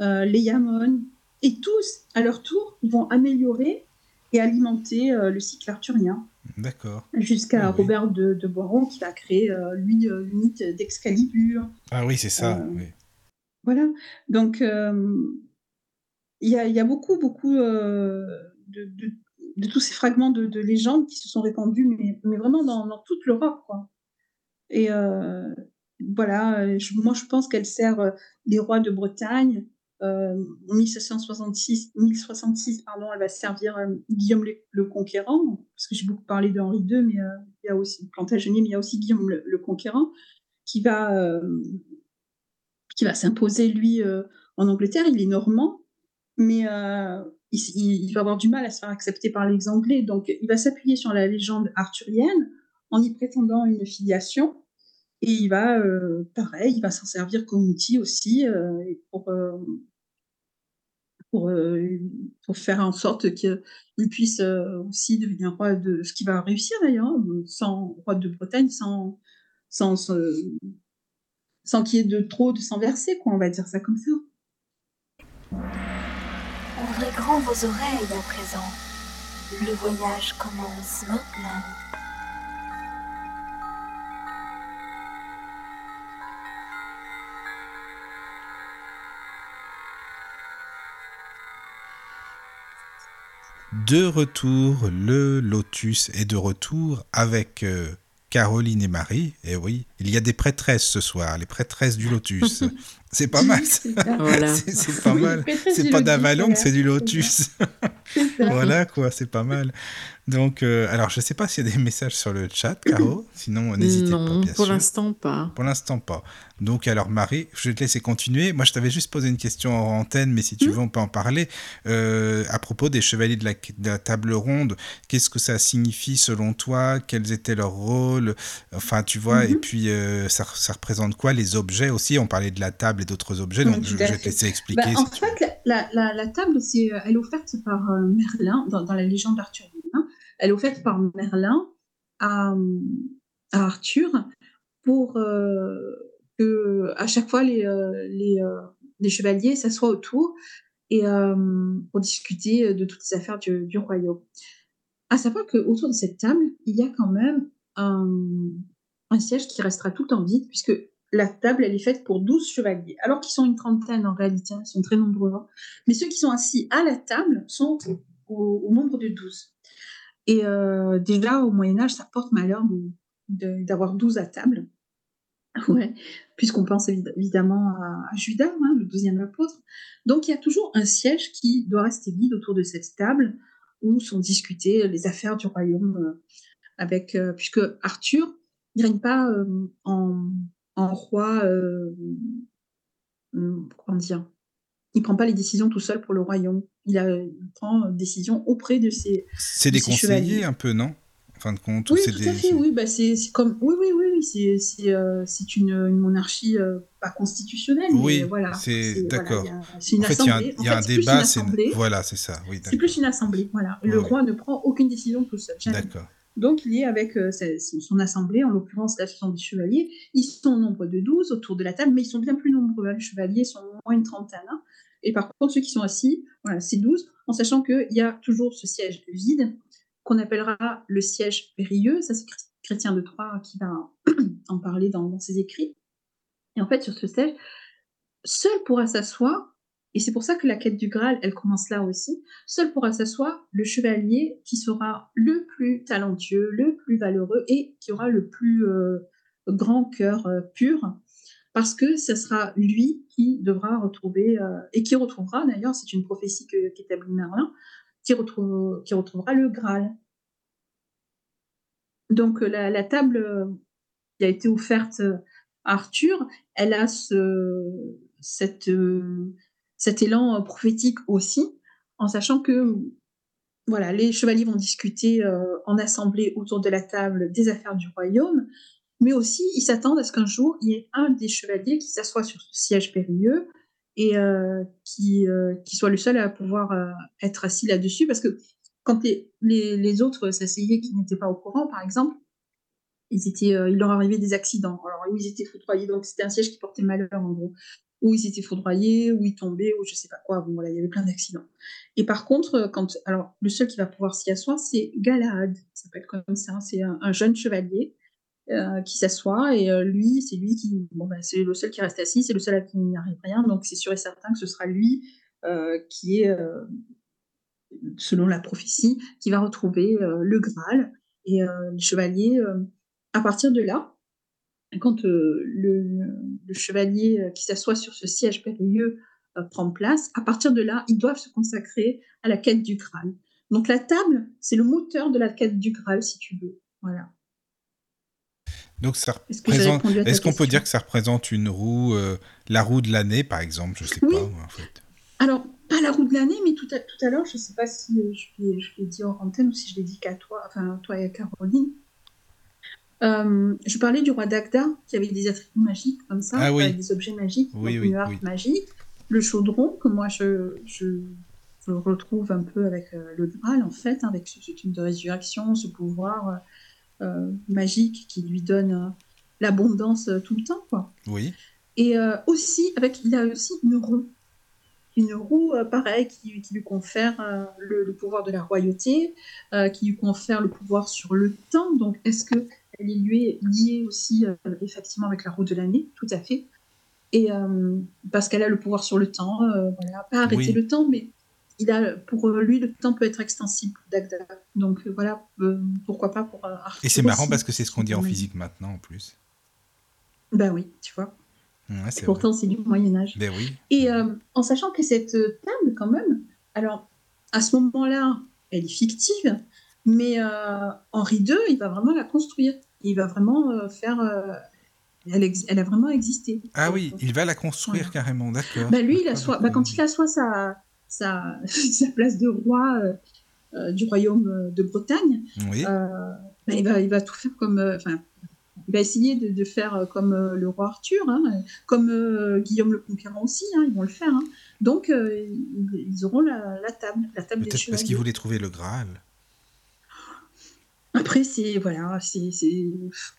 euh, Layamon, et tous, à leur tour, vont améliorer et alimenter euh, le cycle arthurien. D'accord. Jusqu'à ah, Robert oui. de, de Boiron, qui va créer, euh, lui, euh, le mythe d'Excalibur. Ah oui, c'est ça, euh, oui. Voilà, donc il euh, y, y a beaucoup, beaucoup euh, de, de, de tous ces fragments de, de légendes qui se sont répandus, mais, mais vraiment dans, dans toute l'Europe, quoi. Et euh, voilà, je, moi je pense qu'elle sert euh, les rois de Bretagne. Euh, en mille sept cent soixante-six, pardon, elle va servir euh, Guillaume le, le Conquérant, parce que j'ai beaucoup parlé de Henri deux, mais euh, il y a aussi Plantagenet, mais il y a aussi Guillaume le, le Conquérant qui va... Euh, qui va s'imposer, lui, euh, en Angleterre. Il est normand, mais euh, il, il va avoir du mal à se faire accepter par les Anglais. Donc, il va s'appuyer sur la légende arthurienne en y prétendant une filiation. Et il va, euh, pareil, il va s'en servir comme outil aussi euh, pour, euh, pour, euh, pour faire en sorte qu'il puisse euh, aussi devenir roi de... Ce qui va réussir, d'ailleurs, sans roi de Bretagne, sans... sans euh, sans qu'il y ait de trop de sang versé, quoi, on va dire ça comme ça. Ouvrez grand vos oreilles à présent. Le voyage commence maintenant. De retour, le Lotus est de retour avec... Euh... Caroline et Marie, eh oui, il y a des prêtresses ce soir, les prêtresses du Lotus. C'est pas mal. C'est, voilà. c'est, c'est pas oui, mal. C'est pas d'Avalon, c'est du Lotus. C'est ça. Voilà quoi, c'est pas mal. Donc, euh, alors je sais pas s'il y a des messages sur le chat, Caro. Sinon, n'hésitez non, pas. Non, pour sûr. l'instant pas. Pour l'instant pas. Donc, alors Marie, je vais te laisser continuer. Moi, je t'avais juste posé une question en antenne, mais si tu mmh. veux, on peut en parler. Euh, à propos des chevaliers de la, de la table ronde, qu'est-ce que ça signifie selon toi ? Quels étaient leurs rôles ? Enfin, tu vois, mmh. et puis euh, ça, ça représente quoi ? Les objets aussi. On parlait de la table et d'autres objets, donc oui, je, je vais te laisser expliquer. Bah, en si fait, la, la, la table, c'est, elle est offerte par euh, Merlin, dans, dans la légende arthurienne. Hein. Elle est offerte par Merlin à, à Arthur pour euh, que à chaque fois les, euh, les, euh, les chevaliers s'assoient autour et, euh, pour discuter de toutes les affaires du, du royaume. À savoir qu'autour de cette table, il y a quand même un, un siège qui restera tout le temps vide, puisque la table, elle est faite pour douze chevaliers, alors qu'ils sont une trentaine en réalité, ils sont très nombreux. Hein. Mais ceux qui sont assis à la table sont au, au nombre de douze. Et euh, déjà, au Moyen-Âge, ça porte malheur de, de, d'avoir douze à table, ouais. Puisqu'on pense évidemment à, à Judas, hein, le douzième apôtre. Donc, il y a toujours un siège qui doit rester vide autour de cette table où sont discutées les affaires du royaume, euh, avec, euh, puisque Arthur ne règne pas euh, en... en roi, euh, euh, comment dire, il ne prend pas les décisions tout seul pour le royaume. Il, a, il prend des décisions auprès de ses C'est de des ses conseillers chevaliers. Un peu, non ? En fin de compte, oui, c'est tout des... à fait, oui, bah c'est, c'est comme... oui, oui, oui, c'est, c'est, euh, c'est une, une monarchie euh, pas constitutionnelle. Oui, mais voilà, c'est, c'est d'accord. Voilà, a, c'est une en assemblée. Il y a un, en fait, y a un c'est débat, c'est une... voilà, c'est ça. Oui, c'est plus une assemblée, voilà. Le oui, roi oui. ne prend aucune décision tout seul, jamais. D'accord. Donc, il est avec euh, son, son assemblée, en l'occurrence, là, ce sont des chevaliers. Ils sont au nombre de douze autour de la table, mais ils sont bien plus nombreux. Hein. Les chevaliers sont au moins une trentaine. Hein. Et par contre, ceux qui sont assis, voilà, c'est douze, en sachant qu'il y a toujours ce siège vide, qu'on appellera le siège périlleux. Ça, c'est Chrétien de Troyes qui va en parler dans, dans ses écrits. Et en fait, sur ce siège, seul pourra s'asseoir, et c'est pour ça que la quête du Graal, elle commence là aussi, seul pourra s'asseoir le chevalier qui sera le plus talentueux, le plus valeureux et qui aura le plus euh, grand cœur euh, pur, parce que ce sera lui qui devra retrouver, euh, et qui retrouvera d'ailleurs, c'est une prophétie que, qu'établit Merlin, qui, retrouve, qui retrouvera le Graal. Donc la, la table euh, qui a été offerte à Arthur, elle a ce, cette... Euh, cet élan euh, prophétique aussi, en sachant que voilà, les chevaliers vont discuter euh, en assemblée autour de la table des affaires du royaume, mais aussi ils s'attendent à ce qu'un jour, il y ait un des chevaliers qui s'assoie sur ce siège périlleux et euh, qui, euh, qui soit le seul à pouvoir euh, être assis là-dessus. Parce que quand les, les, les autres s'asseyaient qui n'étaient pas au courant, par exemple, ils étaient, euh, il leur arrivait des accidents. Alors, ils étaient foudroyés, donc c'était un siège qui portait malheur, en gros. Ou ils étaient foudroyés, ou ils tombaient, ou je ne sais pas quoi. Bon, voilà, il y avait plein d'accidents. Et par contre, quand, alors, le seul qui va pouvoir s'y asseoir, c'est Galahad. Ça s'appelle comme ça. Hein, c'est un, un jeune chevalier euh, qui s'assoit. Et euh, lui, c'est lui qui... Bon, ben, c'est le seul qui reste assis. C'est le seul à qui il n'y arrive rien. Donc, c'est sûr et certain que ce sera lui euh, qui est, euh, selon la prophétie, qui va retrouver euh, le Graal. Et euh, le chevalier... Euh, à partir de là, quand euh, le, le chevalier euh, qui s'assoit sur ce siège périlleux euh, prend place, à partir de là, ils doivent se consacrer à la quête du Graal. Donc la table, c'est le moteur de la quête du Graal, si tu veux. Voilà. Donc ça représente. Est-ce, Est-ce qu'on peut dire que ça représente une roue, euh, la roue de l'année, par exemple, je sais oui. pas en fait. Alors pas la roue de l'année, mais tout à, tout à l'heure, je ne sais pas si euh, je, l'ai, je l'ai dit en antenne ou si je l'ai dit qu'à toi, enfin toi et à Caroline. Euh, je parlais du roi d'Agda qui avait des attributs magiques comme ça, ah, oui. avec des objets magiques, oui, oui, une harpe oui. magique, le chaudron que moi je, je, je retrouve un peu avec euh, le Graal en fait, hein, avec ce, ce type de résurrection, ce pouvoir euh, magique qui lui donne euh, l'abondance euh, tout le temps quoi. Oui. Et euh, aussi avec il a aussi une roue, une roue euh, pareil qui, qui lui confère euh, le, le pouvoir de la royauté, euh, qui lui confère le pouvoir sur le temps. Donc est-ce que elle est liée, liée aussi, euh, effectivement, avec la roue de l'année, tout à fait. Et euh, parce qu'elle a le pouvoir sur le temps, euh, voilà, pas arrêter oui. le temps, mais il a, pour lui, le temps peut être extensible d'Agda. Donc euh, voilà, euh, pourquoi pas pour euh, Arthur. Et c'est marrant aussi, parce que c'est ce qu'on dit en physique maintenant, en plus. Ben oui, tu vois. Ouais, c'est pourtant, vrai. C'est du Moyen-Âge. Ben oui. Et euh, en sachant que cette table, quand même, alors, à ce moment-là, elle est fictive, mais euh, Henri deux, il va vraiment la construire. Il va vraiment euh, faire... Euh, elle, ex- elle a vraiment existé. Ah oui, il va la construire ouais. carrément, d'accord. Bah lui, il assoit, bah quand il assoit sa, sa, sa place de roi euh, euh, du royaume de Bretagne, oui. euh, bah il, va, il va tout faire comme... Euh, il va essayer de, de faire comme euh, le roi Arthur, hein, comme euh, Guillaume le Conquérant aussi, hein, ils vont le faire. Hein. Donc, euh, ils auront la, la table, la table des chevaliers. Peut-être parce qu'ils voulaient trouver le Graal. Après, c'est, voilà, c'est, c'est...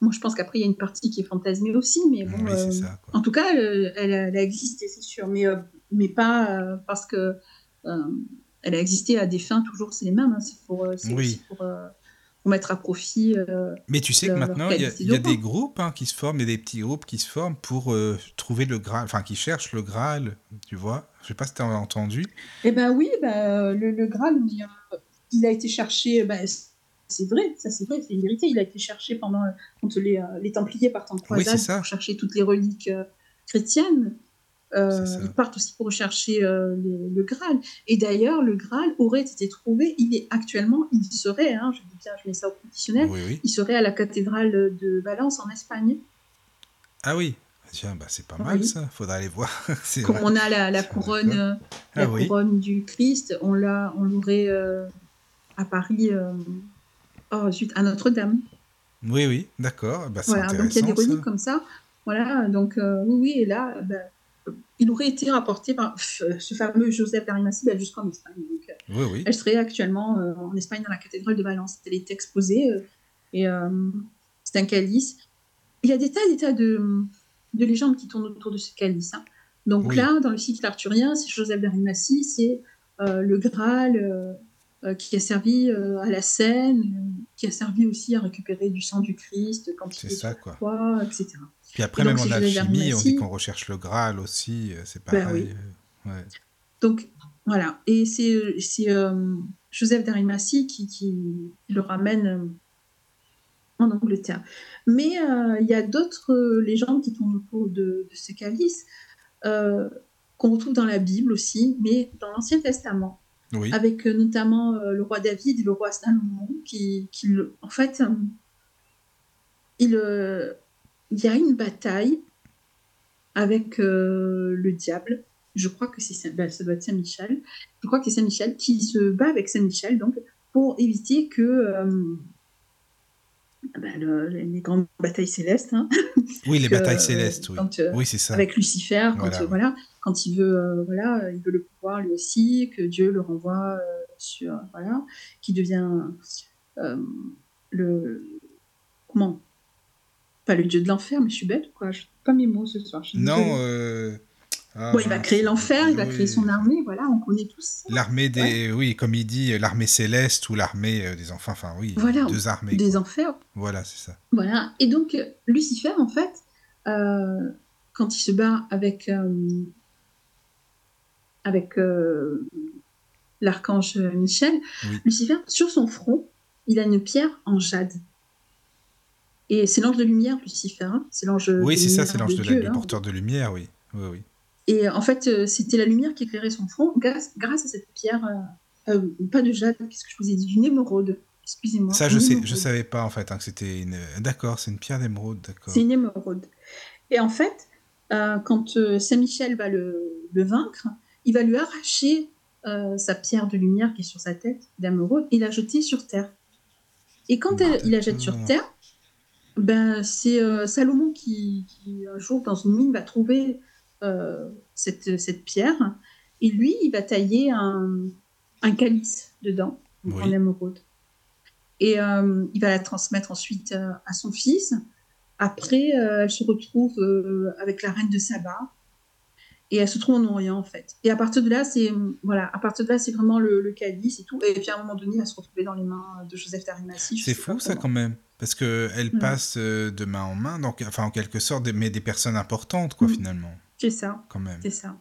Moi, je pense qu'après, il y a une partie qui est fantasmée aussi, mais bon, oui, euh, ça, en tout cas, elle, elle, elle a existé, c'est sûr, mais, euh, mais pas euh, parce que euh, elle a existé à des fins, toujours, c'est les mêmes, hein, c'est pour, euh, c'est oui. pour, euh, pour mettre à profit... Euh, mais tu sais le, que maintenant, il y a, y a des groupes hein, qui se forment, il y a des petits groupes qui se forment pour euh, trouver le Graal, enfin, qui cherchent le Graal, tu vois, je ne sais pas si tu as entendu. Eh bien oui, bah, le, le Graal, il, il a été cherché... Bah, c'est vrai, ça c'est vrai, c'est une vérité. Il a été cherché pendant quand les, euh, les Templiers partent en croisade oui, pour chercher toutes les reliques euh, chrétiennes. Euh, ils partent aussi pour rechercher euh, les, le Graal. Et d'ailleurs, le Graal aurait été trouvé. Il est actuellement, il serait, hein, je dis bien, je mets ça au conditionnel, oui, oui. il serait à la cathédrale de Valence en Espagne. Ah oui, tiens, bah, c'est pas oui. mal ça. Faudra aller voir. c'est Comme vrai. On a la, la couronne, euh, ah, la oui. couronne du Christ, on l'a, on l'aurait euh, à Paris. Euh, Oh, zut, à Notre-Dame. Oui, oui, d'accord. Bah, c'est voilà, intéressant, donc il y a des reliques comme ça. Voilà, donc euh, oui, oui, et là, bah, il aurait été rapporté par euh, ce fameux Joseph d'Arimathie bah, jusqu'en Espagne. Donc, euh, oui, oui. Elle serait actuellement euh, en Espagne, dans la cathédrale de Valence. Elle est exposée, euh, et euh, c'est un calice. Il y a des tas, des tas de, de légendes qui tournent autour de ce calice. Hein. Donc oui. là, dans le cycle arthurien, c'est Joseph d'Arimathie, c'est euh, le Graal... Euh, Euh, qui a servi euh, à la scène, euh, qui a servi aussi à récupérer du sang du Christ quand c'est il est ça, sur quoi, et cetera. Puis après, et même donc, en alchimie, on dit qu'on recherche le Graal aussi, euh, c'est pareil. Ben oui. euh, ouais. Donc, voilà. Et c'est, c'est euh, Joseph d'Arimathie qui, qui le ramène euh, en Angleterre. Mais il euh, y a d'autres euh, légendes qui tournent autour de, de ce calice, euh, qu'on retrouve dans la Bible aussi, mais dans l'Ancien Testament. Oui. Avec euh, notamment euh, le roi David et le roi Salomon, qui, qui en fait, euh, il, euh, il y a une bataille avec euh, le diable, je crois que c'est, ben, ça doit être Saint-Michel, je crois que c'est Saint-Michel qui se bat avec Saint-Michel, donc, pour éviter que, euh, ben, le, les grandes batailles célestes. Hein, oui, les que, batailles célestes, oui. Quand, euh, oui, c'est ça. Avec Lucifer, quand, voilà. Euh, voilà, quand il, veut, euh, voilà, il veut le pouvoir lui aussi, que Dieu le renvoie euh, sur... Voilà, qui devient euh, le... Comment ? Pas le dieu de l'enfer, mais je suis bête, quoi. Je n'ai pas mes mots ce soir. Non... Euh... Ah, bon, il va créer l'enfer, oui. Il va créer son armée, voilà, on connaît tous. L'armée des, ouais. Oui, comme il dit, l'armée céleste ou l'armée des enfants, enfin oui, voilà, deux armées. Des quoi. Enfers. Voilà, c'est ça. Voilà, et donc Lucifer, en fait, euh, quand il se bat avec, euh, avec euh, l'archange Michel, oui. Lucifer, sur son front, il a une pierre en jade. Et c'est l'ange de lumière, Lucifer, hein, c'est l'ange de lumière. Oui, c'est ça, c'est l'ange de Dieu, la, hein, du porteur de lumière, oui, oui, oui. Et en fait, c'était la lumière qui éclairait son front grâce, grâce à cette pierre, euh, euh, pas de jade, qu'est-ce que je vous ai dit, une émeraude, excusez-moi. Ça, je ne savais pas, en fait, hein, que c'était une... D'accord, c'est une pierre d'émeraude, d'accord. C'est une émeraude. Et en fait, euh, quand euh, Saint-Michel va le, le vaincre, il va lui arracher euh, sa pierre de lumière qui est sur sa tête d'émeraude et la jeter sur terre. Et quand bon, elle, il la jette sur terre, ben, c'est euh, Salomon qui, qui, un jour, dans une mine, va trouver... Euh, cette, cette pierre, et lui, il va tailler un, un calice dedans, donc oui. En émeraude. Et euh, il va la transmettre ensuite euh, à son fils. Après, euh, elle se retrouve euh, avec la reine de Saba, et elle se trouve en Orient, en fait. Et à partir de là, c'est, voilà, à partir de là, c'est vraiment le, le calice et tout. Et puis, à un moment donné, elle se retrouvait dans les mains de Joseph d'Arimathie. C'est fou, ça, quand même. Parce qu'elle mmh. passe euh, de main en main, donc, enfin, en quelque sorte, des, mais des personnes importantes, quoi, mmh. finalement. C'est ça, quand même. C'est ça.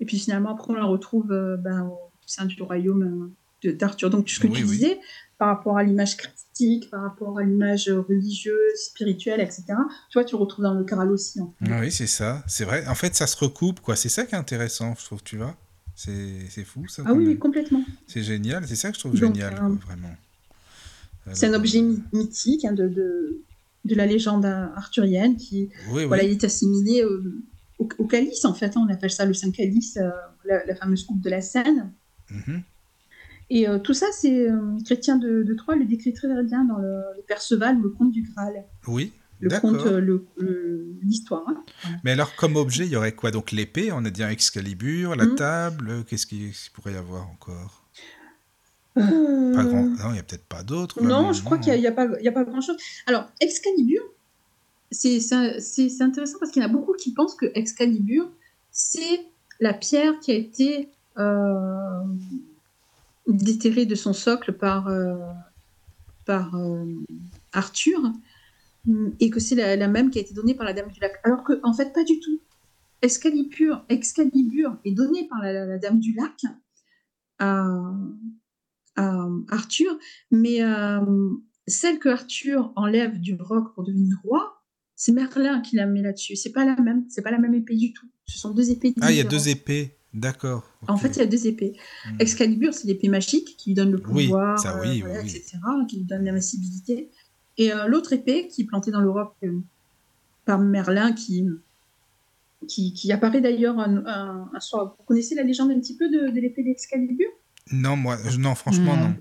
Et puis finalement, après, on la retrouve euh, ben, au sein du royaume euh, de, d'Arthur. Donc, ce que oui, tu oui. disais, par rapport à l'image christique, par rapport à l'image religieuse, spirituelle, et cetera, tu vois, tu le retrouves dans le Graal aussi. En fait. Oui, c'est ça. C'est vrai. En fait, ça se recoupe, quoi. C'est ça qui est intéressant, je trouve, tu vois. C'est, c'est fou, ça. Ah oui, oui, complètement. C'est génial. C'est ça que je trouve donc, génial, euh, quoi, vraiment. Alors, c'est un objet euh... mythique hein, de, de, de la légende arthurienne qui, oui, voilà, oui. il est assimilé... Euh, Au, au calice, en fait, on appelle ça le Saint Calice, euh, la, la fameuse coupe de la Seine. Mmh. Et euh, tout ça, c'est euh, Chrétien de, de Troyes le décrit très bien dans le, le Perceval, le conte du Graal. Oui, le d'accord. Conte, euh, le, le, l'histoire. Hein. Voilà. Mais alors, comme objet, il y aurait quoi ? Donc l'épée, on a dit Excalibur, la mmh. table, qu'est-ce qu'il, qu'est-ce qu'il pourrait y avoir encore ? euh... Pas grand... Non, il n'y a peut-être pas d'autres. Non, vraiment, je crois qu'il n'y a, a, a pas grand-chose. Alors, Excalibur, C'est, c'est, c'est intéressant parce qu'il y en a beaucoup qui pensent que Excalibur, c'est la pierre qui a été euh, déterrée de son socle par, euh, par euh, Arthur et que c'est la, la même qui a été donnée par la Dame du Lac. Alors qu'en en fait, pas du tout. Excalibur, Excalibur est donnée par la, la, la Dame du Lac à, à Arthur, mais euh, celle que Arthur enlève du roc pour devenir roi, c'est Merlin qui la met là-dessus. C'est pas la même. C'est pas la même épée du tout. Ce sont deux épées différentes. Ah, il y a deux épées. D'accord. Okay. En fait, il y a deux épées. Mmh. Excalibur, c'est l'épée magique qui lui donne le pouvoir, oui, ça, oui, euh, voilà, oui, et cetera, qui lui donne l'invincibilité. Et euh, l'autre épée qui est plantée dans l'Europe euh, par Merlin, qui, qui, qui apparaît d'ailleurs un, un, un soir. Vous connaissez la légende un petit peu de, de l'épée d'Excalibur ? Non, moi, non, franchement, mmh. non.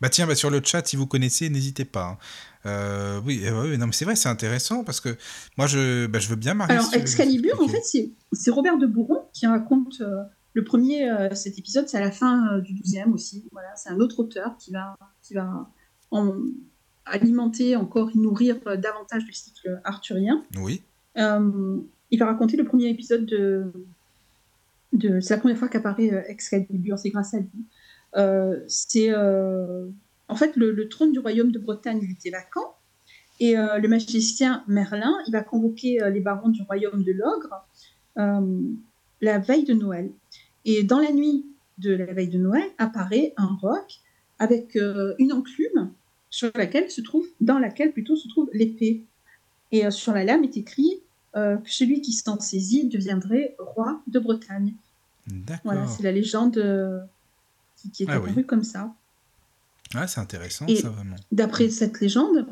Bah tiens, bah sur le chat, si vous connaissez, n'hésitez pas. Euh, oui, euh, non, mais c'est vrai, c'est intéressant parce que moi, je, bah, je veux bien marier. Alors, Excalibur, le... en okay. fait, c'est, c'est Robert de Bouron qui raconte euh, le premier, euh, cet épisode, c'est à la fin euh, du douzième aussi. Voilà, c'est un autre auteur qui va, qui va en, alimenter encore et nourrir euh, davantage le cycle arthurien. Oui. Euh, il va raconter le premier épisode de. de c'est la première fois qu'apparaît euh, Excalibur, c'est grâce à lui. Euh, c'est euh, en fait le, le trône du royaume de Bretagne lui était vacant et euh, le magicien Merlin il va convoquer euh, les barons du royaume de l'Ogre euh, la veille de Noël et dans la nuit de la veille de Noël apparaît un roc avec euh, une enclume sur laquelle se trouve dans laquelle plutôt se trouve l'épée et euh, sur la lame est écrit euh, que celui qui s'en saisit deviendrait roi de Bretagne. D'accord. Voilà, c'est la légende euh, qui est ah apparu oui. comme ça. Ah, c'est intéressant, et ça, vraiment. D'après cette légende,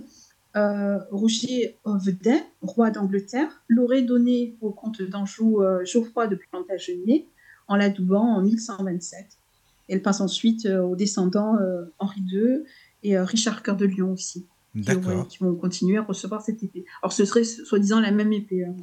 euh, Roger Houvedet, roi d'Angleterre, l'aurait donné au comte d'Anjou euh, Geoffroy de Plantagenet en l'adoubant en mille cent vingt-sept. Elle passe ensuite euh, aux descendants euh, Henri deux et euh, Richard Cœur de Lion aussi. qui vont, qui vont continuer à recevoir cette épée. Alors, ce serait soi-disant la même épée. Hein.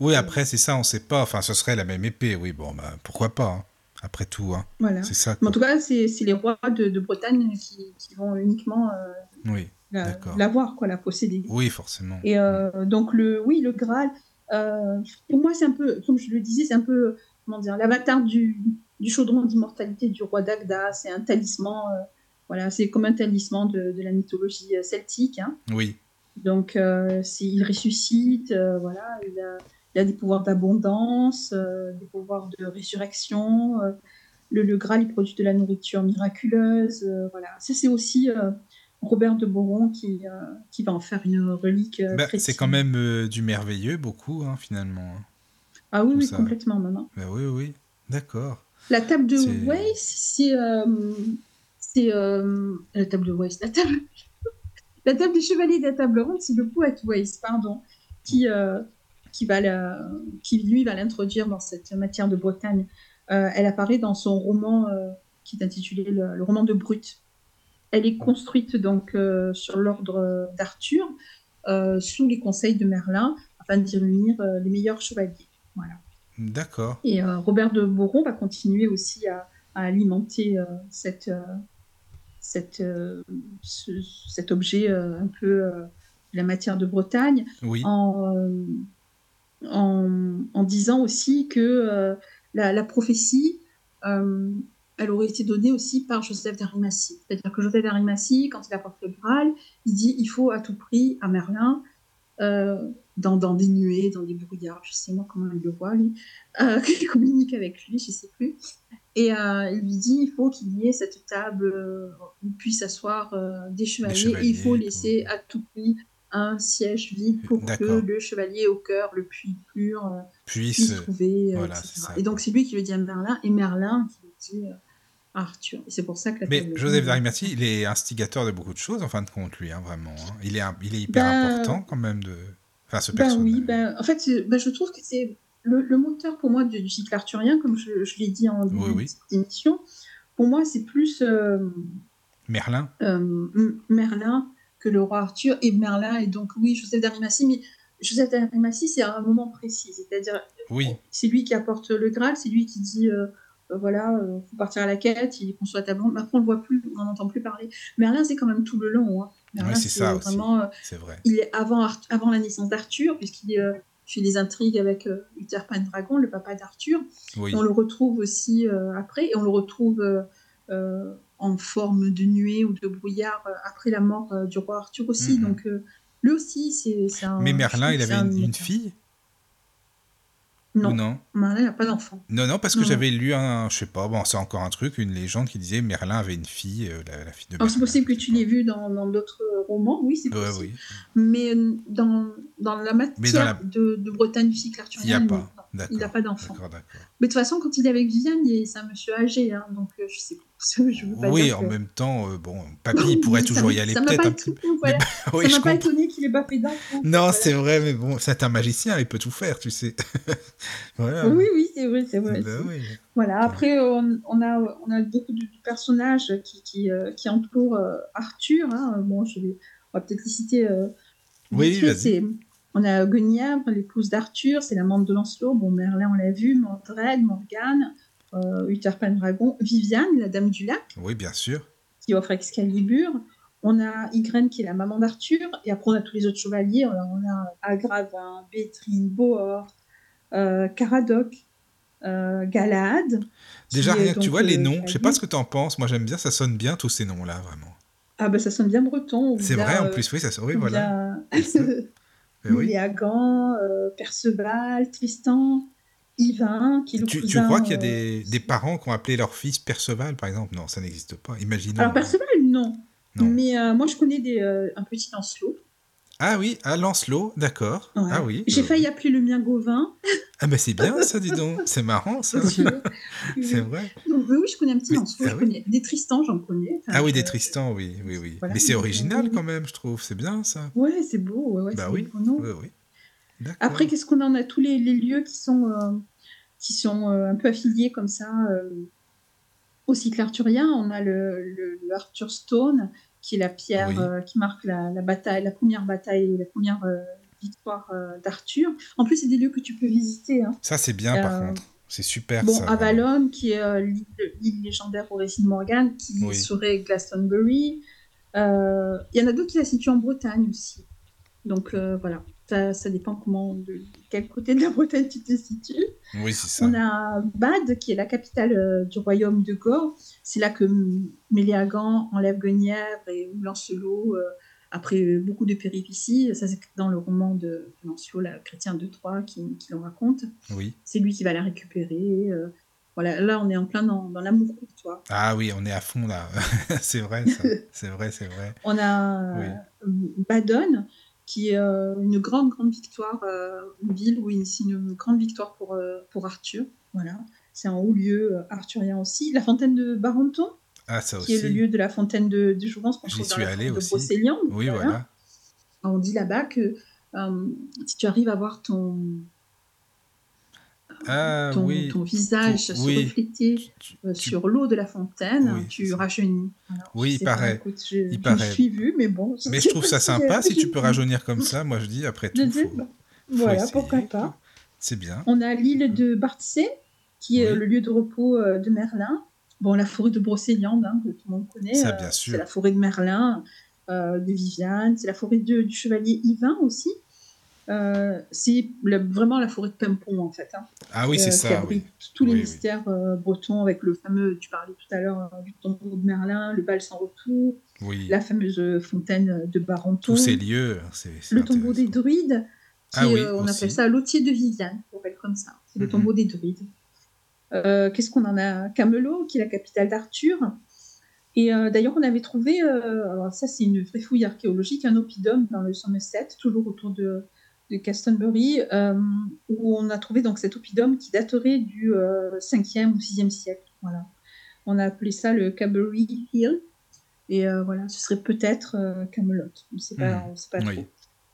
Oui, après, c'est ça, on ne sait pas. Enfin, ce serait la même épée, oui, bon, bah, pourquoi pas, hein. Après tout. Hein. Voilà. C'est ça, mais en tout cas, c'est, c'est les rois de, de Bretagne qui, qui vont uniquement euh, oui, la, l'avoir, quoi, la posséder. Oui, forcément. Et euh, oui. donc, le, oui, le Graal, euh, pour moi, c'est un peu, comme je le disais, c'est un peu, comment dire, l'avatar du, du chaudron d'immortalité du roi d'Agda. C'est un talisman... Euh, Voilà, c'est comme un talisman de, de la mythologie celtique. Hein. Oui. Donc, euh, c'est, il ressuscite, euh, voilà, il a, il a des pouvoirs d'abondance, euh, des pouvoirs de résurrection. Euh, le, le Graal, il produit de la nourriture miraculeuse. Euh, voilà, ça, c'est aussi euh, Robert de Boron qui, euh, qui va en faire une relique euh, bah, chrétienne. C'est quand même euh, du merveilleux, beaucoup, hein, finalement. Ah oui, oui complètement, maintenant. Bah, oui, oui, d'accord. La table de c'est... Weiss, c'est... Euh, C'est euh, la table de Weiss, la table, la table des chevaliers de la table ronde, c'est le poète Weiss, pardon, qui, euh, qui, va la, qui lui va l'introduire dans cette matière de Bretagne. Euh, elle apparaît dans son roman euh, qui est intitulé le, le roman de Brut. Elle est construite donc euh, sur l'ordre d'Arthur, euh, sous les conseils de Merlin, afin d'y réunir euh, les meilleurs chevaliers. Voilà. D'accord. Et euh, Robert de Boron va continuer aussi à, à alimenter euh, cette euh, Cette, euh, ce, cet objet euh, un peu de euh, la matière de Bretagne, oui. en, euh, en, en disant aussi que euh, la, la prophétie, euh, elle aurait été donnée aussi par Joseph d'Arimathie. C'est-à-dire que Joseph d'Arimathie, quand il apporte le Graal, il dit il faut à tout prix à Merlin, euh, dans, dans des nuées, dans des brouillards, je ne sais pas comment il le voit, lui, euh, qu'il communique avec lui, je ne sais plus. Et euh, il lui dit, il faut qu'il y ait cette table euh, où puisse s'asseoir euh, des chevaliers, chevaliers, et il faut laisser tout. à tout prix un siège vide pour D'accord. que le chevalier au cœur, le puits pur, euh, puisse se trouver, euh, voilà, et cetera. Et donc c'est lui qui le dit à Merlin, et Merlin qui le dit euh, à Arthur. Et c'est pour ça que la Mais Joseph d'Arimathie, il est instigateur de beaucoup de choses, en fin de compte, lui, hein, vraiment. Hein. Il, est un, il est hyper bah, important, quand même, de... enfin, ce personnage. Bah oui, bah, en fait, bah, je trouve que c'est... Le, le moteur pour moi du, du cycle arthurien, comme je, je l'ai dit en début oui, de émission, oui. pour moi c'est plus euh, Merlin. Euh, M- Merlin que le roi Arthur, et Merlin et donc oui Joseph d'Arimathie, mais Joseph d'Arimathie c'est à un moment précis, c'est-à-dire oui. c'est lui qui apporte le Graal, c'est lui qui dit euh, euh, voilà, euh, faut partir à la quête, il conçoit ta blonde, après on le voit plus, on n'entend plus parler. Merlin c'est quand même tout le long, hein. Merlin oui, c'est, c'est ça vraiment, aussi. Euh, c'est vrai. Il est avant Ar- avant la naissance d'Arthur puisqu'il est euh, fait des intrigues avec euh, Uther Pendragon, le papa d'Arthur. Oui. On le retrouve aussi euh, après, et on le retrouve euh, euh, en forme de nuée ou de brouillard euh, après la mort euh, du roi Arthur aussi. Mm-hmm. Donc, euh, lui aussi, c'est, c'est un... Mais Merlin, il avait un... une, une fille ? Non. non Merlin n'a pas d'enfant. Non, non, parce que non. j'avais lu un... Je sais pas, bon, c'est encore un truc, une légende qui disait Merlin avait une fille, euh, la, la fille de Merlin. Alors, c'est possible que tu l'aies vu dans, dans d'autres romans, oui, c'est possible. Ouais, oui. Mais dans, dans la matière dans la... De, de Bretagne cycle arthurien, il n'a pas, il n'a pas d'enfant. D'accord, d'accord. Mais de toute façon, quand il est avec Viviane, il... c'est un monsieur âgé, hein, donc euh, je sais pas. Je veux pas oui, dire en que... même temps, euh, bon, papy il pourrait toujours y aller ça peut-être. M'a pas un petit... tout, voilà. bah, oui, ça m'a pas comprends. étonné qu'il ait pas fait d'un coup. Non, voilà. c'est vrai, mais bon, c'est un magicien, il peut tout faire, tu sais. voilà. Oui, oui, c'est vrai, c'est vrai. Ben, oui. Voilà. Après, on, on a, on a beaucoup de personnages qui, qui, euh, qui entourent euh, Arthur. Hein. Bon, je vais, on va peut-être les citer. Euh, oui, vas-y. C'est... On a Guenièvre, l'épouse d'Arthur, c'est l'amante de Lancelot. Bon, Merlin, on l'a vu, Mandrake, Morgane. Euh, Uther Pendragon, Viviane, la dame du lac, oui, bien sûr, qui offre Excalibur. On a Ygraine qui est la maman d'Arthur, et après on a tous les autres chevaliers. On a, on a Agravin, Bétrine, Bohor, euh, Caradoc, euh, Galahad. Déjà rien que tu vois les noms, je sais pas ce que t'en penses. Moi j'aime bien, ça sonne bien tous ces noms là vraiment. Ah ben ça sonne bien breton. C'est vrai en plus, oui ça sonne. Oui voilà. Léagan, Perceval, Tristan. Yvain, qui est le tu, cousin, tu crois qu'il y a des, euh... des parents qui ont appelé leur fils Perceval, par exemple ? Non, ça n'existe pas. Imaginons. Alors, Perceval, non. non. Mais euh, moi, je connais des, euh, un petit Lancelot. Ah oui, ah, Lancelot, d'accord. Ouais. Ah, oui, J'ai euh, failli oui. appeler le mien Gauvin. Ah, ben c'est bien, ça, dis donc. C'est marrant, ça. c'est vrai. Donc, oui, je connais un petit mais, Lancelot. Ah, je oui. connais. Des Tristan, j'en connais. Ah, oui, euh, des Tristan, oui. oui, oui. Voilà, mais c'est mais original, quand même, je trouve. C'est bien, ça. Ouais, c'est beau. Ouais, ouais, bah c'est oui, beau, oui, oui. D'accord. Après, qu'est-ce qu'on en a tous les, les lieux qui sont, euh, qui sont euh, un peu affiliés comme ça euh, au cycle arthurien. On a le, le, le Arthurstone qui est la pierre oui. euh, qui marque la, la bataille, la première bataille, la première euh, victoire euh, d'Arthur. En plus, c'est des lieux que tu peux visiter. Hein. Ça, c'est bien, euh, par contre. C'est super, bon, ça. Bon, Avalon, qui est euh, l'île, l'île légendaire au récit de Morgane, qui oui. serait Glastonbury. Il euh, y en a d'autres qui la situent en Bretagne aussi. Donc, euh, voilà. Ça, ça dépend comment, de quel côté de la Bretagne tu te situes. Oui, c'est ça. On a Bade, qui est la capitale euh, du royaume de Gore. C'est là que Méléagant enlève Guenièvre et Lancelot, euh, après euh, beaucoup de péripéties. Ça, c'est dans le roman de Lancelot, la Chrétien de Troyes, qui, qui l'en raconte. Oui. C'est lui qui va la récupérer. Euh, voilà, là, on est en plein dans, dans l'amour courtois. Ah oui, on est à fond, là. C'est vrai, ça. C'est vrai, c'est vrai. On a oui. Badon, qui est euh, une grande, grande victoire, euh, une ville où il signe une grande victoire pour, euh, pour Arthur. Voilà. C'est un haut lieu euh, arthurien aussi. La fontaine de Barenton, ah, ça qui aussi. Est le lieu de la fontaine de, de Jouvence, qu'on trouve dans la fontaine de Brocéliande. Oui, voilà. voilà. On dit là-bas que euh, si tu arrives à voir ton, ah, ton, oui. ton visage ton, se oui. refléter tu, euh, tu... sur l'eau de la fontaine, oui, tu rajeunis. Alors, oui, il paraît. Pas, écoute, je, il je paraît. Suis vue, mais bon. Je mais je trouve ça sympa si tu peux rajeunir comme ça. Moi, je dis après tout. Faut, bah, faut voilà, essayer. Pourquoi pas. C'est bien. On a l'île mmh. de Bartsey, qui est oui. le lieu de repos euh, de Merlin. Bon, la forêt de Brocéliande, hein, que tout le monde connaît. Ça, euh, bien sûr. C'est la forêt de Merlin, euh, de Viviane. C'est la forêt de, du chevalier Yvain aussi. Euh, c'est la, vraiment la forêt de Pimpon en fait hein, ah oui c'est euh, ça qui abrite oui. tous les oui, mystères oui. Euh, bretons, avec le fameux, tu parlais tout à l'heure euh, du tombeau de Merlin, le bal sans retour, oui. la fameuse fontaine de Barenton, tous ces lieux c'est, c'est le tombeau des druides qui, ah oui, euh, on aussi. Appelle ça l'Autier de Viviane, on appelle comme ça, c'est le mm-hmm. tombeau des druides. Euh, qu'est-ce qu'on en a? Camelot, qui est la capitale d'Arthur. Et euh, d'ailleurs, on avait trouvé euh, alors ça c'est une vraie fouille archéologique, un oppidum dans le Somerset, toujours autour de de Glastonbury, euh, où on a trouvé donc cet oppidum qui daterait du euh, cinquième ou sixième siècle. Voilà. On a appelé ça le Caberry Hill, et euh, voilà, ce serait peut-être euh, Camelot, on ne sait pas, mmh. on sait pas oui. trop.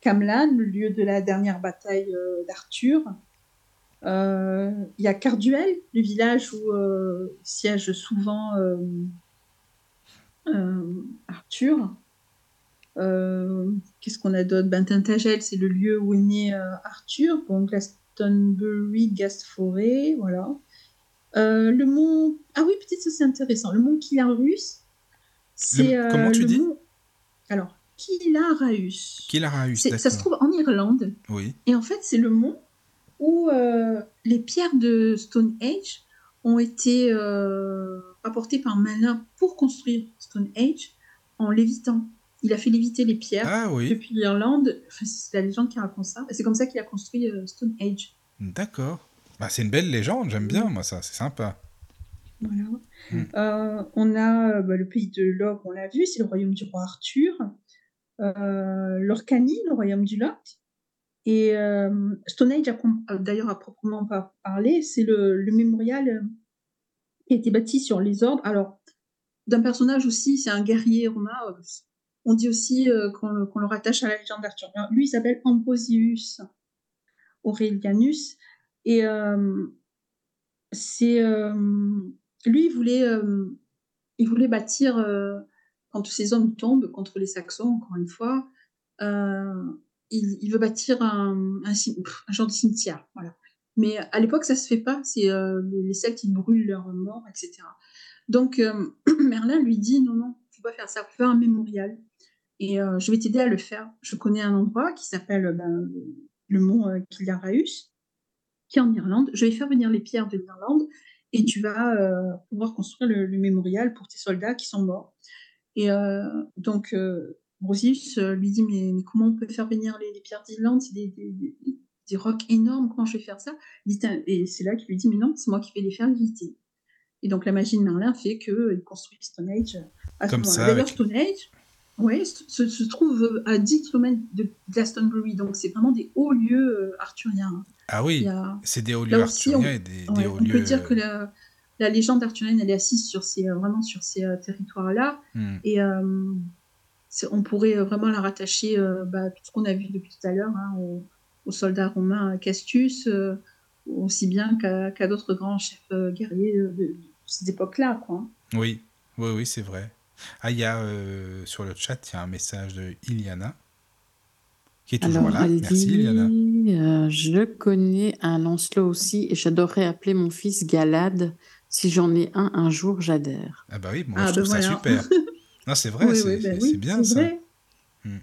Camlann, le lieu de la dernière bataille euh, d'Arthur. Il euh, y a Carduel, le village où euh, siège souvent euh, euh, Arthur. Euh, qu'est-ce qu'on a d'autre? Ben, Tintagel, c'est le lieu où est né euh, Arthur. Bon, Glastonbury, Gastforêt, voilà. Euh, le mont... Ah oui, peut-être ça c'est intéressant. Le mont Kilarus, c'est... Le... Euh, Comment tu le dis mont... Alors, Kilarus. Kilarus, d'accord. Ça se trouve en Irlande. Oui. Et en fait, c'est le mont où euh, les pierres de Stonehenge ont été euh, apportées par Merlin pour construire Stonehenge en lévitant. Il a fait léviter les pierres ah, oui. depuis l'Irlande. Enfin, c'est la légende qui raconte ça. Et c'est comme ça qu'il a construit euh, Stonehenge. D'accord. Bah, c'est une belle légende, j'aime bien, moi, ça. C'est sympa. Voilà. Mm. Euh, on a bah, le pays de Log, on l'a vu, c'est le royaume du roi Arthur. Euh, L'Orcanie, le royaume du Lot. Et euh, Stonehenge, d'ailleurs, à proprement parler, c'est le, le mémorial qui a été bâti sur les ordres. Alors, d'un personnage aussi, c'est un guerrier romain. On dit aussi euh, qu'on, le, qu'on le rattache à la légende d'Arthur. Lui, il s'appelle Ambrosius Aurelianus. Et euh, c'est, euh, lui, il voulait, euh, il voulait bâtir, euh, quand ces hommes tombent contre les Saxons, encore une fois, euh, il, il veut bâtir un, un, un genre de cimetière. Voilà. Mais à l'époque, ça ne se fait pas. C'est euh, les Celtes, ils brûlent leurs morts, et cetera. Donc, euh, Merlin lui dit, non, non, tu ne peux pas faire ça, fais un mémorial. Et euh, je vais t'aider à le faire. Je connais un endroit qui s'appelle ben, le mont euh, Kilarus, qui est en Irlande. Je vais faire venir les pierres de l'Irlande et tu vas euh, pouvoir construire le, le mémorial pour tes soldats qui sont morts. Et euh, donc, euh, Brosius euh, lui dit, mais, mais comment on peut faire venir les, les pierres d'Irlande? C'est des, des, des, des rocs énormes, comment je vais faire ça? Et c'est là qu'il lui dit, mais non, c'est moi qui vais les faire visiter. Et donc, la magie de Merlin fait qu'il euh, construit Stonehenge à ce moment-là. D'ailleurs, avec... Stonehenge... Oui, se, se trouve à dix kilomètres de Glastonbury, donc c'est vraiment des hauts lieux arthuriens. Ah oui, a... c'est des hauts lieux aussi, arthuriens on... et des, ouais, des hauts on lieux... On peut dire que la, la légende arthurienne, elle est assise sur ces, vraiment sur ces uh, territoires-là, hmm. et euh, on pourrait vraiment la rattacher, euh, bah, tout ce qu'on a vu depuis tout à l'heure, hein, aux, aux soldats romains Castus, euh, aussi bien qu'à, qu'à d'autres grands chefs euh, guerriers de, de cette époque-là, quoi. Oui, oui, oui, c'est vrai. Ah, il y a euh, sur le chat, il y a un message de Iliana, qui est toujours Alors, là. elle Merci dit, Iliana. euh, je connais un Lancelot aussi et j'adorerais appeler mon fils Galad. Si j'en ai un, un jour, j'adhère. Ah bah oui, moi Ah, je ben trouve ça voilà. super. Non, c'est vrai, Oui, oui, c'est ben c'est- c'est oui, bien c'est ça. vrai. Hmm.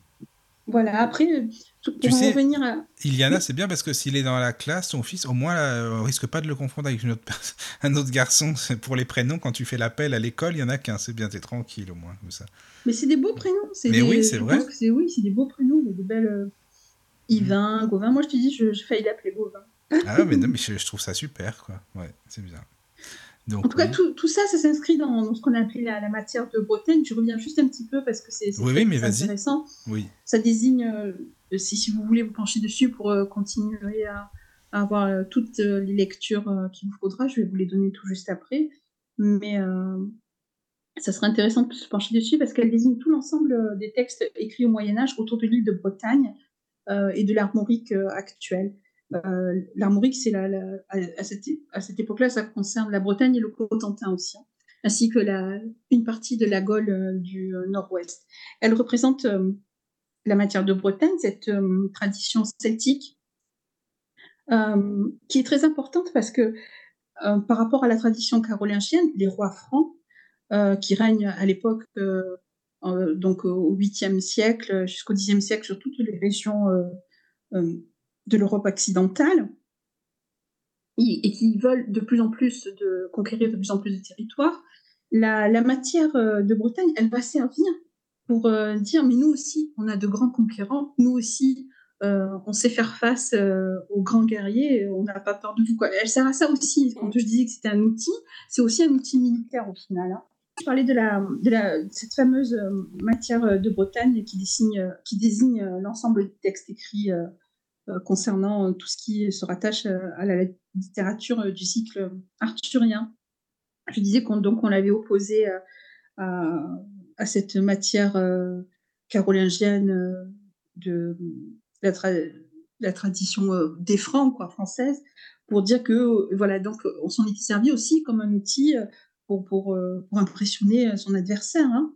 Voilà, après, euh, tout- Tu pour en sais, revenir à... Iliana, Oui, c'est bien parce que s'il est dans la classe, ton fils, au moins, là, on risque pas de le confondre avec une autre pers- un autre garçon. C'est pour les prénoms, quand tu fais l'appel à l'école, il y en a qu'un. C'est bien, t'es tranquille au moins, comme ça. mais c'est des beaux prénoms. C'est Mais oui, des... c'est Je vrai. pense que c'est... Oui, c'est des beaux prénoms, mais des belles... euh, Hmm. Yvain, Gauvin. Moi, je te dis, je, je failli l'appeler Gauvin. Ah ouais, mais non, mais je, je trouve ça super, quoi. Ouais, c'est bien. En Donc tout cas, oui. tout, tout ça, ça s'inscrit dans, dans ce qu'on a appelé la, la matière de Bretagne. Je reviens juste un petit peu parce que c'est c'est Oui, oui, très mais vas-y. intéressant. Oui. Ça désigne, euh, si, si vous voulez vous pencher dessus pour euh, continuer à, à avoir euh, toutes euh, les lectures euh, qu'il vous faudra, je vais vous les donner tout juste après. Mais euh, ça serait intéressant de se pencher dessus parce qu'elle désigne tout l'ensemble euh, des textes écrits au Moyen Âge autour de l'île de Bretagne euh, et de l'armorique euh, actuelle. Euh, l'armorique, c'est la, la- à, à cette, é- à cette époque-là, ça concerne la Bretagne et le Cotentin aussi, hein, ainsi que la, une partie de la Gaule euh, du euh, Nord-Ouest. Elle représente euh, la matière de Bretagne, cette euh, tradition celtique, euh, qui est très importante parce que euh, par rapport à la tradition carolingienne, les rois francs euh, qui règnent à l'époque, euh, euh, donc euh, au huitième siècle jusqu'au dixième siècle sur toutes les régions euh, euh, de l'Europe occidentale, et et qui veulent de plus en plus de conquérir de plus en plus de territoires, la, la matière euh, de Bretagne, elle va servir pour euh, dire, mais nous aussi, on a de grands conquérants, nous aussi, euh, on sait faire face euh, aux grands guerriers, euh, on n'a pas peur de vous, quoi. Elle sert à ça aussi. Quand je disais que c'était un outil, c'est aussi un outil militaire au final, hein. Je parlais de, la, de la- de cette fameuse euh, matière euh, de Bretagne qui désigne, euh, qui désigne euh, l'ensemble des textes écrits euh, euh, concernant euh, tout ce qui se rattache euh, à la littérature euh, du cycle arthurien. Je disais qu'on donc on l'avait opposé euh, à, à cette matière euh, carolingienne euh, de la, tra- la tradition euh, des Francs, quoi, française, pour dire que euh, voilà, donc euh, on s'en était servi aussi comme un outil euh, pour, pour, euh, pour impressionner euh, son adversaire, hein.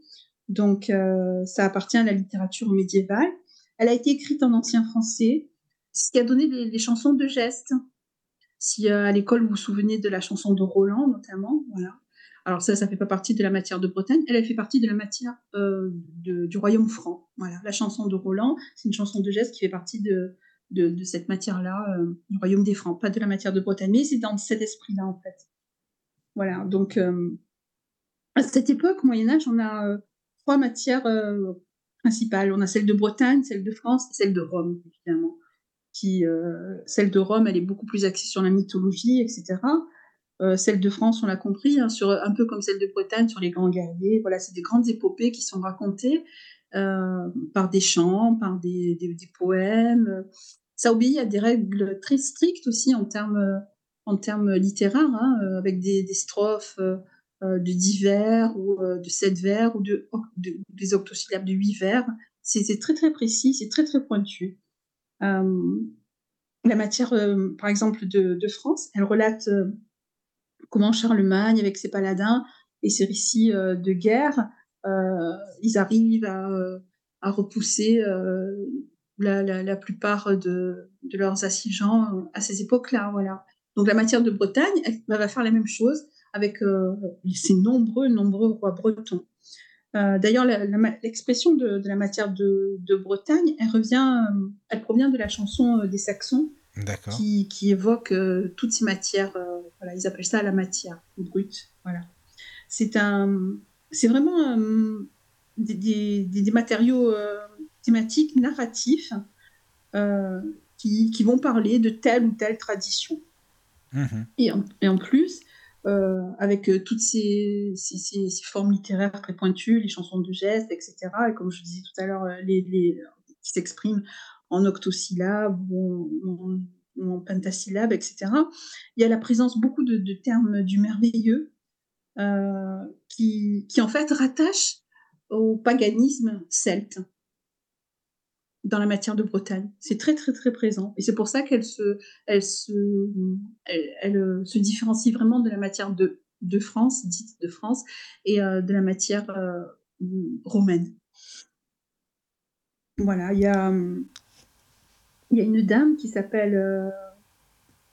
Donc euh, ça appartient à la littérature médiévale. Elle a été écrite en ancien français, ce qui a donné les, les chansons de gestes. Si euh, à l'école vous vous souvenez de la chanson de Roland notamment, voilà. Alors ça, ça fait pas partie de la matière de Bretagne. Elle, elle fait partie de la matière euh, de- du royaume franc. Voilà, la chanson de Roland, c'est une chanson de geste qui fait partie de de, de cette matière-là euh, du royaume des Francs, pas de la matière de Bretagne, mais c'est dans cet esprit-là en fait. Voilà, donc euh, à cette époque, au Moyen Âge, on a euh, trois matières euh, principales. On a celle de Bretagne, celle de France, et celle de Rome, évidemment. Qui, euh, celle de Rome, elle est beaucoup plus axée sur la mythologie, et cetera. Euh, celle de France, on l'a compris, hein, sur, un peu comme celle de Bretagne, sur les grands guerriers. Voilà, c'est des grandes épopées qui sont racontées euh, par des chants, par des, des- des poèmes. Ça obéit à des règles très strictes aussi en termes, en termes littéraires, hein, euh, avec des, des strophes euh, euh, de dix vers ou euh, de sept vers ou de, de- des octosyllabes de huit vers. C'est c'est très très précis, c'est très très pointu. Euh, La matière, euh, par exemple, de, de France, elle relate euh, comment Charlemagne, avec ses paladins et ses récits euh, de guerre, euh, ils arrivent à, euh, à repousser euh, la, la- la plupart de, de leurs assiégeants euh, à ces époques-là. Voilà. Donc la matière de Bretagne, elle va va faire la même chose avec euh, ces nombreux, nombreux rois bretons. Euh, D'ailleurs, la- la ma- l'expression de, de la matière de, de Bretagne, elle, revient, euh, elle provient de la chanson euh, des Saxons D'accord. qui, qui évoque euh, toutes ces matières. Euh, voilà, ils appellent ça la matière brute. Voilà. C'est un, c'est vraiment euh, des, des- des- des matériaux euh, thématiques narratifs euh, qui, qui vont parler de telle ou telle tradition. Mhm. Et en, et en plus, euh, avec euh, toutes ces, ces- ces- ces formes littéraires très pointues, les chansons de gestes, et cetera, et comme je disais tout à l'heure, euh, les, les- qui s'expriment en octosyllabes ou en, ou en- ou en pentasyllabes, et cetera, il y a la présence beaucoup de, de termes du merveilleux euh, qui, qui, en fait, rattachent au paganisme celte dans la matière de Bretagne. C'est très, très, très présent. Et c'est pour ça qu'elle se, elle se, elle, elle, euh, se différencie vraiment de la matière de, de France, dite de France, et euh, de la matière euh, romaine. Voilà, il y a, il y a une dame qui s'appelle euh,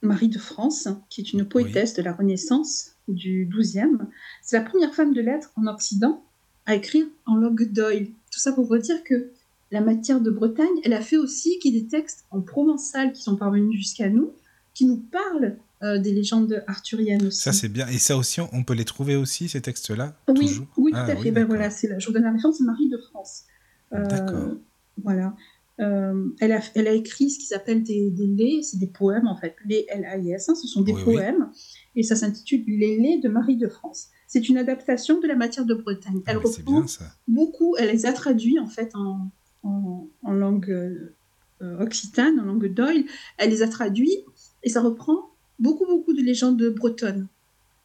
Marie de France, qui est une poétesse oui. de la Renaissance du douzième. C'est la première femme de lettres en Occident à écrire en langue d'oïl. Tout ça pour vous dire que la matière de Bretagne, elle a fait aussi qu'il y ait des textes en provençal qui sont parvenus jusqu'à nous, qui nous parlent euh, des légendes arthuriennes aussi. Ça, c'est bien. Et ça aussi, on peut les trouver aussi, ces textes-là oui, toujours oui, tout ah, à fait. Oui, ben voilà, c'est la, je vous donne la référence, c'est Marie de France. Euh, d'accord. Voilà. Euh, elle, a, elle a écrit ce qu'ils appellent des, des lays, c'est des poèmes en fait, les L A I S, hein, ce sont des oui, poèmes, oui. et ça s'intitule Les lays de Marie de France. C'est une adaptation de la matière de Bretagne. Elle ah, reprend beaucoup, elle les a traduits en fait en, en, en langue euh, occitane, en langue d'oïl, elle les a traduits et ça reprend beaucoup, beaucoup de légendes bretonnes.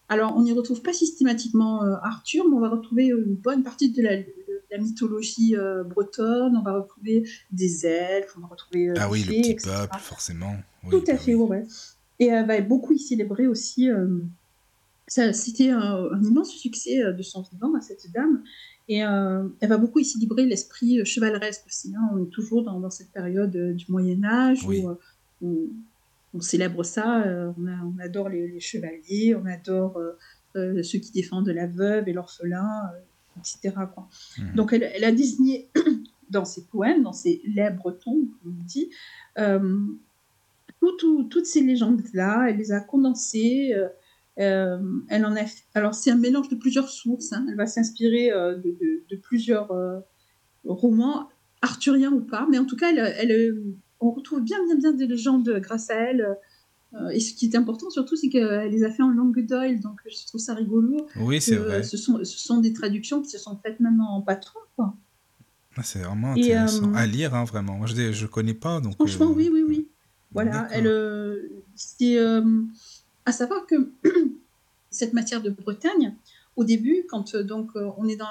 Alors on n'y retrouve pas systématiquement euh, Arthur, mais on va retrouver une bonne partie de la la mythologie euh, bretonne, on va retrouver des elfes, on va retrouver euh, ah oui, fées, le petit et cetera peuple, forcément. Oui, tout à bah fait, oui. Ouais. Et elle euh, va bah, beaucoup y célébrer aussi. Euh, ça, c'était un, un immense succès euh, de son vivant à cette dame. Et euh, elle va beaucoup y célébrer l'esprit euh, chevaleresque aussi. Hein. On est toujours dans, dans cette période euh, du Moyen-Âge oui. où, euh, où on célèbre ça. Euh, on, a, on adore les, les chevaliers, on adore euh, euh, ceux qui défendent la veuve et l'orphelin. Euh, et cetera, quoi. Mmh. Donc, elle, elle a désigné dans ses poèmes, dans ses lays bretons, comme on dit, euh, tout, tout, toutes ces légendes-là, elle les a condensées. Euh, elle en a, alors, c'est un mélange de plusieurs sources. Hein, elle va s'inspirer euh, de, de, de plusieurs euh, romans, arthuriens ou pas, mais en tout cas, elle, elle, on retrouve bien, bien, bien des légendes grâce à elle. Et ce qui est important surtout, c'est qu'elle les a fait en langue d'oïl, donc je trouve ça rigolo. Oui, c'est vrai. Ce sont, ce sont des traductions qui se sont faites maintenant en patron, quoi. Ah, c'est vraiment et, intéressant euh, à lire, hein, vraiment. Moi, je ne connais pas, donc... Franchement, euh... oui, oui, oui. Voilà, elle, euh, c'est euh, à savoir que cette matière de Bretagne, au début, quand euh, donc, euh, on est dans,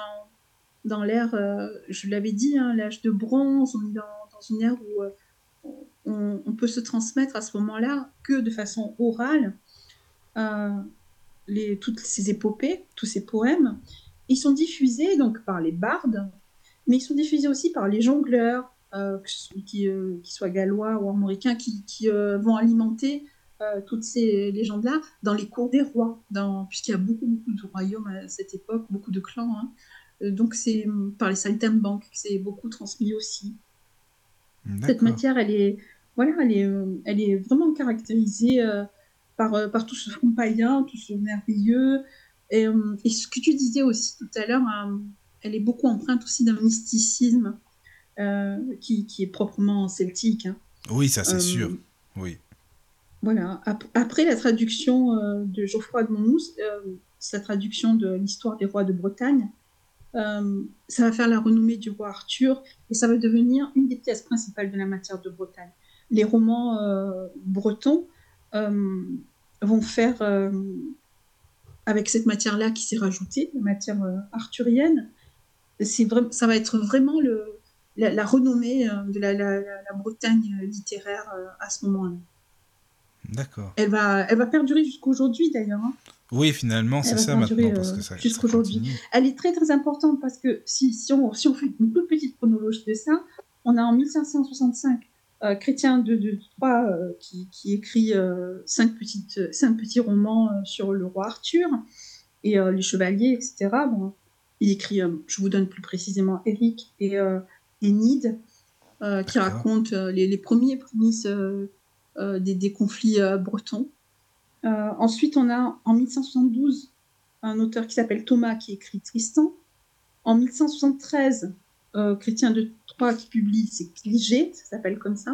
dans l'ère, euh, je l'avais dit, hein, l'âge de bronze, on est dans, dans une ère où... Euh, On, on peut se transmettre à ce moment-là que de façon orale euh, les, toutes ces épopées, tous ces poèmes. Ils sont diffusés donc par les bardes, mais ils sont diffusés aussi par les jongleurs, euh, qui, euh, qu'ils soient gallois ou armoricains, qui, qui euh, vont alimenter euh, toutes ces légendes-là dans les cours des rois, dans, puisqu'il y a beaucoup, beaucoup de royaumes à cette époque, beaucoup de clans. Hein. Donc c'est par les saltimbanques que c'est beaucoup transmis aussi. D'accord. Cette matière, elle est, voilà, elle est, elle est vraiment caractérisée euh, par, euh, par tout ce front païen, tout ce merveilleux. Et, euh, et ce que tu disais aussi tout à l'heure, hein, elle est beaucoup empreinte aussi d'un mysticisme euh, qui, qui est proprement celtique. Hein. Oui, ça c'est euh, sûr. Oui. Voilà. Ap- après la traduction euh, de Geoffroy de Monmouth, euh, sa traduction de l'histoire des rois de Bretagne, Euh, ça va faire la renommée du roi Arthur et ça va devenir une des pièces principales de la matière de Bretagne. Les romans euh, bretons euh, vont faire, euh, avec cette matière-là qui s'est rajoutée, la matière euh, arthurienne, c'est vra- ça va être vraiment le, la, la renommée euh, de la, la, la Bretagne littéraire euh, à ce moment-là. D'accord. Elle va, elle va perdurer jusqu'aujourd'hui d'ailleurs. Hein. Oui, finalement, elle c'est ça maintenant, parce que ça, jusqu'aujourd'hui. Ça continue. Elle est très, très importante, parce que si, si, on, si on fait une toute petite chronologie de ça, on a en mille cinq cent soixante-cinq, euh, Chrétien de, de Troyes euh, qui, qui écrit euh, cinq, petites, cinq petits romans euh, sur le roi Arthur, et euh, les chevaliers, et cetera. Bon, il écrit, euh, je vous donne plus précisément, Éric et euh, Énide, euh, qui racontent euh, les, les premiers prémices euh, euh, des, des conflits euh, bretons. Euh, ensuite, on a en mille cent soixante-douze un auteur qui s'appelle Thomas qui écrit Tristan. En mille cent soixante-treize, euh, Chrétien de Troyes qui publie c'est Cligé, ça s'appelle comme ça.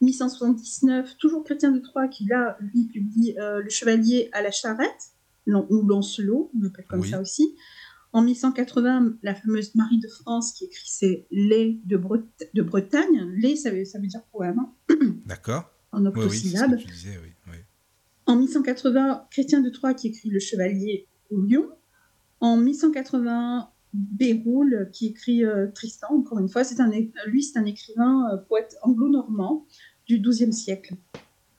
mille cent soixante-dix-neuf, toujours Chrétien de Troyes qui là lui publie euh, Le Chevalier à la Charrette ou Lancelot, on appelle comme oui. ça aussi. En mille cent quatre-vingts, la fameuse Marie de France qui écrit ses lays de, Bre- de Bretagne. Lays, ça veut, ça veut dire poème. Hein. D'accord. En octosyllabes. Oui, oui, c'est ce que tu disais, oui. oui. En mille cent quatre-vingts, Chrétien de Troyes qui écrit Le Chevalier au Lion. En mille cent quatre-vingts, Béroul qui écrit euh, Tristan. Encore une fois, c'est un, lui, c'est un écrivain euh, poète anglo-normand du douzième siècle.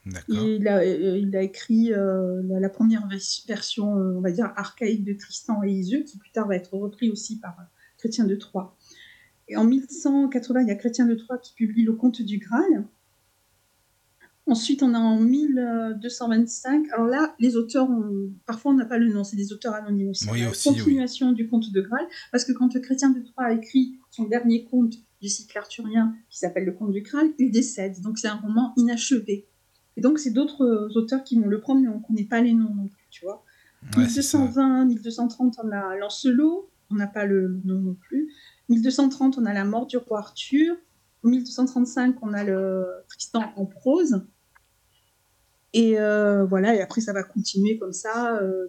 D'accord. Il a, il a écrit euh, la, la première version, on va dire, archaïque de Tristan et Iseult, qui plus tard va être repris aussi par Chrétien de Troyes. Et en mille cent quatre-vingts, il y a Chrétien de Troyes qui publie le Conte du Graal. Ensuite, on a en mille deux cent vingt-cinq. Alors là, les auteurs, ont... parfois on n'a pas le nom, c'est des auteurs anonymes aussi. Oui, aussi continuation oui. du Conte de Graal, parce que quand Chrétien de Troyes a écrit son dernier conte du cycle arthurien, qui s'appelle le Conte du Graal, il décède. Donc c'est un roman inachevé. Et donc c'est d'autres auteurs qui vont le prendre, mais on ne connaît pas les noms non plus, tu vois. Ouais, mille deux cent vingt, mille deux cent trente, on a Lancelot, on n'a pas le nom non plus. mille deux cent trente, on a La mort du roi Arthur. mille deux cent trente-cinq, on a le Tristan en prose. Et euh, voilà, et après ça va continuer comme ça, euh,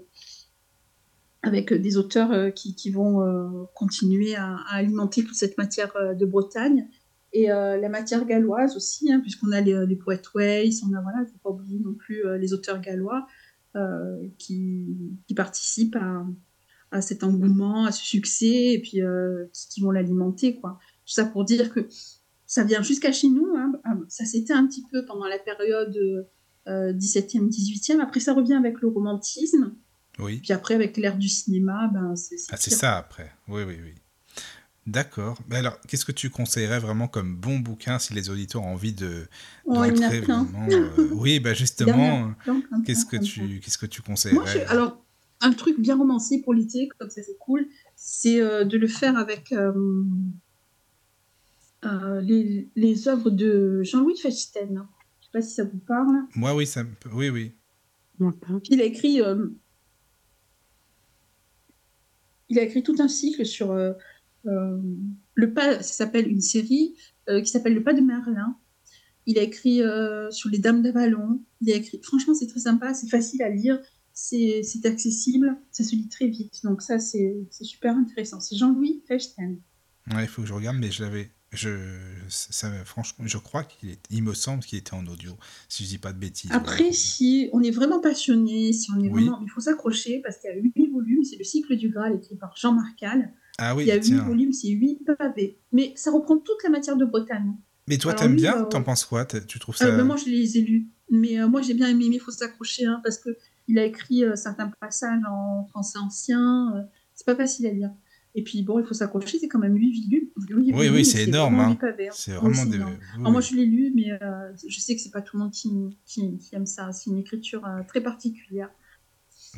avec des auteurs euh, qui, qui vont euh, continuer à, à alimenter toute cette matière euh, de Bretagne, et euh, la matière galloise aussi, hein, puisqu'on a les, les poètes Wace, on a, voilà, il ne faut pas oublier non plus euh, les auteurs gallois euh, qui, qui participent à, à cet engouement, à ce succès, et puis euh, qui, qui vont l'alimenter, quoi. Tout ça pour dire que ça vient jusqu'à chez nous, hein, ça s'éteint un petit peu pendant la période... Euh, dix-septième, dix-huitième, après ça revient avec le romantisme, oui. Puis après avec l'ère du cinéma, ben c'est, c'est, ah, c'est ça après, oui, oui, oui. D'accord, ben alors qu'est-ce que tu conseillerais vraiment comme bon bouquin si les auditeurs ont envie de, de oh, rentrer vraiment euh... Oui, ben justement, plan, plan, qu'est-ce, plan, que plan, tu, plan. qu'est-ce que tu conseillerais? Moi, je... Alors, un truc bien romancé pour l'été, comme ça c'est cool, c'est euh, de le faire avec euh, euh, les, les œuvres de Jean-Louis Fechten. Je ne sais pas si ça vous parle. Moi, oui, ça me... oui, oui. Il a écrit, euh... il a écrit tout un cycle sur euh, euh, le pas. Ça s'appelle une série euh, qui s'appelle Le Pas de Merlin. Il a écrit euh, sur les Dames d'Avalon. Il a écrit. Franchement, c'est très sympa, c'est facile à lire, c'est, c'est accessible, ça se lit très vite. Donc ça, c'est, c'est super intéressant. C'est Jean-Louis Fechten. Ouais, il faut que je regarde, mais je l'avais. Je, ça, franchement, je crois qu'il est, il me semble qu'il était en audio, si je dis pas de bêtises. Après, ouais. Si on est vraiment passionné, si on est oui. vraiment, il faut s'accrocher parce qu'il y a huit volumes, c'est le cycle du Graal écrit par Jean Marcal. Ah oui, il y a tiens. huit volumes, c'est huit pavés, mais ça reprend toute la matière de Bretagne. Mais toi, alors, t'aimes lui, bien euh, t'en penses quoi? Tu trouves ça euh, ben moi, je les ai lus, mais euh, moi j'ai bien aimé. Mais il faut s'accrocher, hein, parce que il a écrit euh, certains passages en français ancien. Euh, c'est pas facile à lire. Et puis bon, il faut s'accrocher, c'est quand même huit volumes. Oui, oui, oui, c'est, c'est énorme. Hein. C'est vraiment des... oui. Alors, moi, je l'ai lu, mais euh, je sais que c'est pas tout le monde qui, qui, qui aime ça. C'est une écriture euh, très particulière.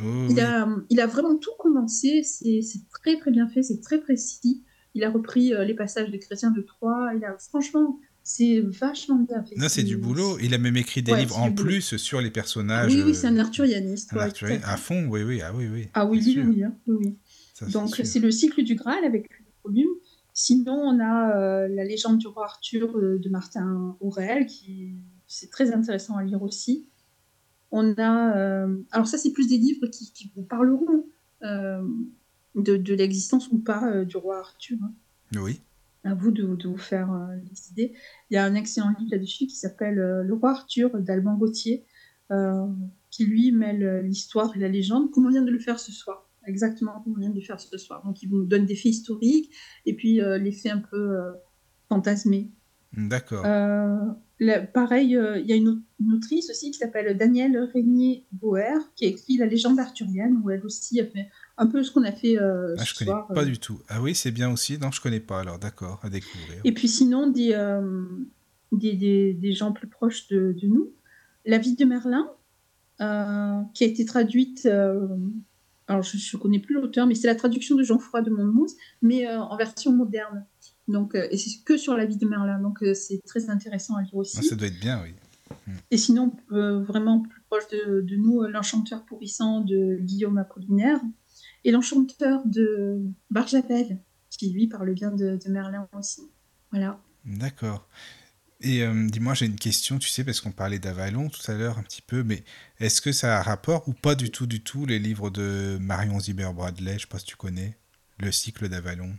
Oh, il, oui. a, il a vraiment tout condensé. C'est, c'est très, très bien fait. C'est très précis. Il a repris euh, les passages de Chrétien de Troyes. Il a, franchement, c'est vachement bien fait. Non, c'est, c'est du boulot. Il a même écrit des ouais, livres en plus sur les personnages. Oui, oui, c'est un arthurianiste. Un ouais, arthurianiste à fond, oui, oui. Ah oui, oui. Ah oui, oui, oui, hein, oui, oui. Ça, c'est donc sûr. C'est le cycle du Graal avec le volume. Sinon on a euh, la légende du roi Arthur euh, de Martin Aurèle, qui c'est très intéressant à lire aussi. On a euh, alors ça c'est plus des livres qui, qui vous parleront euh, de, de l'existence ou pas euh, du roi Arthur. Hein. Oui. À vous de, de vous faire euh, les idées. Il y a un excellent livre là-dessus qui s'appelle euh, Le roi Arthur d'Alban Gauthier, euh, qui lui mêle l'histoire et la légende. Comme on vient de le faire ce soir. Exactement, on vient de faire ce soir. Donc, ils vous donnent des faits historiques et puis euh, les faits un peu euh, fantasmés. D'accord. Euh, là, pareil, il euh, y a une, une autrice aussi qui s'appelle Danielle Régnier-Boer qui a écrit La légende arthurienne, où elle aussi a fait un peu ce qu'on a fait euh, ah, ce soir. Je ne connais pas euh... du tout. Ah oui, c'est bien aussi. Non, je ne connais pas. Alors, d'accord, à découvrir. Et puis, sinon, des, euh, des, des, des gens plus proches de, de nous. La vie de Merlin, euh, qui a été traduite... Euh, alors, je ne connais plus l'auteur, mais c'est la traduction de Geoffroy de Monmouth, mais euh, en version moderne. Donc, euh, et c'est que sur la vie de Merlin, donc euh, c'est très intéressant à lire aussi. Oh, ça doit être bien, oui. Et sinon, euh, vraiment plus proche de, de nous, euh, L'Enchanteur pourrissant de Guillaume Apollinaire et L'Enchanteur de Barjavel, qui lui parle bien de, de Merlin aussi. Voilà. D'accord. Et euh, dis-moi, j'ai une question, tu sais, parce qu'on parlait d'Avalon tout à l'heure un petit peu, mais est-ce que ça a rapport ou pas du tout, du tout, les livres de Marion Zimmer-Bradley, je ne sais pas si tu connais, le cycle d'Avalon?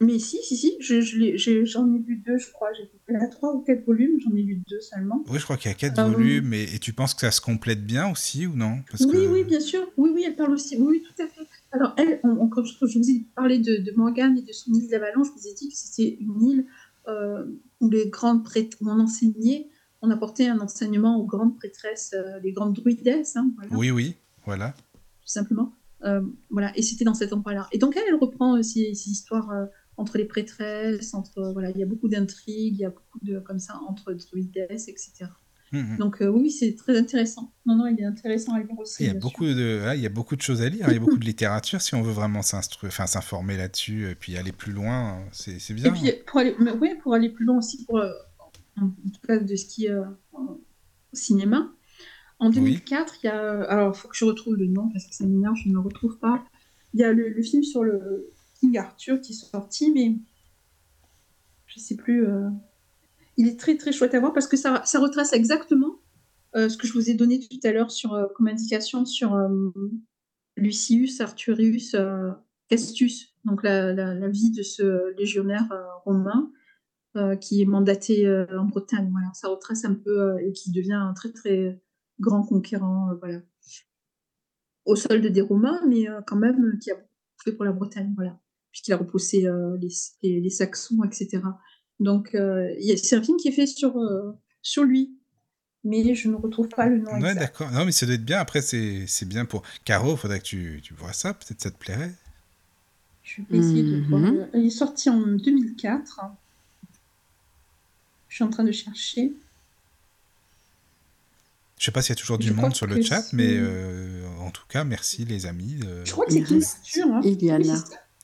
Mais si, si, si, je, je, je, j'en ai lu deux, je crois, j'ai fait trois ou quatre volumes, j'en ai lu deux seulement. Oui, je crois qu'il y a quatre euh, volumes, et, et tu penses que ça se complète bien aussi ou non? Parce oui, que... oui, bien sûr, oui, oui, elle parle aussi, oui, tout à fait. Alors elle, on, on, quand je, je vous ai parlé de, de Morgane et de son île d'Avalon, je vous ai dit que c'était une île... Euh, où les grandes prêtres on enseignait, on apportait un enseignement aux grandes prêtresses, euh, les grandes druidesses. Hein, voilà. Oui, oui, voilà. Tout simplement. Euh, voilà, et c'était dans cet endroit-là. Et donc elle, elle reprend ces, ces histoires euh, entre les prêtresses, entre euh, voilà, il y a beaucoup d'intrigues, il y a beaucoup de comme ça entre druidesses, et cetera. Mmh. Donc euh, oui, c'est très intéressant. Non, non, il est intéressant à lire aussi. Il y a beaucoup sûr. de, ah, il y a beaucoup de choses à lire, il y a beaucoup de littérature si on veut vraiment s'instruire, enfin s'informer là-dessus et puis aller plus loin. C'est, c'est bien. Et puis pour aller, mais, ouais, pour aller plus loin aussi pour euh, en, en tout cas de ce qui est euh, cinéma. En deux mille quatre, il oui. y a... Alors, il faut que je retrouve le nom, parce que ça m'énerve, je ne le retrouve pas. Il y a le, le film sur le King Arthur qui est sorti, mais je ne sais plus... Euh... Il est très, très chouette à voir, parce que ça, ça retrace exactement euh, ce que je vous ai donné tout à l'heure sur, euh, comme indication sur euh, Lucius, Arthurius, euh, Castus, donc la, la, la vie de ce légionnaire euh, romain euh, qui est mandaté euh, en Bretagne. Voilà, ça retrace un peu euh, et qui devient un très, très... grand conquérant, euh, voilà, au solde des Romains, mais euh, quand même euh, qui a beaucoup fait pour la Bretagne, voilà, puisqu'il a repoussé euh, les, les, les Saxons, et cetera. Donc, euh, y a, c'est un film qui est fait sur, euh, sur lui, mais je ne retrouve pas le nom ouais, exact. Ouais, d'accord. Non, mais ça doit être bien. Après, c'est, c'est bien pour... Caro, il faudrait que tu, tu vois ça, peut-être ça te plairait. Je vais essayer mm-hmm. de voir. Il est sorti en deux mille quatre. Je suis en train de chercher... Je ne sais pas s'il y a toujours du je monde sur le chat, c'est... mais euh, en tout cas, merci les amis. Euh... Je crois que c'est King Arthur. Hein. Iliana.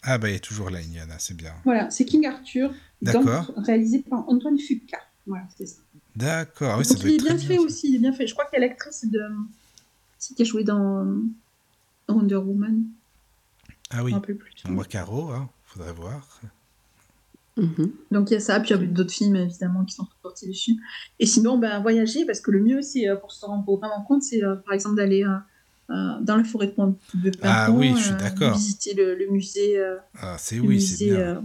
Ah, bah, il est toujours là, Iliana, c'est bien. Voilà, c'est King Arthur, d'accord. Donc, réalisé par Antoine Fuqua. Voilà, c'est ça. D'accord, oui, ça doit être très bien. Il est bien fait aussi, il est bien fait. Je crois qu'il y a l'actrice de... qui a joué dans Wonder Woman. Ah oui, on voit Caro, il hein. faudrait voir. Mmh. Donc il y a ça, puis il y a d'autres films évidemment qui sont sortis dessus. Et sinon, ben, voyager, parce que le mieux aussi euh, pour se rendre vraiment compte, c'est euh, par exemple d'aller euh, euh, dans la forêt de Printemps, ah, oui, je suis d'accord. Euh, visiter le, le musée, euh, ah, c'est, le oui, musée c'est euh,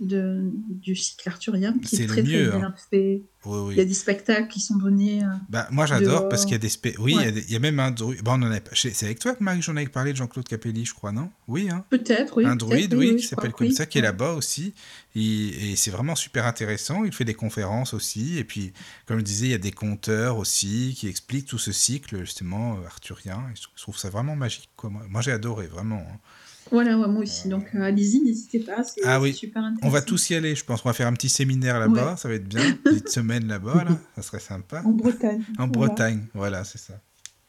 de, du cycle arthurien qui c'est est très, mieux, très bien hein. fait. Oui, oui. Il y a des spectacles qui sont donnés. Euh, bah, moi j'adore de, parce qu'il y a des spectacles. Oui, ouais. il, y a des... il y a même un druide. Bon, on en a... C'est avec toi, Marie, j'en avais parlé de Jean-Claude Capelli, je crois, non? Oui, hein. Peut-être, oui. Un druide, oui, oui, qui s'appelle comme oui. ça, qui est là-bas aussi. Il... Et c'est vraiment super intéressant. Il fait des conférences aussi. Et puis, comme je disais, il y a des conteurs aussi qui expliquent tout ce cycle, justement, arthurien. Et je trouve ça vraiment magique, quoi. Moi j'ai adoré, vraiment. Hein. Voilà, ouais, moi aussi. Donc, euh, allez-y, n'hésitez pas. C'est, ah oui. c'est super intéressant. On va tous y aller, je pense. On va faire un petit séminaire là-bas. Ouais. Ça va être bien. Une petite semaine là-bas, là. Ça serait sympa. En Bretagne. En voilà. Bretagne, voilà, c'est ça.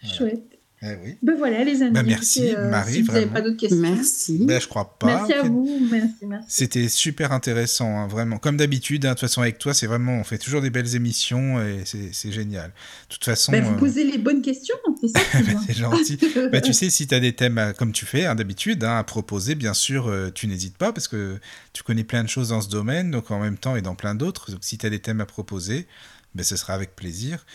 Voilà. Chouette. Eh oui. Ben voilà, les amis. Ben merci, écoutez, euh, Marie. Si vous n'avez pas d'autres questions. Merci. Ben, je crois pas. Merci à vous. Merci, merci. C'était super intéressant, hein, vraiment. Comme d'habitude, hein, de toute façon, avec toi, c'est vraiment, on fait toujours des belles émissions et c'est, c'est génial. De toute façon. Ben, vous euh... posez les bonnes questions, c'est ça. ben, c'est gentil. ben, tu sais, si tu as des thèmes, à, comme tu fais, hein, d'habitude, hein, à proposer, bien sûr, euh, tu n'hésites pas parce que tu connais plein de choses dans ce domaine, donc en même temps et dans plein d'autres. Donc, si tu as des thèmes à proposer, ben, ce sera avec plaisir.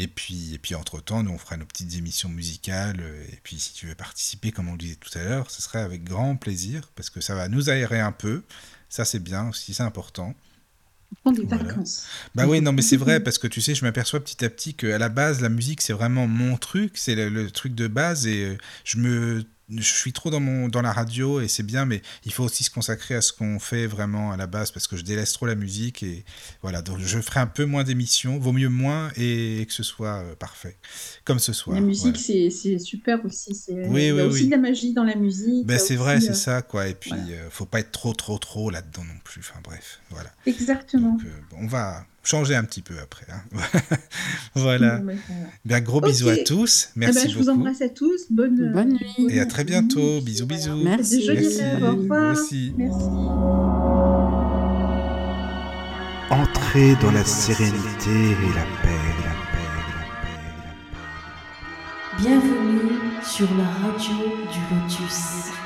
Et puis, et puis entre-temps, nous, on fera nos petites émissions musicales. Et puis, si tu veux participer, comme on le disait tout à l'heure, ce serait avec grand plaisir, parce que ça va nous aérer un peu. Ça, c'est bien aussi, c'est important. On prend des voilà. vacances. Bah oui, non, mais c'est vrai, parce que tu sais, je m'aperçois petit à petit qu'à la base, la musique, c'est vraiment mon truc, c'est le, le truc de base, et je me... Je suis trop dans, mon, dans la radio et c'est bien, mais il faut aussi se consacrer à ce qu'on fait vraiment à la base parce que je délaisse trop la musique et voilà, donc je ferai un peu moins d'émissions, vaut mieux moins et que ce soit parfait, comme ce soir. La musique, voilà. c'est, c'est super aussi, c'est, oui, il y a oui, aussi oui. de la magie dans la musique. Ben, c'est aussi, vrai, c'est euh... ça, quoi, et puis il voilà. euh, faut pas être trop, trop, trop là-dedans non plus, enfin bref, voilà. Exactement. Donc, euh, on va... changer un petit peu après. Hein. voilà. Bien, gros okay. bisous à tous. Merci eh ben, je beaucoup. Je vous embrasse à tous. Bonne, bonne nuit. Et bonne à très bientôt. Nuit. Bisous, bisous. Voilà. Merci. Merci. Au revoir. Merci. Entrez dans la sérénité et la paix. La paix, la paix, la paix. Bienvenue sur la radio du Lotus.